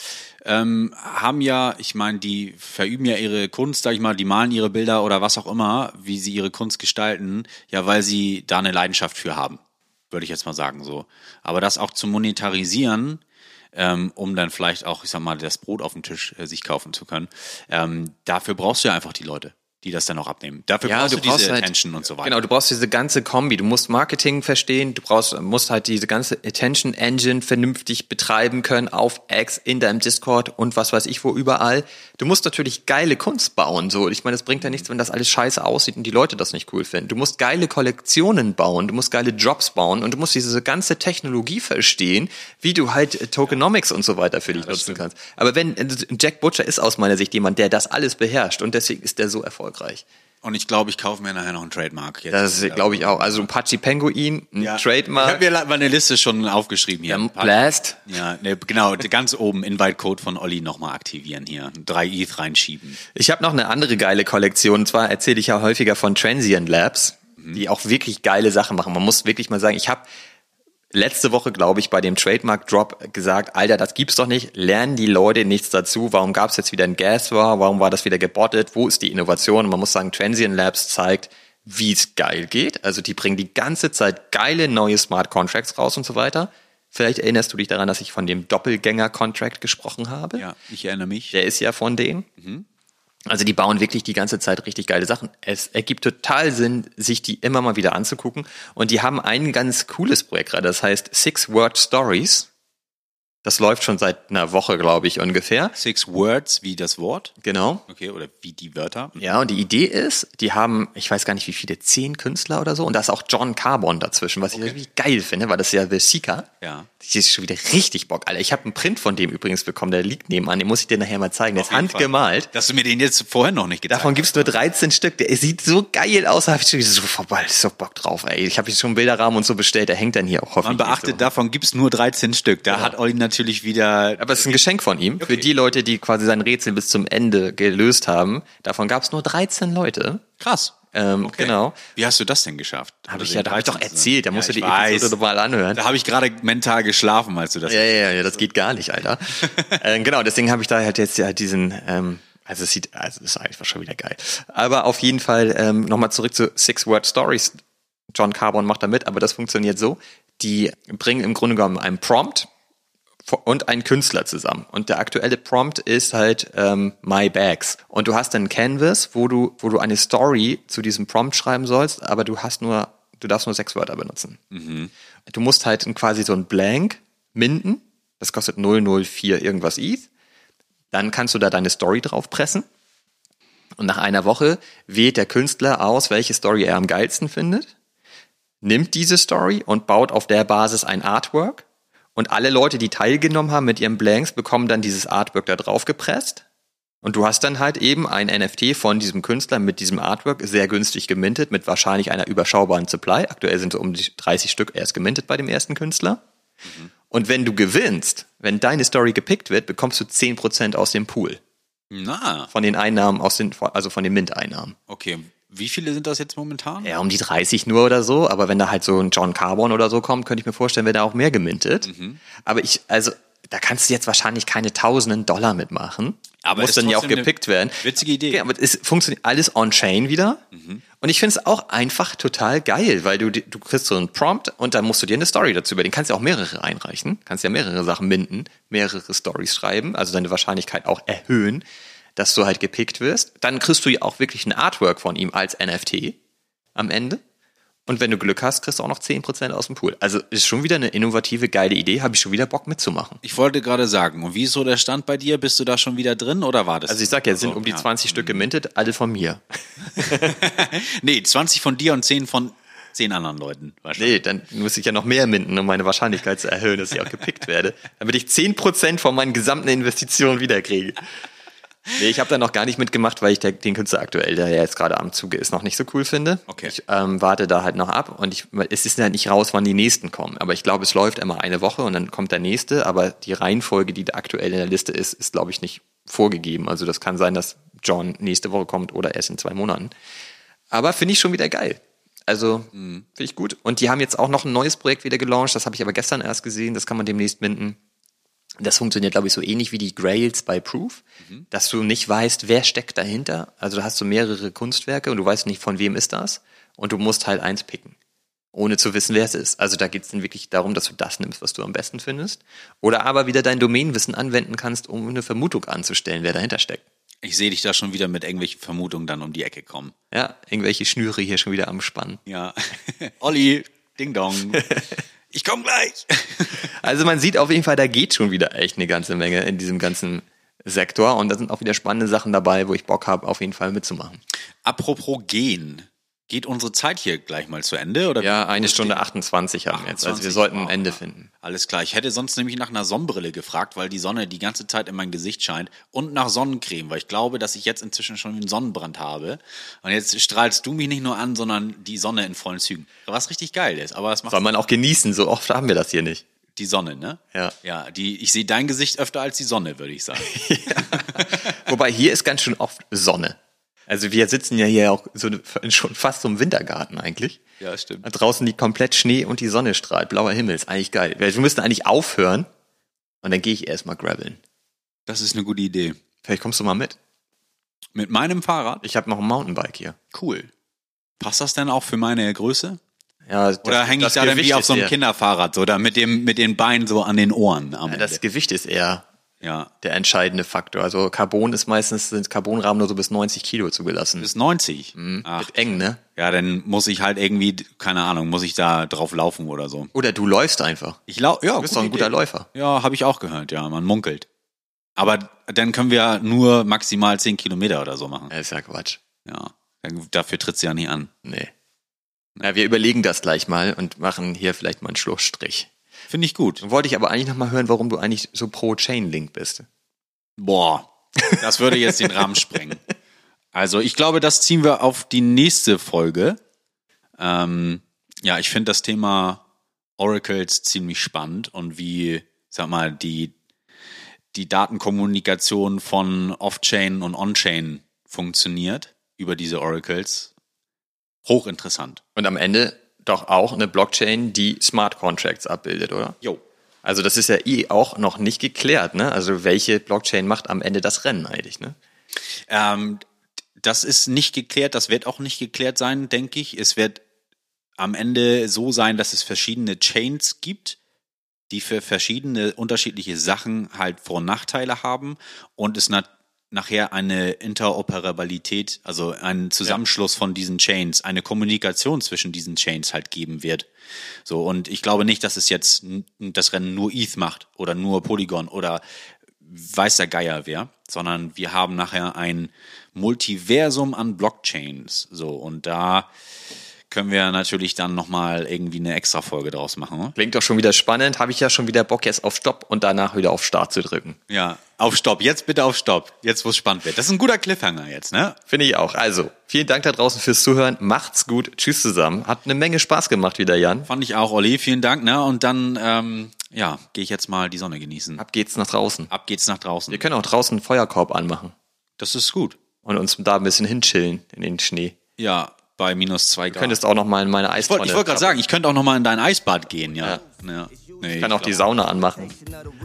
haben ja, ich meine, die verüben ja ihre Kunst, sag ich mal, die malen ihre Bilder oder was auch immer, wie sie ihre Kunst gestalten, ja, weil sie da eine Leidenschaft für haben, würde ich jetzt mal sagen so. Aber das auch zu monetarisieren, um dann vielleicht auch, ich sag mal, das Brot auf dem Tisch sich kaufen zu können, dafür brauchst du ja einfach die Leute, die das dann auch abnehmen. Dafür brauchst du diese halt, Attention und so weiter. Genau, du brauchst diese ganze Kombi. Du musst Marketing verstehen, du musst halt diese ganze Attention-Engine vernünftig betreiben können auf X, in deinem Discord und was weiß ich wo überall. Du musst natürlich geile Kunst bauen. So, ich meine, es bringt ja nichts, wenn das alles scheiße aussieht und die Leute das nicht cool finden. Du musst geile Kollektionen bauen, du musst geile Drops bauen und du musst diese ganze Technologie verstehen, wie du halt Tokenomics und so weiter für dich nutzen kannst. Aber wenn Jack Butcher ist aus meiner Sicht jemand, der das alles beherrscht und deswegen ist der so erfolgreich. Und ich glaube, ich kaufe mir nachher noch einen Trademark. Jetzt. Das glaube ich auch. Also ein Pachi Penguin, ein Trademark. Ich habe mir meine Liste schon aufgeschrieben hier. Blast. Ja, ne, genau, ganz oben Invite-Code von Olli nochmal aktivieren hier. 3 ETH reinschieben. Ich habe noch eine andere geile Kollektion. Und zwar erzähle ich ja häufiger von Transient Labs, die auch wirklich geile Sachen machen. Man muss wirklich mal sagen, ich habe letzte Woche, glaube ich, bei dem Trademark-Drop gesagt, Alter, das gibt's doch nicht, lernen die Leute nichts dazu, warum gab's jetzt wieder ein Gas-War, warum war das wieder gebottet, wo ist die Innovation? Und man muss sagen, Transient Labs zeigt, wie es geil geht. Also die bringen die ganze Zeit geile neue Smart Contracts raus und so weiter. Vielleicht erinnerst du dich daran, dass ich von dem Doppelgänger-Contract gesprochen habe. Ja, ich erinnere mich. Der ist ja von denen. Mhm. Also die bauen wirklich die ganze Zeit richtig geile Sachen. Es ergibt total Sinn, sich die immer mal wieder anzugucken. Und die haben ein ganz cooles Projekt gerade, das heißt 6-Word-Stories. Das läuft schon seit einer Woche, glaube ich, ungefähr. 6 Words wie das Wort? Genau. Okay, oder wie die Wörter. Ja, und die Idee ist, die haben, ich weiß gar nicht wie viele, 10 Künstler oder so. Und da ist auch John Carbon dazwischen, was ich irgendwie geil finde, weil das ist ja The Seeker. Ja. Das ist schon wieder richtig Bock, Alter. Ich habe einen Print von dem übrigens bekommen, der liegt nebenan. Den muss ich dir nachher mal zeigen. Der ist handgemalt. Dass du mir den jetzt vorhin noch nicht gezeigt hast. Davon gibt es nur 13 Stück. Der sieht so geil aus. Da habe ich schon wieder so vorbei. Ich hab so Bock drauf, ey. Ich habe jetzt schon einen Bilderrahmen und so bestellt. Der hängt dann hier auch hoffentlich. Man beachtet, davon gibt es nur 13 Stück. Da hat Olli natürlich wieder... Aber es ist ein Geschenk von ihm. Okay. Für die Leute, die quasi sein Rätsel bis zum Ende gelöst haben. Davon gab es nur 13 Leute. Krass. Okay. Genau. Wie hast du das denn geschafft? Habe ich doch erzählt. Da musst du die Episode mal anhören. Da habe ich gerade mental geschlafen, als du das gesagt hast. Ja, das geht gar nicht, Alter. Genau, deswegen habe ich da halt jetzt ja diesen... es ist einfach schon wieder geil. Aber auf jeden Fall nochmal zurück zu 6-Word-Stories. John Carbon macht da mit, aber das funktioniert so. Die bringen im Grunde genommen einen Prompt und einen Künstler zusammen. Und der aktuelle Prompt ist halt My Bags. Und du hast dann ein Canvas, wo du eine Story zu diesem Prompt schreiben sollst, aber du darfst nur 6 Wörter benutzen. Mhm. Du musst halt quasi so ein Blank minden. Das kostet 004 irgendwas ETH. Dann kannst du da deine Story draufpressen. Und nach einer Woche wählt der Künstler aus, welche Story er am geilsten findet, nimmt diese Story und baut auf der Basis ein Artwork. Und alle Leute, die teilgenommen haben mit ihren Blanks, bekommen dann dieses Artwork da drauf gepresst. Und du hast dann halt eben ein NFT von diesem Künstler mit diesem Artwork, sehr günstig gemintet, mit wahrscheinlich einer überschaubaren Supply. Aktuell sind so um die 30 Stück erst gemintet bei dem ersten Künstler. Mhm. Und wenn du gewinnst, wenn deine Story gepickt wird, bekommst du 10% aus dem Pool. Na. Von den Einnahmen, also von den Mint-Einnahmen. Okay, wie viele sind das jetzt momentan? Ja, um die 30 nur oder so. Aber wenn da halt so ein John Carbon oder so kommt, könnte ich mir vorstellen, wird da auch mehr gemintet. Mhm. Aber da kannst du jetzt wahrscheinlich keine tausenden $1.000 mitmachen. Aber muss dann ja auch gepickt werden. Witzige Idee. Ja, aber es funktioniert alles on-chain wieder. Mhm. Und ich finde es auch einfach total geil, weil du kriegst so einen Prompt und dann musst du dir eine Story dazu überlegen. Kannst ja auch mehrere einreichen. Kannst ja mehrere Sachen minden, mehrere Stories schreiben, also deine Wahrscheinlichkeit auch erhöhen, dass du halt gepickt wirst. Dann kriegst du ja auch wirklich ein Artwork von ihm als NFT am Ende. Und wenn du Glück hast, kriegst du auch noch 10% aus dem Pool. Also ist schon wieder eine innovative, geile Idee. Habe ich schon wieder Bock mitzumachen. Ich wollte gerade sagen, und wie ist so der Stand bei dir? Bist du da schon wieder drin oder war das? Also ich sag ja, es sind um die 20 Stück gemintet, alle von mir. 20 von dir und 10 von 10 anderen Leuten. Wahrscheinlich. Nee, dann muss ich ja noch mehr minden, um meine Wahrscheinlichkeit zu erhöhen, dass ich auch gepickt werde. Damit ich 10% von meinen gesamten Investitionen wiederkriege. Nee, ich habe da noch gar nicht mitgemacht, weil ich den Künstler aktuell, der ja jetzt gerade am Zuge ist, noch nicht so cool finde. Okay. Ich warte da halt noch ab und es ist ja nicht raus, wann die nächsten kommen. Aber ich glaube, es läuft immer eine Woche und dann kommt der nächste. Aber die Reihenfolge, die da aktuell in der Liste ist, glaube ich, nicht vorgegeben. Also das kann sein, dass John nächste Woche kommt oder erst in 2 Monaten. Aber finde ich schon wieder geil. Also finde ich gut. Und die haben jetzt auch noch ein neues Projekt wieder gelauncht. Das habe ich aber gestern erst gesehen. Das kann man demnächst minden. Das funktioniert, glaube ich, so ähnlich wie die Grails bei Proof, dass du nicht weißt, wer steckt dahinter. Also da hast du mehrere Kunstwerke und du weißt nicht, von wem ist das. Und du musst halt eins picken, ohne zu wissen, wer es ist. Also da geht es dann wirklich darum, dass du das nimmst, was du am besten findest. Oder aber wieder dein Domänenwissen anwenden kannst, um eine Vermutung anzustellen, wer dahinter steckt. Ich sehe dich da schon wieder mit irgendwelchen Vermutungen dann um die Ecke kommen. Ja, irgendwelche Schnüre hier schon wieder am Spannen. Ja, Olli, Ding Dong, ich komme gleich. Also man sieht auf jeden Fall, da geht schon wieder echt eine ganze Menge in diesem ganzen Sektor. Und da sind auch wieder spannende Sachen dabei, wo ich Bock habe, auf jeden Fall mitzumachen. Apropos gehen. Geht unsere Zeit hier gleich mal zu Ende? Oder ja, 1:28 haben wir jetzt. Also wir sollten ein Ende finden. Alles klar. Ich hätte sonst nämlich nach einer Sonnenbrille gefragt, weil die Sonne die ganze Zeit in mein Gesicht scheint. Und nach Sonnencreme, weil ich glaube, dass ich jetzt inzwischen schon einen Sonnenbrand habe. Und jetzt strahlst du mich nicht nur an, sondern die Sonne in vollen Zügen. Was richtig geil ist. Aber das macht soll man auch genießen. So oft haben wir das hier nicht. Die Sonne, ne? Ja. Ja, ich sehe dein Gesicht öfter als die Sonne, würde ich sagen. Ja. Wobei hier ist ganz schön oft Sonne. Also wir sitzen ja hier auch so schon fast so im Wintergarten eigentlich. Ja, stimmt. Da draußen liegt komplett Schnee und die Sonne strahlt. Blauer Himmel ist eigentlich geil. Wir müssten eigentlich aufhören und dann gehe ich erstmal graveln. Das ist eine gute Idee. Vielleicht kommst du mal mit. Mit meinem Fahrrad? Ich habe noch ein Mountainbike hier. Cool. Passt das denn auch für meine Größe? Ja. Oder hänge ich da dann wie auf so einem Kinderfahrrad so, da mit den Beinen so an den Ohren? Ja, das Gewicht ist eher... Ja, der entscheidende Faktor. Also Carbon ist meistens, sind Carbonrahmen nur so bis 90 Kilo zugelassen. Bis 90? Mhm. Ach, wird eng, ne? Ja, dann muss ich halt irgendwie, keine Ahnung, muss ich da drauf laufen oder so. Oder du läufst einfach. Ja, du bist doch ein guter Läufer. Ja, habe ich auch gehört, ja, man munkelt. Aber dann können wir nur maximal 10 Kilometer oder so machen. Das ist ja Quatsch. Ja, dafür tritt's ja nicht an. Nee. Na, wir überlegen das gleich mal und machen hier vielleicht mal einen Schlussstrich. Finde ich gut. Wollte ich aber eigentlich nochmal hören, warum du eigentlich so pro Chainlink bist. Boah, das würde jetzt den Rahmen sprengen. Also ich glaube, das ziehen wir auf die nächste Folge. Ja, ich finde das Thema Oracles ziemlich spannend und wie, sag mal, die Datenkommunikation von Off-Chain und On-Chain funktioniert über diese Oracles. Hochinteressant. Und am Ende... doch auch eine Blockchain, die Smart Contracts abbildet, oder? Jo. Also das ist ja auch noch nicht geklärt, ne? Also welche Blockchain macht am Ende das Rennen eigentlich, ne? Das ist nicht geklärt, das wird auch nicht geklärt sein, denke ich. Es wird am Ende so sein, dass es verschiedene Chains gibt, die für verschiedene unterschiedliche Sachen halt Vor- und Nachteile haben und es nachher eine Interoperabilität, also einen Zusammenschluss von diesen Chains, eine Kommunikation zwischen diesen Chains halt geben wird. So, und ich glaube nicht, dass es jetzt das Rennen nur ETH macht oder nur Polygon oder weiß der Geier wer, sondern wir haben nachher ein Multiversum an Blockchains. So, und da können wir natürlich dann nochmal irgendwie eine extra Folge draus machen. Oder? Klingt doch schon wieder spannend. Habe ich ja schon wieder Bock, jetzt auf Stopp und danach wieder auf Start zu drücken. Ja, auf Stopp. Jetzt bitte auf Stopp. Jetzt, wo es spannend wird. Das ist ein guter Cliffhanger jetzt, ne? Finde ich auch. Also, vielen Dank da draußen fürs Zuhören. Macht's gut. Tschüss zusammen. Hat eine Menge Spaß gemacht wieder, Jan. Fand ich auch, Olli. Vielen Dank, ne? Und dann, ja, gehe ich jetzt mal die Sonne genießen. Ab geht's nach draußen. Ab geht's nach draußen. Wir können auch draußen einen Feuerkorb anmachen. Das ist gut. Und uns da ein bisschen hinchillen in den Schnee. Ja. Bei -2 Grad. Du könntest auch noch mal in meine Eistonne. Ich wollte gerade sagen, ich könnte auch noch mal in dein Eisbad gehen, ja. Ja. Nee, ich kann auch die Sauna anmachen.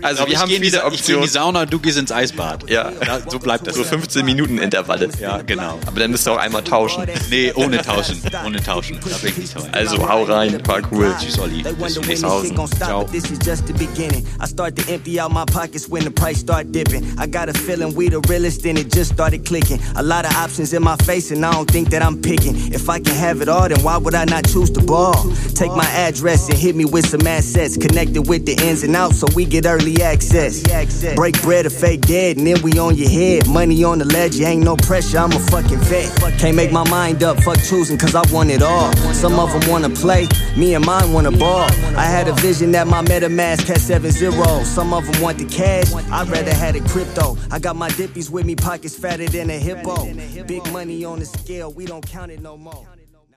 Also wir haben wieder Optionen. Ich gehe in die Sauna, du gehst ins Eisbad. Ja. So bleibt das. So 15 Minuten Intervalle. Ja, genau. Aber dann müsst ihr auch einmal tauschen. Nee, ohne tauschen. Ohne tauschen. Da bin ich nicht dabei. Also hau rein, war cool. Tschüss, Olli. Bis zum nächsten Mal. Ciao. I start to empty out my pockets when the price start dipping. I got a feeling we the realest and it just started clicking. A lot of options in my face and I don't think that I'm picking. If I can have it all, then why would I not choose the ball? Take my address and hit me with some assets. Connect with the ins and outs so we get early access. Break bread or fake dead and then we on your head. Money on the ledge, ain't no pressure, I'm a fucking vet. Can't make my mind up, fuck choosing cause I want it all. Some of them wanna play, me and mine wanna ball. I had a vision that my MetaMask had 7 zeros. Some of them want the cash, I'd rather had the crypto. I got my dippies with me, pockets fatter than a hippo. Big money on the scale, we don't count it no more.